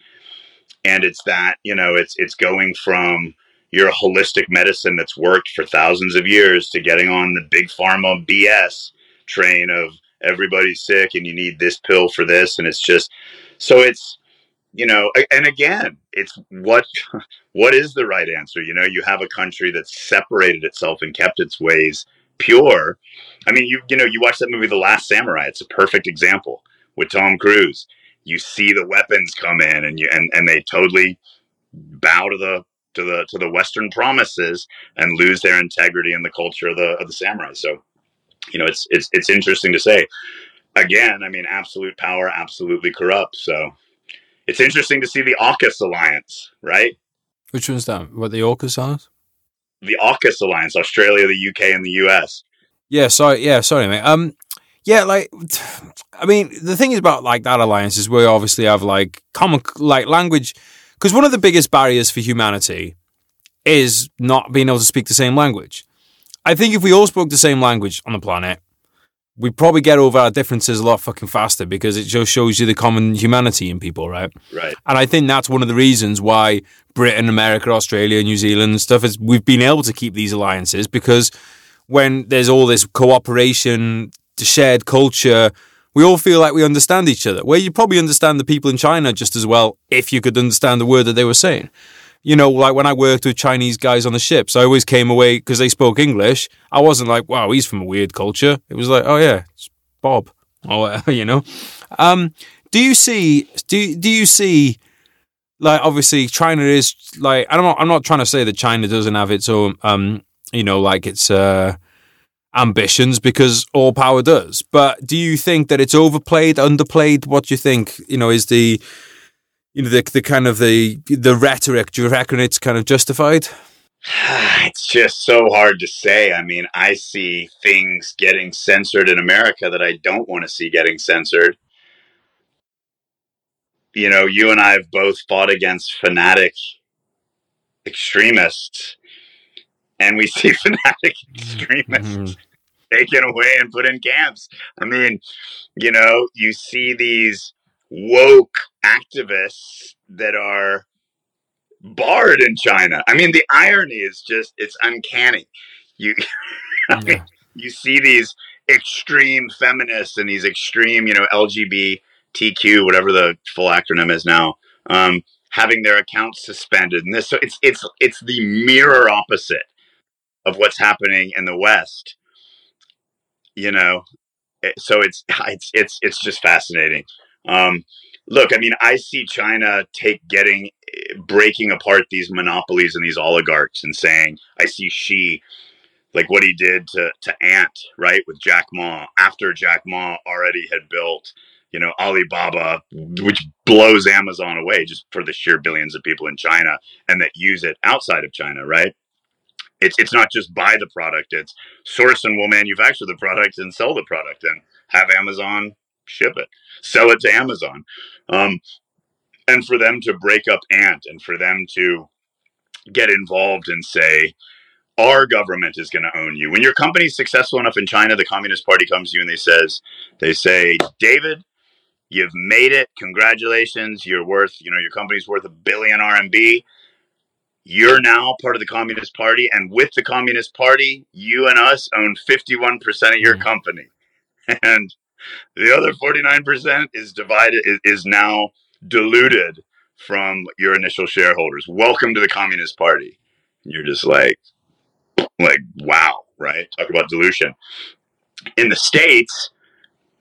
And it's that, you know, it's it's going from your holistic medicine that's worked for thousands of years to getting on the big pharma B S train of everybody's sick and you need this pill for this. And it's just, so it's, you know, and again, it's what what is the right answer? You know, you have a country that's separated itself and kept its ways pure. I mean, you you know, you watch that movie, The Last Samurai. It's a perfect example with Tom Cruise. You see the weapons come in, and you and, and they totally bow to the to the to the Western promises and lose their integrity and the culture of the of the samurai. So, you know, it's it's it's interesting to say. Again, I mean, absolute power, absolutely corrupt. So, it's interesting to see the AUKUS alliance, right? Which one's that? What, the AUKUS alliance? The AUKUS alliance, Australia, the U K, and the U S. Yeah. Sorry. Yeah. Sorry, mate. Um. Yeah, like, I mean, the thing is about, like, that alliance is we obviously have, like, common, like, language. Because one of the biggest barriers for humanity is not being able to speak the same language. I think if we all spoke the same language on the planet, we'd probably get over our differences a lot fucking faster because it just shows you the common humanity in people, right? Right. And I think that's one of the reasons why Britain, America, Australia, New Zealand and stuff is we've been able to keep these alliances because when there's all this cooperation, the shared culture, we all feel like we understand each other. Where you probably understand the people in China just as well if you could understand the word that they were saying. You know, like when I worked with Chinese guys on the ships, I always came away, because they spoke English, I wasn't like, wow, he's from a weird culture. It was like, oh yeah, it's Bob, or whatever, you know. Um, do you see, do, do you see, like, obviously China is, like, I'm not, I'm not trying to say that China doesn't have its own, um, you know, like it's, uh, ambitions, because all power does, but do you think that it's overplayed, underplayed? What do you think, you know, is the, you know, the, the kind of the the rhetoric, do you reckon it's kind of justified? It's just so hard to say. I mean, I see things getting censored in America that I don't want to see getting censored. You know, you and I have both fought against fanatic extremists, and we see fanatic extremists mm-hmm. taken away and put in camps. I mean, you know, you see these woke activists that are barred in China. I mean, the irony is just, it's uncanny. You, I mean, yeah. You see these extreme feminists and these extreme, you know, L G B T Q, whatever the full acronym is now, um, having their accounts suspended. And this, so it's, it's, it's the mirror opposite of what's happening in the West. you know, it, so it's, it's, it's, it's just fascinating. Um, look, I mean, I see China take getting, breaking apart these monopolies and these oligarchs and saying, I see Xi, like what he did to, to Ant, right, with Jack Ma, after Jack Ma already had built, you know, Alibaba, which blows Amazon away just for the sheer billions of people in China and that use it outside of China, right? It's it's not just buy the product, it's source and we'll manufacture the product and sell the product and have Amazon ship it, sell it to Amazon. Um, and for them to break up Ant and for them to get involved and say, our government is going to own you. When your company's successful enough in China, the Communist Party comes to you and they says, they say, David, you've made it. Congratulations. You're worth, you know, your company's worth a billion R M B. You're now part of the Communist Party. And with the Communist Party, you and us own fifty-one percent of your company. And the other forty-nine percent is divided, is, is now diluted from your initial shareholders. Welcome to the Communist Party. You're just like, like, wow, right? Talk about dilution. In the States,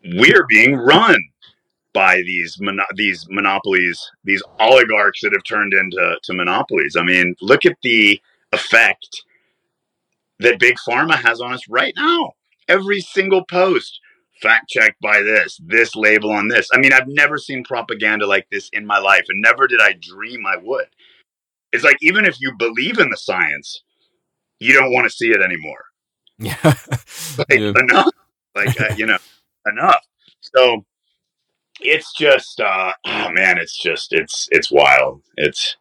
we're being run by these mono- these monopolies, these oligarchs that have turned into to monopolies. I mean, look at the effect that Big Pharma has on us right now. Every single post, fact checked by this, this label on this. I mean, I've never seen propaganda like this in my life, and never did I dream I would. It's like, even if you believe in the science, you don't want to see it anymore. Yeah. Like, yeah. Enough. Like, uh, you know, enough. So, It's just, uh, oh man, it's just, it's, it's wild. It's,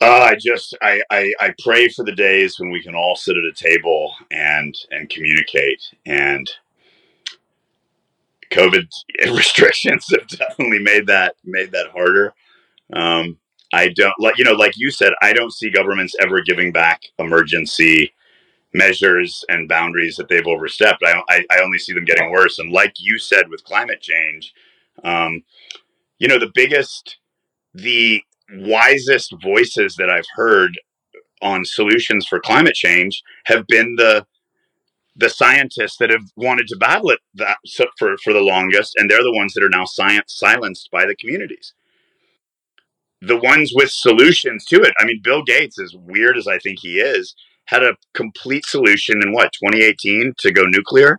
uh, I just, I, I, I pray for the days when we can all sit at a table and, and communicate, and COVID restrictions have definitely made that, made that harder. Um, I don't like, you know, like you said, I don't see governments ever giving back emergency measures and boundaries that they've overstepped. I, I, I only see them getting worse. And like you said, with climate change, um, you know, the biggest, the wisest voices that I've heard on solutions for climate change have been the the scientists that have wanted to battle it that, so for, for the longest. And they're the ones that are now science silenced by the communities. The ones with solutions to it. I mean, Bill Gates, as weird as I think he is, had a complete solution in what, twenty eighteen to go nuclear,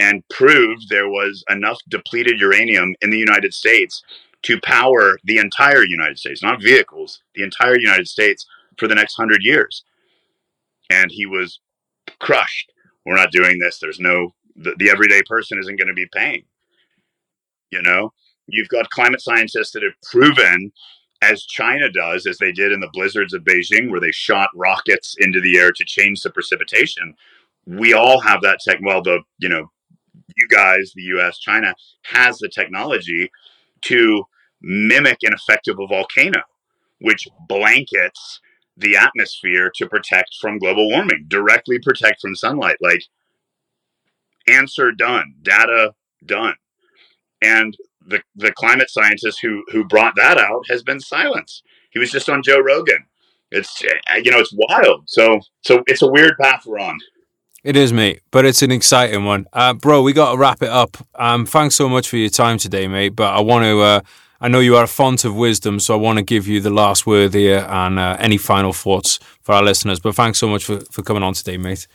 and proved there was enough depleted uranium in the United States to power the entire United States, not vehicles, the entire United States for the next hundred years. And he was crushed. We're not doing this. There's no, the, the everyday person isn't going to be paying. You know, you've got climate scientists that have proven, as China does, as they did in the blizzards of Beijing, where they shot rockets into the air to change the precipitation. We all have that tech. Well, the, you know, you guys, the U S, China has the technology to mimic an effect of a volcano, which blankets the atmosphere to protect from global warming, directly protect from sunlight. Like, answer done, data done. And The, the climate scientist who who brought that out has been silenced. He was just on Joe Rogan. It's, you know, it's wild. So so it's a weird path we're on. It is, mate, but it's an exciting one. Uh, bro, we got to wrap it up. Um, thanks so much for your time today, mate. But I want to, uh, I know you are a font of wisdom, so I want to give you the last word here and uh, any final thoughts for our listeners. But thanks so much for, for coming on today, mate.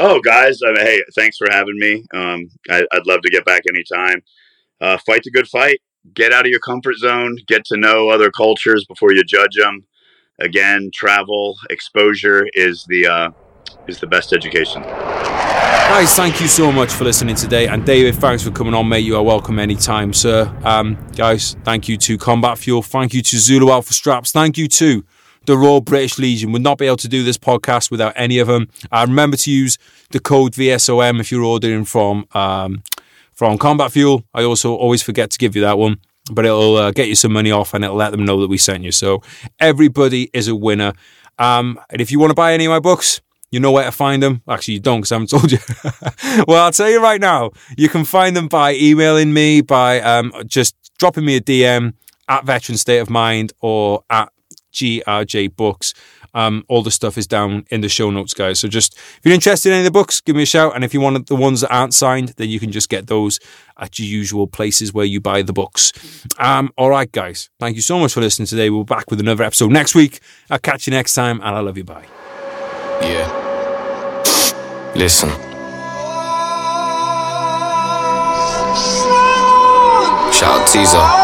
Oh, guys, I mean, hey, thanks for having me. Um, I, I'd love to get back anytime. Uh, fight the good fight. Get out of your comfort zone. Get to know other cultures before you judge them. Again, travel, exposure is the uh, is the best education. Guys, thank you so much for listening today. And David, thanks for coming on, mate. You are welcome anytime, sir. Um, guys, thank you to Combat Fuel. Thank you to Zulu Alpha Straps. Thank you to the Royal British Legion. Would not be able to do this podcast without any of them. Uh, remember to use the code V S O M if you're ordering from... Um, From Combat Fuel. I also always forget to give you that one, but it'll uh, get you some money off and it'll let them know that we sent you. So everybody is a winner. Um, and if you want to buy any of my books, you know where to find them. Actually, you don't, because I haven't told you. Well, I'll tell you right now. You can find them by emailing me, by um, just dropping me a D M at Veteran State of Mind or at G R J Books. Um, all the stuff is down in the show notes, guys. So just, if you're interested in any of the books, give me a shout. And if you want the ones that aren't signed, then you can just get those at your usual places where you buy the books. Um, all right, guys. Thank you so much for listening today. We'll be back with another episode next week. I'll catch you next time, and I love you. Bye. Yeah. Listen. Shout out Teaser.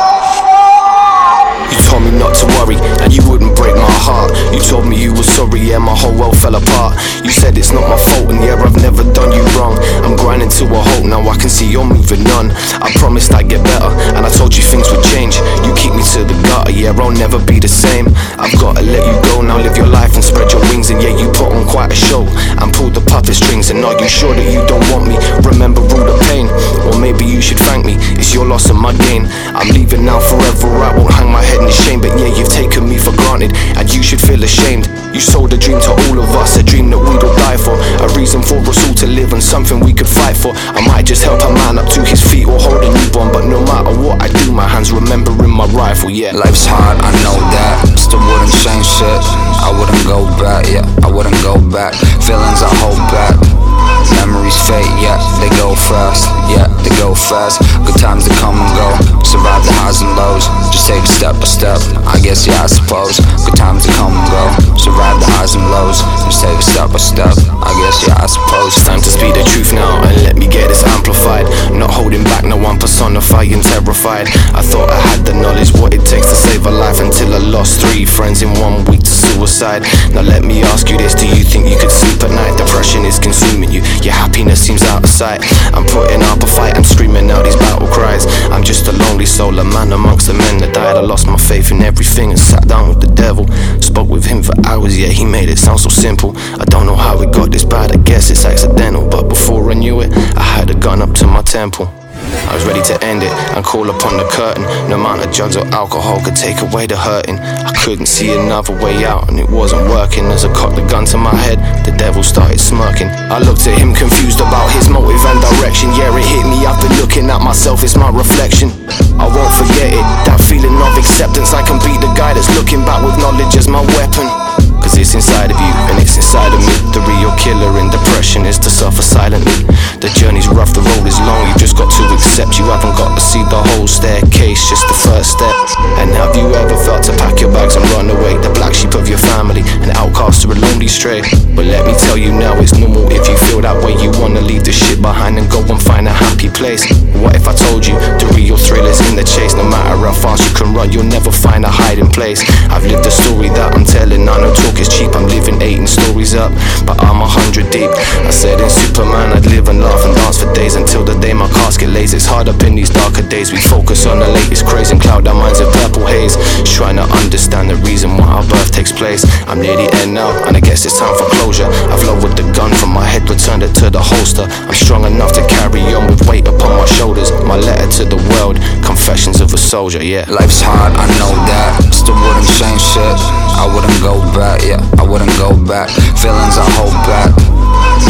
You told me not to worry, and you wouldn't break my heart. You told me you were sorry, yeah, my whole world fell apart. You said it's not my fault, and yeah, I've never done you wrong. I'm grinding to a halt, now I can see you're moving on. I promised I'd get better, and I told you things would change. You kicked me to the gutter, yeah, I'll never be the same. I've gotta let you go, now live your life and spread your wings. And yeah, you put on quite a show, and pulled the puppet strings. And are you sure that you don't want me? Remember all the pain, or maybe you should thank me. It's your loss and my gain. I'm leaving now forever, I won't hang my head in shame, but yeah, you've taken me for granted, and you should feel ashamed. You sold a dream to all of us, a dream that we'd all die for, a reason for us all to live and something we could fight for. I might just help a man up to his feet or hold a newborn, but no matter what I do, my hands remembering my rifle, yeah. Life's hard, I know that, still wouldn't change shit. I wouldn't go back, yeah, I wouldn't go back. Feelings I hold back. Memories fade, yeah, they go fast, yeah, they go fast. Good times that come and go, survive the highs and lows. Just take it step by step, I guess, yeah, I suppose. Good times that come and go, survive the highs and lows. Just take it step by step, I guess, yeah, I suppose. It's time to speak the truth now, and let me get this amplified. Not holding back, no one personifying, terrified. I thought I had the knowledge, what it takes to save a life, until I lost three friends in one week to suicide. Now let me ask you this, do you think you could sleep at night? Depression is consuming you, your happiness seems out of sight. I'm putting up a fight, I'm screaming out these battle cries. I'm just a lonely soul, a man amongst the men that died. I lost my faith in everything and sat down with the devil. Spoke with him for hours, yeah, he made it sound so simple. I don't know how it got this bad, I guess it's accidental. But before I knew it, I had a gun up to my temple. I was ready to end it and call upon the curtain. No amount of drugs or alcohol could take away the hurting. I couldn't see another way out, and it wasn't working. As I cocked the gun to my head, the devil started smirking. I looked at him confused about his motive and direction. Yeah, it hit me, I've been looking at myself, it's my reflection. I won't forget it, that feeling of acceptance. I can beat the guy that's looking back with knowledge as my weapon. Cause it's inside of you and it's inside of me. The real killer in depression is to suffer silently. The journey's rough, the road is long, you just got to accept. You haven't got to see the whole staircase, just the first step. And have you ever felt to pack your bags and run away? The black sheep of your family, an outcast or a lonely stray. But let me tell you now, it's normal if you feel that way. You wanna leave the shit behind and go and find a happy place. What if I told you the real thrill is in the chase? No matter how fast you can run, you'll never find a hiding place. I've lived the story that I'm telling, I know talk is cheap. I'm living eighteen stories up, but I'm a hundred deep. I said in Superman I'd live and laugh and dance for days, until the day my casket lays. It's hard up in these darker days, we focus on the latest craze and cloud our minds with purple haze, trying to understand the reason why our birth takes place. I'm near the end now, and I guess it's time for closure. I've lowered the gun from my head, returned it to the holster. I'm strong enough to carry on with weight upon my shoulders. My letter to the world, confessions of a soldier, yeah. Life's hard, I know that, still wouldn't change shit. I wouldn't go back, yeah, I wouldn't go back. Feelings I hold back.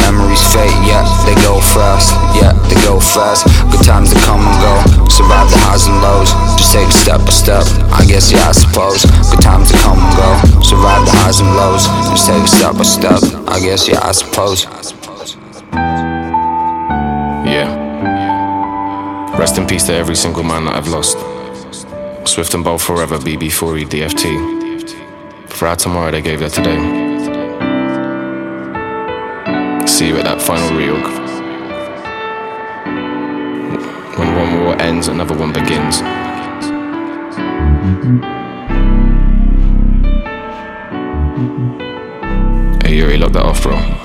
Memories fade, yeah, they go fast, yeah, they go fast. Good times that come and go, survive the highs and lows. Just take it step by step, I guess, yeah, I suppose. Good times that come and go, survive the highs and lows. Just take it step by step, I guess, yeah, I suppose. Yeah. Rest in peace to every single man that I've lost. Swift and bold forever, B B forty, D F T. For our tomorrow, they gave their today. See you at that final reorg. When one war ends, another one begins. Hey Yuri, lock that off, bro.